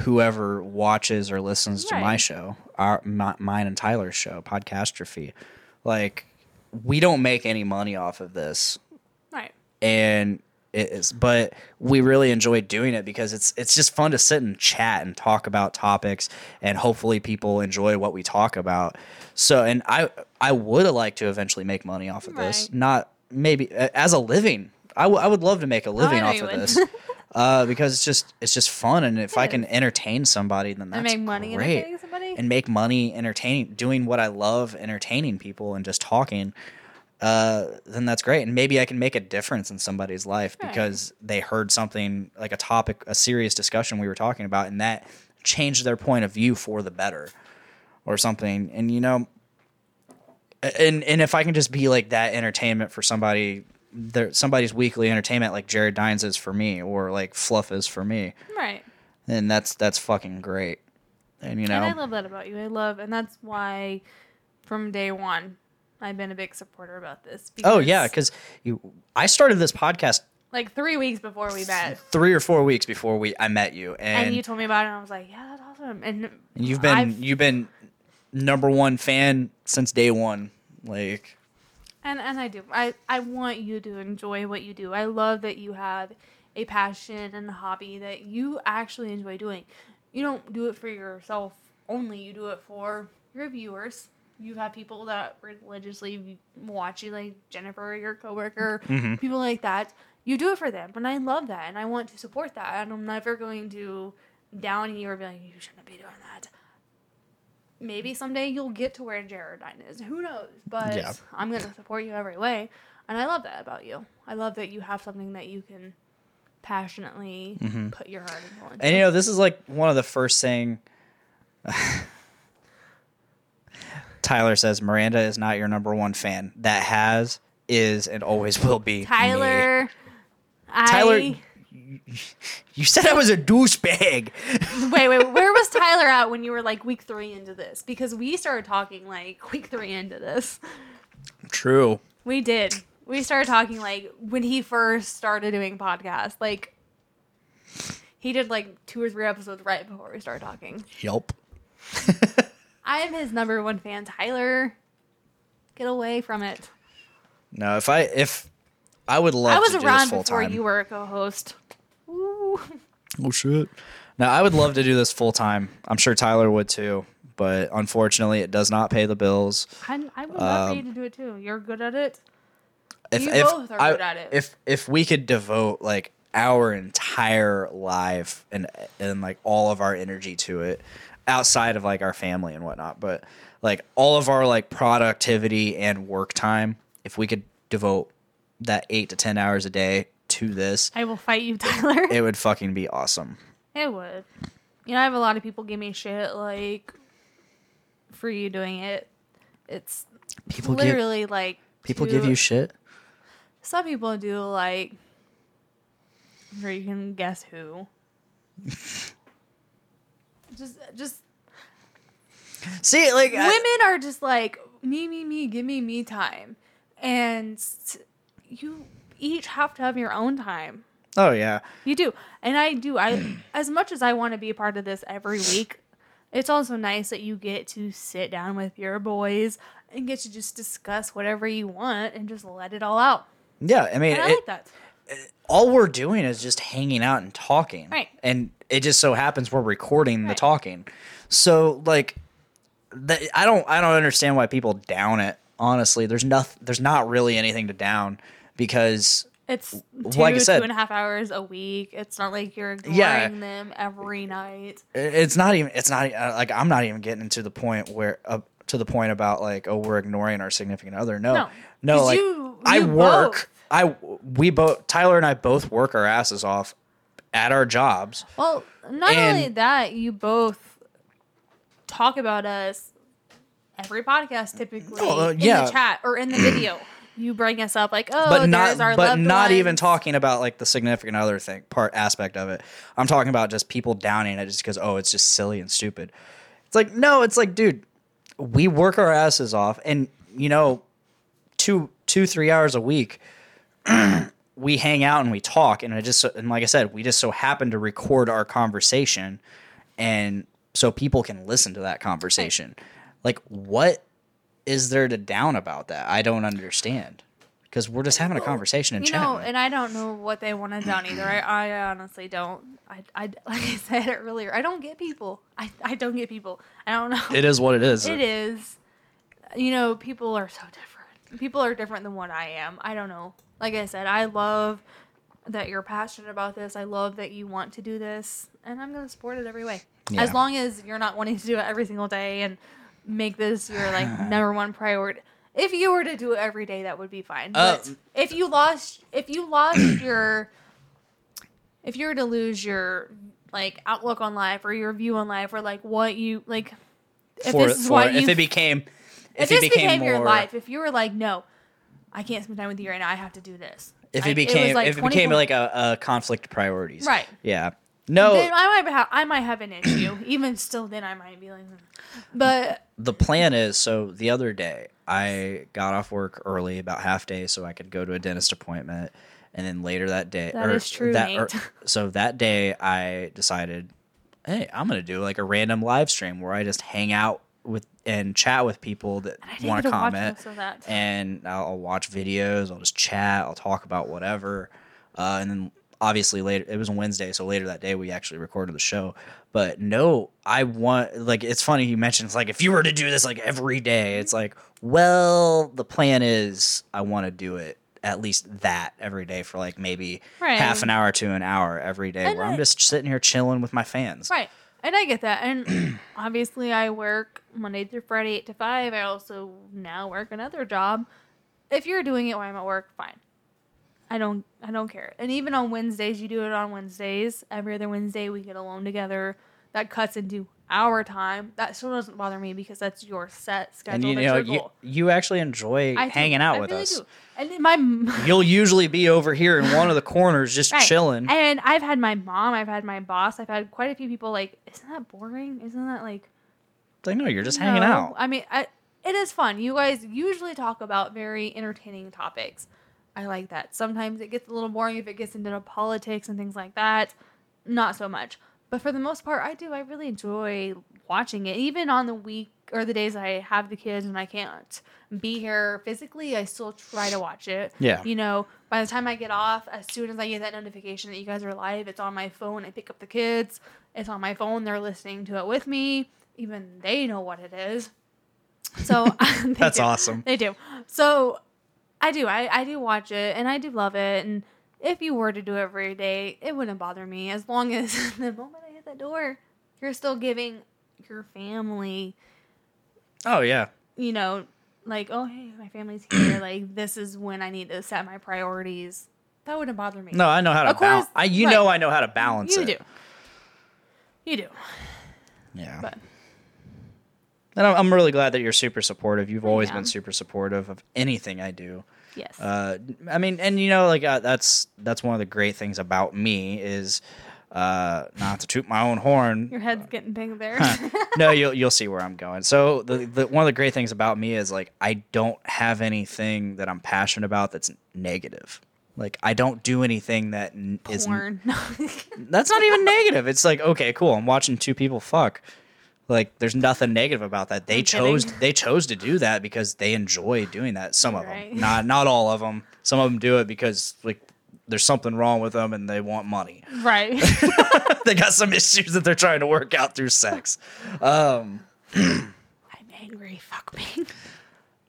whoever watches or listens right. to my show, our my, mine and Tyler's show, Podcastrophe. Like, we don't make any money off of this, right? And it is, but we really enjoy doing it because it's it's just fun to sit and chat and talk about topics, and hopefully people enjoy what we talk about. So, and I I would like to eventually make money off of right. this, not maybe as a living. I, w- I would love to make a living oh, off of this uh, because it's just it's just fun, and if I can entertain somebody, then that's and make money great. Entertaining somebody? And make money entertaining, doing what I love, entertaining people, and just talking. Uh, then that's great, and maybe I can make a difference in somebody's life right. because they heard something like a topic, a serious discussion we were talking about, and that changed their point of view for the better, or something. And you know, and and if I can just be like that entertainment for somebody. There, somebody's weekly entertainment like Jared Dines is for me or like Fluff is for me. Right. And that's that's fucking great. And you know. And I love that about you. I love and that's why from day one I've been a big supporter about this. Oh yeah, cuz you I started this podcast like three weeks before we met. Three or four weeks before we I met you and, and you told me about it and I was like, yeah, that's awesome. And you've been I've, you've been number one fan since day one. Like And and I do. I, I want you to enjoy what you do. I love that you have a passion and a hobby that you actually enjoy doing. You don't do it for yourself only. You do it for your viewers. You have people that religiously watch you, like Jennifer, your coworker, mm-hmm. people like that. You do it for them. And I love that. And I want to support that. And I'm never going to down you or be like, you shouldn't be doing that. maybe someday you'll get to where Jared Dines is. Who knows? But yeah. I'm going to support you every way. And I love that about you. I love that you have something that you can passionately mm-hmm. put your heart into. And, you know, this is like one of the first thing. Tyler says, Miranda is not your number one fan. That has, is, and always will be. Tyler. Me. I... Tyler. You said I was a douchebag. Wait, wait, where was Tyler at when you were like week three into this? Because we started talking like week three into this. True. We did. We started talking like when he first started doing podcasts. Like he did like two or three episodes right before we started talking. Yelp. I am his number one fan, Tyler. Get away from it. No, if I if I would love I was to do this full time. Around before you were a co-host. Ooh. Oh, shit. Now, I would love to do this full-time. I'm sure Tyler would, too. But, unfortunately, it does not pay the bills. I'm, I would love um, for you to do it, too. You're good at it. If, you if, both are I, good at it. If if we could devote, like, our entire life and, and, like, all of our energy to it outside of, like, our family and whatnot. But, like, all of our, like, productivity and work time, if we could devote that eight to ten hours a day to this, I will fight you, Tyler. It would fucking be awesome. It would. You know, I have a lot of people give me shit like for you doing it. It's people literally give, like people two, give you shit. Some people do, like, or you can guess who. just, just see, like women I, are just like me, me, me. Give me me time, and you each have to have your own time. Oh, yeah. You do. And I do. I, as much as I want to be a part of this every week, it's also nice that you get to sit down with your boys and get to just discuss whatever you want and just let it all out. Yeah, I mean, and I it, like that. It, all we're doing is just hanging out and talking. Right. And it just so happens we're recording right. the talking. So, like, that, I don't I don't understand why people down it. Honestly, there's nothing. There's not really anything to down because it's two, like I said, two and a half hours a week. It's not like you're ignoring yeah, them every night. It's not even. It's not like I'm not even getting to the point where uh, to the point about like, oh, we're ignoring our significant other. No, no. no like you, you I work. Both. I we both Tyler and I both work our asses off at our jobs. Well, not and, only that, you both talk about us. Every podcast, typically, oh, uh, yeah. in the chat or in the video, you bring us up like, "Oh, but not, there's our but loved not ones. Even talking about like the significant other thing part aspect of it. I'm talking about just people downing it just because oh, it's just silly and stupid. It's like no, it's like dude, we work our asses off, and you know, two two three hours a week, we hang out and we talk, and I just and like I said, we just so happen to record our conversation, and so people can listen to that conversation. Right. Like, what is there to down about that? I don't understand. Because we're just having a conversation and chatting. You know, and I don't know what they want to down either. I, I honestly don't. I, I, like I said earlier, I don't get people. I, I don't get people. I don't know. It is what it is. It is. You know, people are so different. People are different than what I am. I don't know. Like I said, I love that you're passionate about this. I love that you want to do this. And I'm going to support it every way. Yeah. As long as you're not wanting to do it every single day and make this your like number one priority. If you were to do it every day, that would be fine. Uh, but if you lost, if you lost your, if you were to lose your like outlook on life or your view on life or like what you like, if for, this is for, what you, if it became, if, if it this became, became more, your life, if you were like, no, I can't spend time with you right now. I have to do this. If like, it became, it like if it became like a, a conflict of priorities, right? Yeah. No, then I might have I might have an issue. Even still, then I might be like, but the plan is so. The other day, I got off work early, about half day, so I could go to a dentist appointment, and then later that day, that or, is true. That, Nate. Or, so that day, I decided, hey, I'm gonna do like a random live stream where I just hang out with and chat with people that want to comment, and I'll, I'll watch videos, I'll just chat, I'll talk about whatever, uh, and then. Obviously later, it was on Wednesday, so later that day we actually recorded the show. But no, I want, like, it's funny you mentioned, it's like, if you were to do this, like, every day, it's like, well, the plan is I want to do it, at least that, every day for, like, maybe right. half an hour to an hour every day and where I, I'm just sitting here chilling with my fans. Right. And I get that. And obviously I work Monday through Friday, eight to five. I also now work another job. If you're doing it while I'm at work, fine. I don't I don't care. And even on Wednesdays, you do it on Wednesdays. Every other Wednesday, we get alone together. That cuts into our time. That still doesn't bother me because that's your set schedule. And you know, you, you actually enjoy I hanging do, out I with really us. Do. And my you'll usually be over here in one of the corners just right. chilling. And I've had my mom, I've had my boss, I've had quite a few people like, isn't that boring? Isn't that like? It's like no, you're just no. hanging out. I mean, I, it is fun. You guys usually talk about very entertaining topics. I like that. Sometimes it gets a little boring if it gets into politics and things like that. Not so much. But for the most part, I do. I really enjoy watching it. Even on the week or the days I have the kids and I can't be here physically, I still try to watch it. Yeah. You know, by the time I get off, as soon as I get that notification that you guys are live, it's on my phone. I pick up the kids. It's on my phone. They're listening to it with me. Even they know what it is. So That's do. awesome. They do. So I do. I, I do watch it, and I do love it. And if you were to do it every day, it wouldn't bother me. As long as the moment I hit that door, you're still giving your family. Oh, yeah. You know, like, oh, hey, my family's here. Like, this is when I need to set my priorities. That wouldn't bother me. No, I know how to balance. You right. know I know how to balance you it. You do. You do. Yeah. But. And I'm really glad that you're super supportive. You've always yeah. been super supportive of anything I do. Yes. Uh, I mean, and you know, like uh, that's that's one of the great things about me is uh, not to toot my own horn. Your head's getting big there. No, you'll you'll see where I'm going. So the, the one of the great things about me is like I don't have anything that I'm passionate about that's negative. Like I don't do anything that n- is porn. That's not even negative. It's like okay, cool. I'm watching two people fuck. Like there's nothing negative about that. They I'm chose kidding. they chose to do that because they enjoy doing that. Some of right. them, not not all of them. Some of them do it because like there's something wrong with them and they want money. Right. They got some issues that they're trying to work out through sex. Um, I'm angry. Fuck me.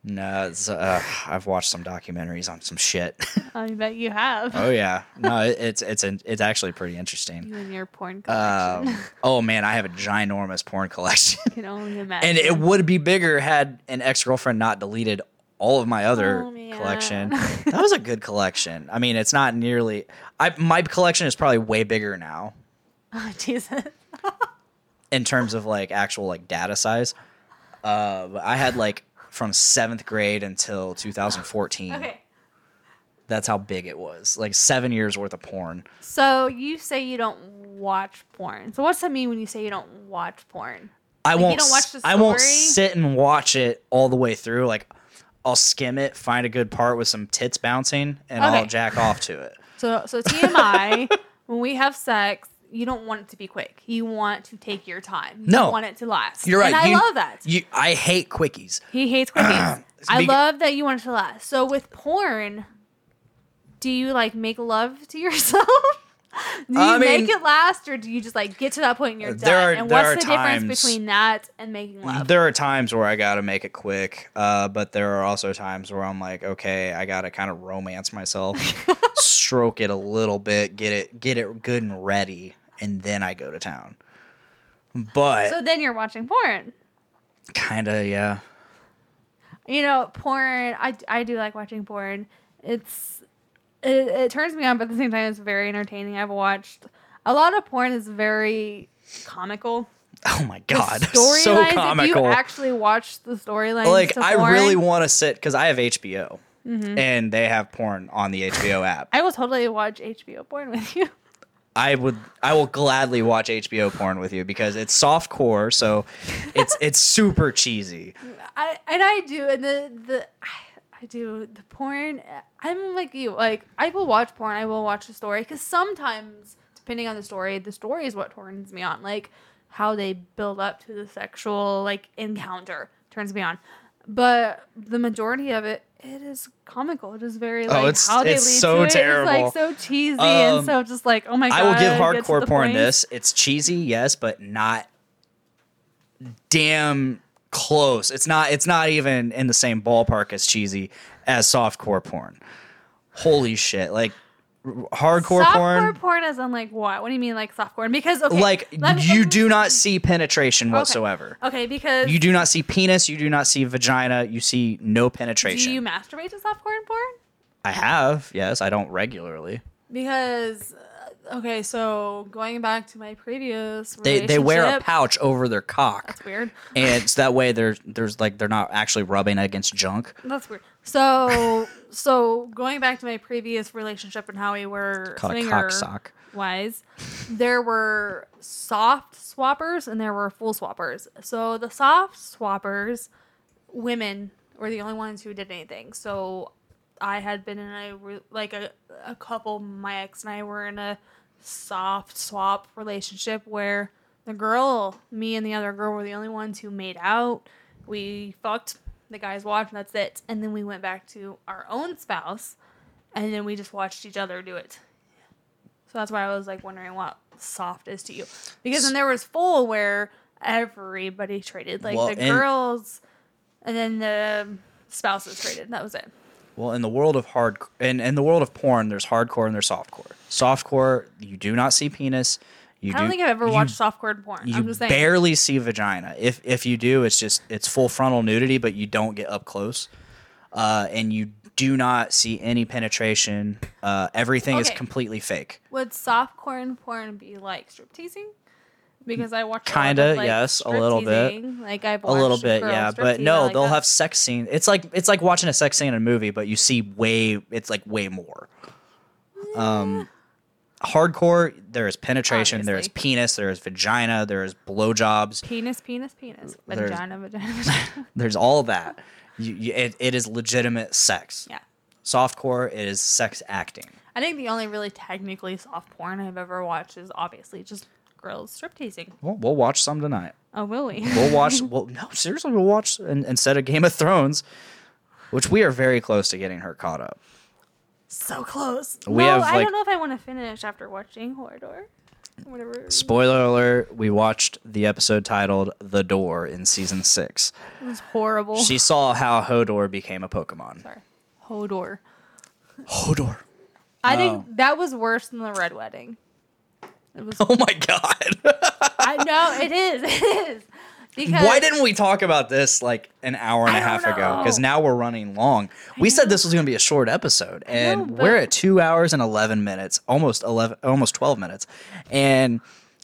No, it's, uh, I've watched some documentaries on some shit. I bet you have. Oh yeah, no, it, it's it's an, it's actually pretty interesting. You and your porn collection. Um, oh man, I have a ginormous porn collection. I can only imagine. And it would be bigger had an ex-girlfriend not deleted all of my other oh, collection. That was a good collection. I mean, it's not nearly. I my collection is probably way bigger now. Oh Jesus. In terms of like actual like data size, uh, I had like. From seventh grade until two thousand fourteen. Okay. That's how big it was. Like seven years worth of porn. So you say you don't watch porn. So what's that mean when you say you don't watch porn? I like won't you don't watch the story? I won't sit and watch it all the way through. Like I'll skim it, find a good part with some tits bouncing, and okay. I'll jack off to it. So so T M I, when we have sex, you don't want it to be quick. You want to take your time. You no. don't want it to last. You're right. And I you, love that. You, I hate quickies. He hates quickies. I love that you want it to last. So with porn, do you like make love to yourself? do you I make mean, it last or do you just like get to that point and you're done? Are, and what's the times, difference between that and making love? There are times where I got to make it quick. Uh, but there are also times where I'm like, okay, I got to kind of romance myself. Stroke it a little bit, get it get it good and ready, and then I go to town. But so then you're watching porn. Kinda, yeah. You know, porn. I, I do like watching porn. It's it, it turns me on, but at the same time, it's very entertaining. I've watched a lot of porn. Is very comical. Oh my god, so lines, comical! If you actually watch the storylines. Like to porn, I really want to sit because I have H B O. Mm-hmm. And they have porn on the H B O app. I will totally watch H B O porn with you. I would. I will gladly watch H B O porn with you because it's softcore, so it's it's super cheesy. I and I do, and the the I do the porn. I'm like you. Like I will watch porn. I will watch the story because sometimes, depending on the story, the story is what turns me on. Like how they build up to the sexual like encounter turns me on. But the majority of it, it is comical. It is very like oh, it's, how they it's lead so to it. Terrible. It's like so cheesy um, and so just like oh my god. I will give hardcore porn point. This. It's cheesy, yes, but not damn close. It's not. It's not even in the same ballpark as cheesy as softcore porn. Holy shit! Like hardcore softcore porn. Softcore porn is in like what? What do you mean like softcore? Because okay, like me, you me, do not see penetration okay. whatsoever. Okay, because you do not see penis, you do not see vagina, you see no penetration. Do you masturbate to softcore porn? I have, yes. I don't regularly. Because okay, so going back to my previous they they wear a pouch over their cock. That's weird. And so that way there's there's like they're not actually rubbing against junk. That's weird. So so going back to my previous relationship and how we were swinger sock wise, there were soft swappers and there were full swappers. So the soft swappers, women were the only ones who did anything. So I had been in a like a a couple. My ex and I were in a soft swap relationship where the girl, me and the other girl, were the only ones who made out. We fucked. The guys watched. And that's it. And then we went back to our own spouse, and then we just watched each other do it. So that's why I was like wondering what soft is to you, because then there was full where everybody traded, like well, the and- girls, and then the spouses traded. That was it. Well, in the world of hard, in, in the world of porn, there's hardcore and there's softcore. Softcore, you do not see penis. You I don't do, think I've ever you, watched softcore porn. You I'm just saying. barely see vagina. If if you do, it's just it's full frontal nudity, but you don't get up close, uh, and you do not see any penetration. Uh, everything okay. is completely fake. Would softcore porn be like strip teasing? Because I watched kind of like, yes, a little teasing. bit, like I've watched a little bit, yeah, but no, like they'll that. have sex scenes. It's like it's like watching a sex scene in a movie, but you see way, it's like way more. Yeah. Um, hardcore, there is penetration, Obviously. there is penis, there is vagina, there is blowjobs, penis, penis, penis, vagina, there's, vagina, vagina. There's all that. You, you, it, it is legitimate sex. Yeah, softcore is sex acting. I think the only really technically soft porn I've ever watched is obviously just. Girls strip teasing. Well, we'll watch some tonight. Oh, will we? We'll watch. Well, no, seriously, we'll watch in, instead of Game of Thrones, which we are very close to getting her caught up. So close. We no, have, like, I don't know if I want to finish after watching Horridor. Whatever. Spoiler alert: we watched the episode titled "The Door" in season six. It was horrible. She saw how Hodor became a Pokemon. Sorry, Hodor. Hodor. I oh. think that was worse than the Red Wedding. It was, oh my God. I know it is. It is. Because why didn't we talk about this like an hour and I a half know. ago? Because now we're running long. I we know. said this was going to be a short episode, and know, we're at two hours and eleven minutes, almost eleven, almost twelve minutes. And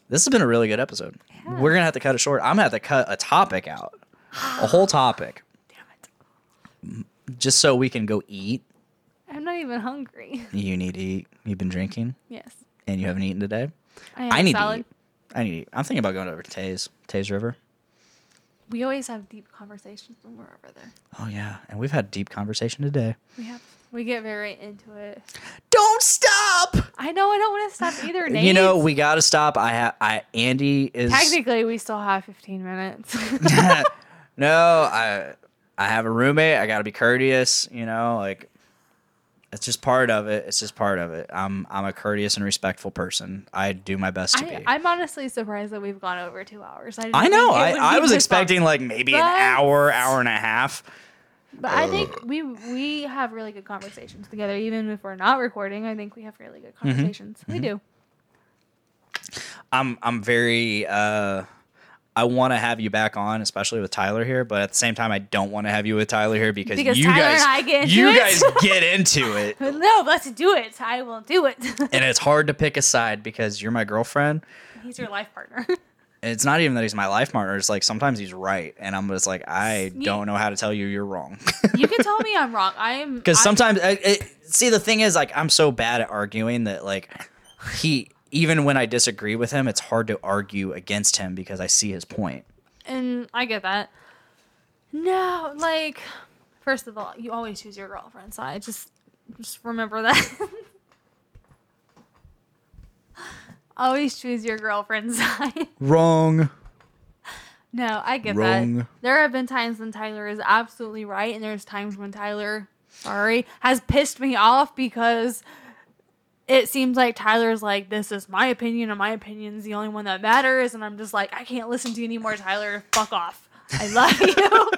this has been a really good episode. Yeah. We're going to have to cut it short. I'm going to have to cut a topic out, a whole topic. Damn it. Just so we can go eat. I'm not even hungry. You need to eat. You've been drinking? Yes. And you haven't eaten today? I, I need salad. to eat. I need to eat. I'm thinking about going over to Taze, Taze River. We always have deep conversations when we're over there. Oh, yeah. And we've had a deep conversation today. We have. We get very into it. Don't stop! I know. I don't want to stop either, Nate. You know, we got to stop. I, ha- I Andy is... Technically, we still have fifteen minutes. No, I I have a roommate. I got to be courteous, you know, like... It's just part of it. It's just part of it. I'm I'm a courteous and respectful person. I do my best to I, be. I'm honestly surprised that we've gone over two hours. I, I know. I, I was expecting fun. like maybe but, an hour, hour and a half. But Ugh. I think we we have really good conversations together. Even if we're not recording, I think we have really good conversations. Mm-hmm. We mm-hmm. do. I'm I'm very... Uh, I want to have you back on, especially with Tyler here. But at the same time, I don't want to have you with Tyler here because, because you Tyler guys, and I get into you it. guys get into it. No, let's do it. I will do it. And it's hard to pick a side because you're my girlfriend. He's your life partner. And it's not even that he's my life partner. It's like sometimes he's right, and I'm just like, I you, don't know how to tell you you're wrong. You can tell me I'm wrong. I am because sometimes. I, it, see, the thing is, like, I'm so bad at arguing that, like, he. Even when I disagree with him, it's hard to argue against him because I see his point. And I get that. No, like, first of all, you always choose your girlfriend's side. Just, just remember that. Always choose your girlfriend's side. Wrong. No, I get Wrong. that. There have been times when Tyler is absolutely right, and there's times when Tyler, sorry, has pissed me off because... It seems like Tyler's like, this is my opinion, and my opinion's the only one that matters. And I'm just like, I can't listen to you anymore, Tyler. Fuck off. I love you. I,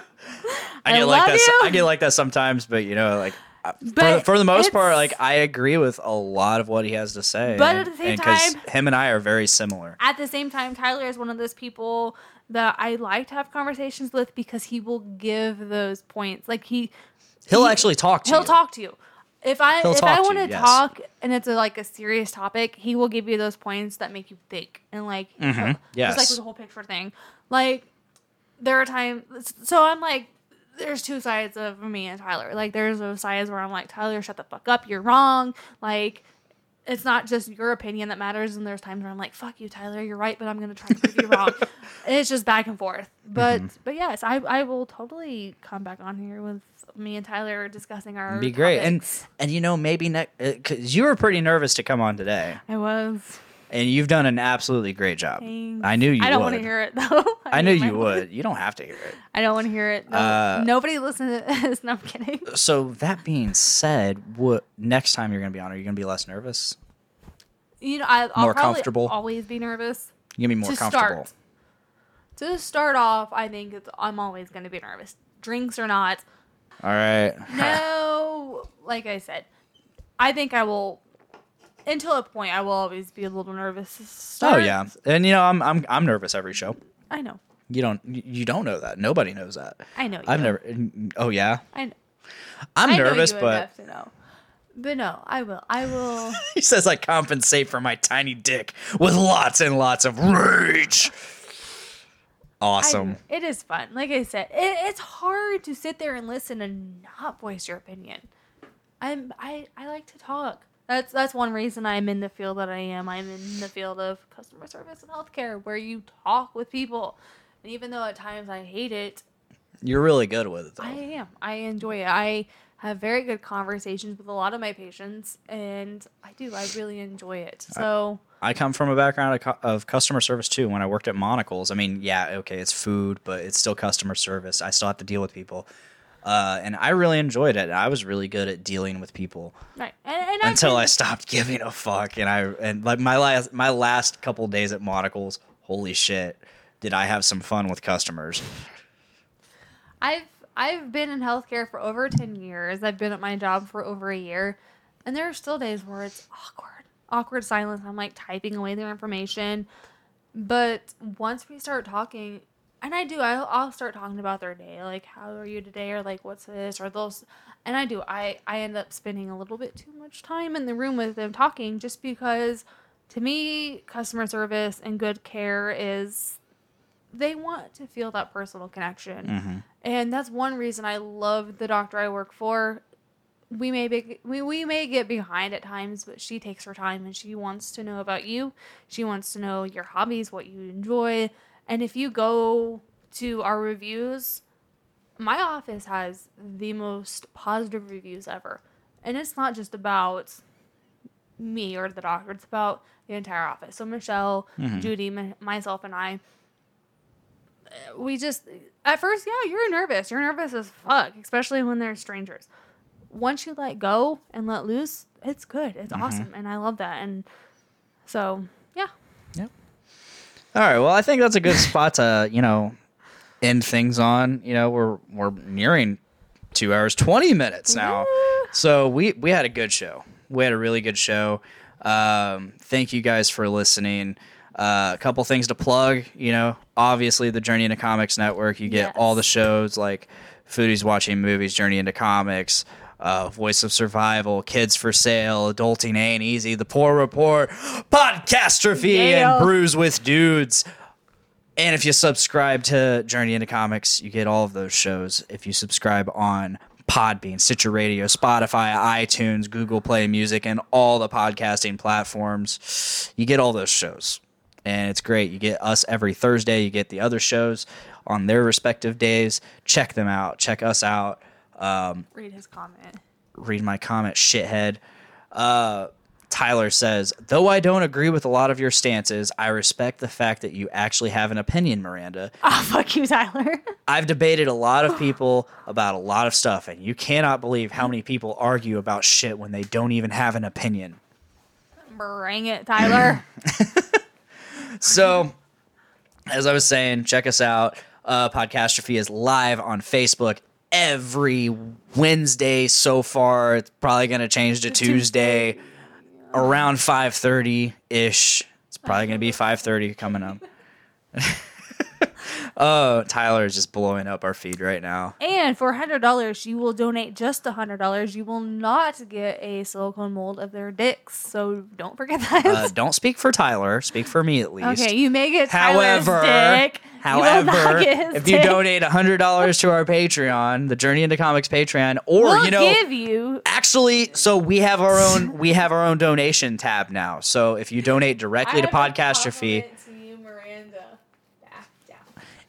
I get love like that. You. I get like that sometimes, but you know, like But for, for the most part, like, I agree with a lot of what he has to say. But at the same and, time, because him and I are very similar. At the same time, Tyler is one of those people that I like to have conversations with because he will give those points. Like he, he'll he, actually talk to he'll you. He'll talk to you. If I he'll if I want to yes. talk and it's a, like a serious topic, he will give you those points that make you think and like mm-hmm. yes. just like with the whole picture thing. Like there are times, so I'm like. There's two sides of me and Tyler. Like, there's those sides where I'm like, Tyler, shut the fuck up. You're wrong. Like, it's not just your opinion that matters. And there's times where I'm like, fuck you, Tyler. You're right, but I'm going to try to prove you wrong. And it's just back and forth. But, mm-hmm. but yes, I I will totally come back on here with me and Tyler discussing our Be great. Topics. And, and, you know, maybe next... Because you were pretty nervous to come on today. I was. And you've done an absolutely great job. Thanks. I knew you would. I don't want to hear it, though. I, I knew you would. You don't have to hear it. I don't want to hear it. No, uh, nobody listens to this. No, I'm kidding. So that being said, what next time you're going to be on, are you going to be less nervous? You know, I, I'll more probably comfortable? Always be nervous. You're going to be more to comfortable. Start. To start off, I think it's, I'm always going to be nervous. Drinks or not. All right. No, like I said, I think I will... Until a point, I will always be a little nervous. Start. Oh yeah, and you know I'm I'm I'm nervous every show. I know. You don't you don't know that. Nobody knows that. I know. You I've never. Oh yeah. I know. I'm I nervous, know you but. Enough to know. But no, I will. I will. He says I compensate for my tiny dick with lots and lots of rage. Awesome. I, it is fun. Like I said, it, it's hard to sit there and listen and not voice your opinion. I'm I I like to talk. That's that's one reason I'm in the field that I am. I'm in the field of customer service and healthcare where you talk with people. And even though at times I hate it. You're really good with it, though. I am. I enjoy it. I have very good conversations with a lot of my patients, and I do. I really enjoy it. So I, I come from a background of, co- of customer service, too, when I worked at Monocles. I mean, yeah, okay, it's food, but it's still customer service. I still have to deal with people. Uh, and I really enjoyed it. I was really good at dealing with people, right? And, and I until I stopped giving a fuck. And I and like my last my last couple days at Monocles, holy shit, did I have some fun with customers? I've I've been in healthcare for over ten years. I've been at my job for over a year, and there are still days where it's awkward, awkward silence. I'm like typing away their information, but once we start talking. And I do. I'll, I'll start talking about their day, like how are you today, or like what's this, or those. And I do. I, I end up spending a little bit too much time in the room with them talking, just because, to me, customer service and good care is, they want to feel that personal connection, mm-hmm. and that's one reason I love the doctor I work for. We may be, we we may get behind at times, but she takes her time and she wants to know about you. She wants to know your hobbies, what you enjoy. And if you go to our reviews, my office has the most positive reviews ever. And it's not just about me or the doctor. It's about the entire office. So Michelle, mm-hmm. Judy, m- myself, and I, we just, at first, yeah, you're nervous. You're nervous as fuck, especially when they're strangers. Once you let go and let loose, it's good. It's mm-hmm. awesome. And I love that. And so, yeah. Yep. All right, well, I think that's a good spot to, you know, end things on. You know, we're we're nearing two hours, twenty minutes now. Yeah. So we, we had a good show. We had a really good show. Um, thank you guys for listening. Uh, a couple things to plug. You know, obviously the Journey Into Comics Network. You get yes. all the shows like Foodies Watching Movies, Journey Into Comics, uh, Voice of Survival, Kids for Sale, Adulting Ain't Easy, The Poor Report, Podcastrophe, yeah. and Brews with Dudes. And if you subscribe to Journey Into Comics, you get all of those shows. If you subscribe on Podbean, Stitcher Radio, Spotify, iTunes, Google Play Music, and all the podcasting platforms, you get all those shows. And it's great. You get us every Thursday. You get the other shows on their respective days. Check them out. Check us out. Um, read his comment. Read my comment, shithead. Uh, Tyler says, though I don't agree with a lot of your stances, I respect the fact that you actually have an opinion, Miranda. Oh, fuck you, Tyler. I've debated a lot of people about a lot of stuff, and you cannot believe how many people argue about shit when they don't even have an opinion. Bring it, Tyler. So, as I was saying, check us out. Uh, Podcastrophe is live on Facebook every Wednesday so far. It's probably going to change to Tuesday around five thirty ish. It's probably going to be five thirty coming up. Oh, Tyler is just blowing up our feed right now. And for one hundred dollars, you will donate just one hundred dollars. You will not get a silicone mold of their dicks, so don't forget that. Uh, don't speak for Tyler. Speak for me, at least. Okay, you may get Tyler's however, dick. However, you get if you dick. donate one hundred dollars to our Patreon, the Journey Into Comics Patreon, or, we'll you know, give you- actually, so we have our own we have our own donation tab now. So if you donate directly to Podcastrophe...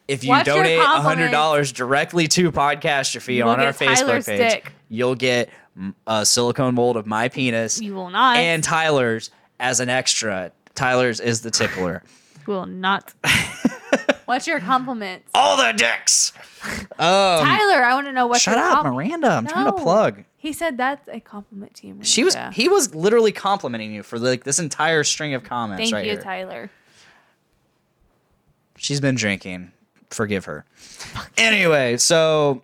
If you Watch donate one hundred dollars directly to Podcastrophe on our Tyler's Facebook page, dick. You'll get a silicone mold of my penis. You will not. And Tyler's as an extra. Tyler's is the tickler. You will not. What's your compliments? All the dicks. Um, Tyler, I want to know what's your compliments. Shut up, com- Miranda. I'm no. trying to plug. He said that's a compliment to you, Miranda. She was, he was literally complimenting you for like this entire string of comments. Thank right you, here. Tyler. She's been drinking. Forgive her. Anyway, so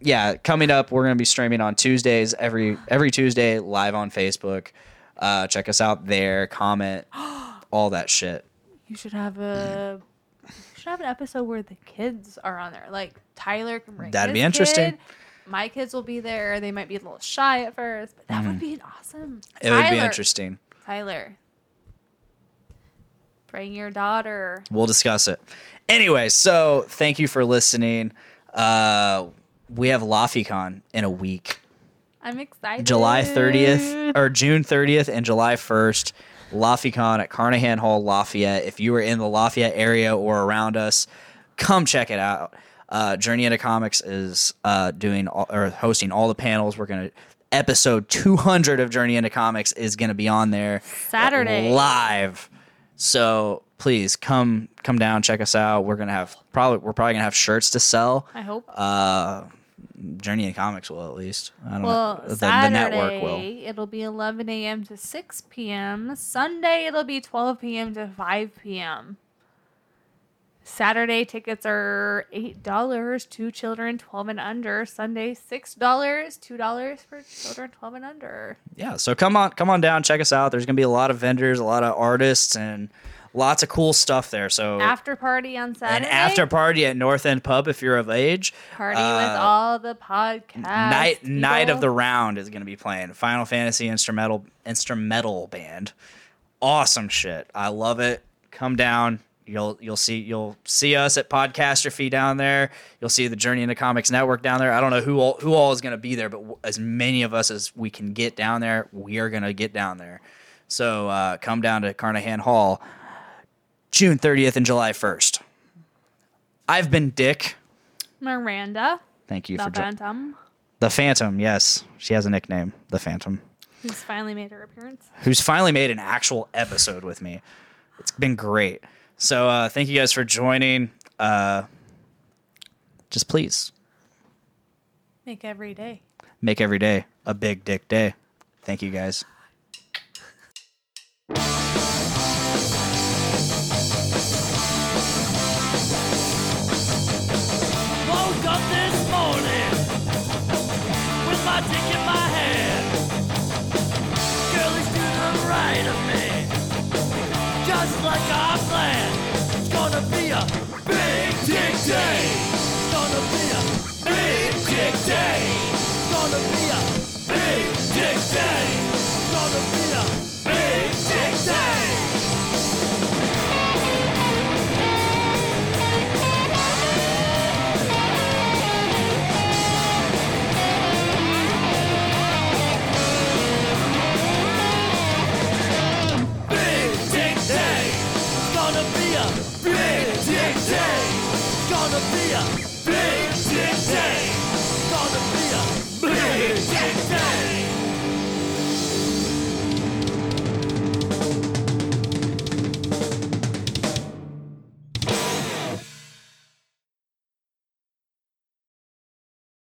yeah, coming up, we're going to be streaming on Tuesdays, every every Tuesday, live on Facebook. Uh, check us out there, comment, all that shit. You should have a you should have an episode where the kids are on there. Like Tyler can bring That'd his be interesting. Kid. My kids will be there. They might be a little shy at first, but that mm-hmm. would be an awesome. It Tyler, would be interesting. Tyler. Bring your daughter. We'll discuss it. Anyway, so thank you for listening. Uh, we have LafayetteCon in a week. I'm excited. July thirtieth or June thirtieth and July first. LafayetteCon at Carnahan Hall, Lafayette. If you are in the Lafayette area or around us, come check it out. Uh, Journey Into Comics is uh, doing all, or hosting all the panels. We're gonna episode two hundred of Journey Into Comics is gonna be on there Saturday live. So please come come down, check us out. We're gonna have probably we're probably gonna have shirts to sell. I hope. Uh, Journey in Comics will at least. I don't well, know. Saturday, the, the network will. It'll be eleven a.m. to six p.m. Sunday it'll be twelve p.m. to five p.m. Saturday tickets are eight dollars, two children twelve and under. Sunday six dollars, two dollars for children twelve and under. Yeah, so come on come on down, check us out. There's going to be a lot of vendors, a lot of artists and lots of cool stuff there. So after party on Saturday. An after party at North End Pub if you're of age. Party uh, with all the podcast Night people. Night of the Round is going to be playing Final Fantasy instrumental instrumental band. Awesome shit. I love it. Come down. You'll you'll see you'll see us at Podcastrophe down there. You'll see the Journey Into Comics Network down there. I don't know who all, who all is going to be there, but w- as many of us as we can get down there, we are going to get down there. So uh, come down to Carnahan Hall, June thirtieth and July first. I've been Dick. Miranda. Thank you the for the Phantom. Jo- the Phantom, yes, she has a nickname, the Phantom. Who's finally made her appearance? Who's finally made an actual episode with me? It's been great. So uh, thank you guys for joining. Uh, just please. Make every day. Make every day a big dick day. Thank you guys. Woke up this morning with my dick in my hand. Girlies to the right of me, just like I planned. A big dick day. It's gonna be a big dick day. It's gonna be a big dick day. It's gonna be a big dick day. Big dick day. It's gonna be a big dick day. It's gonna be a big day.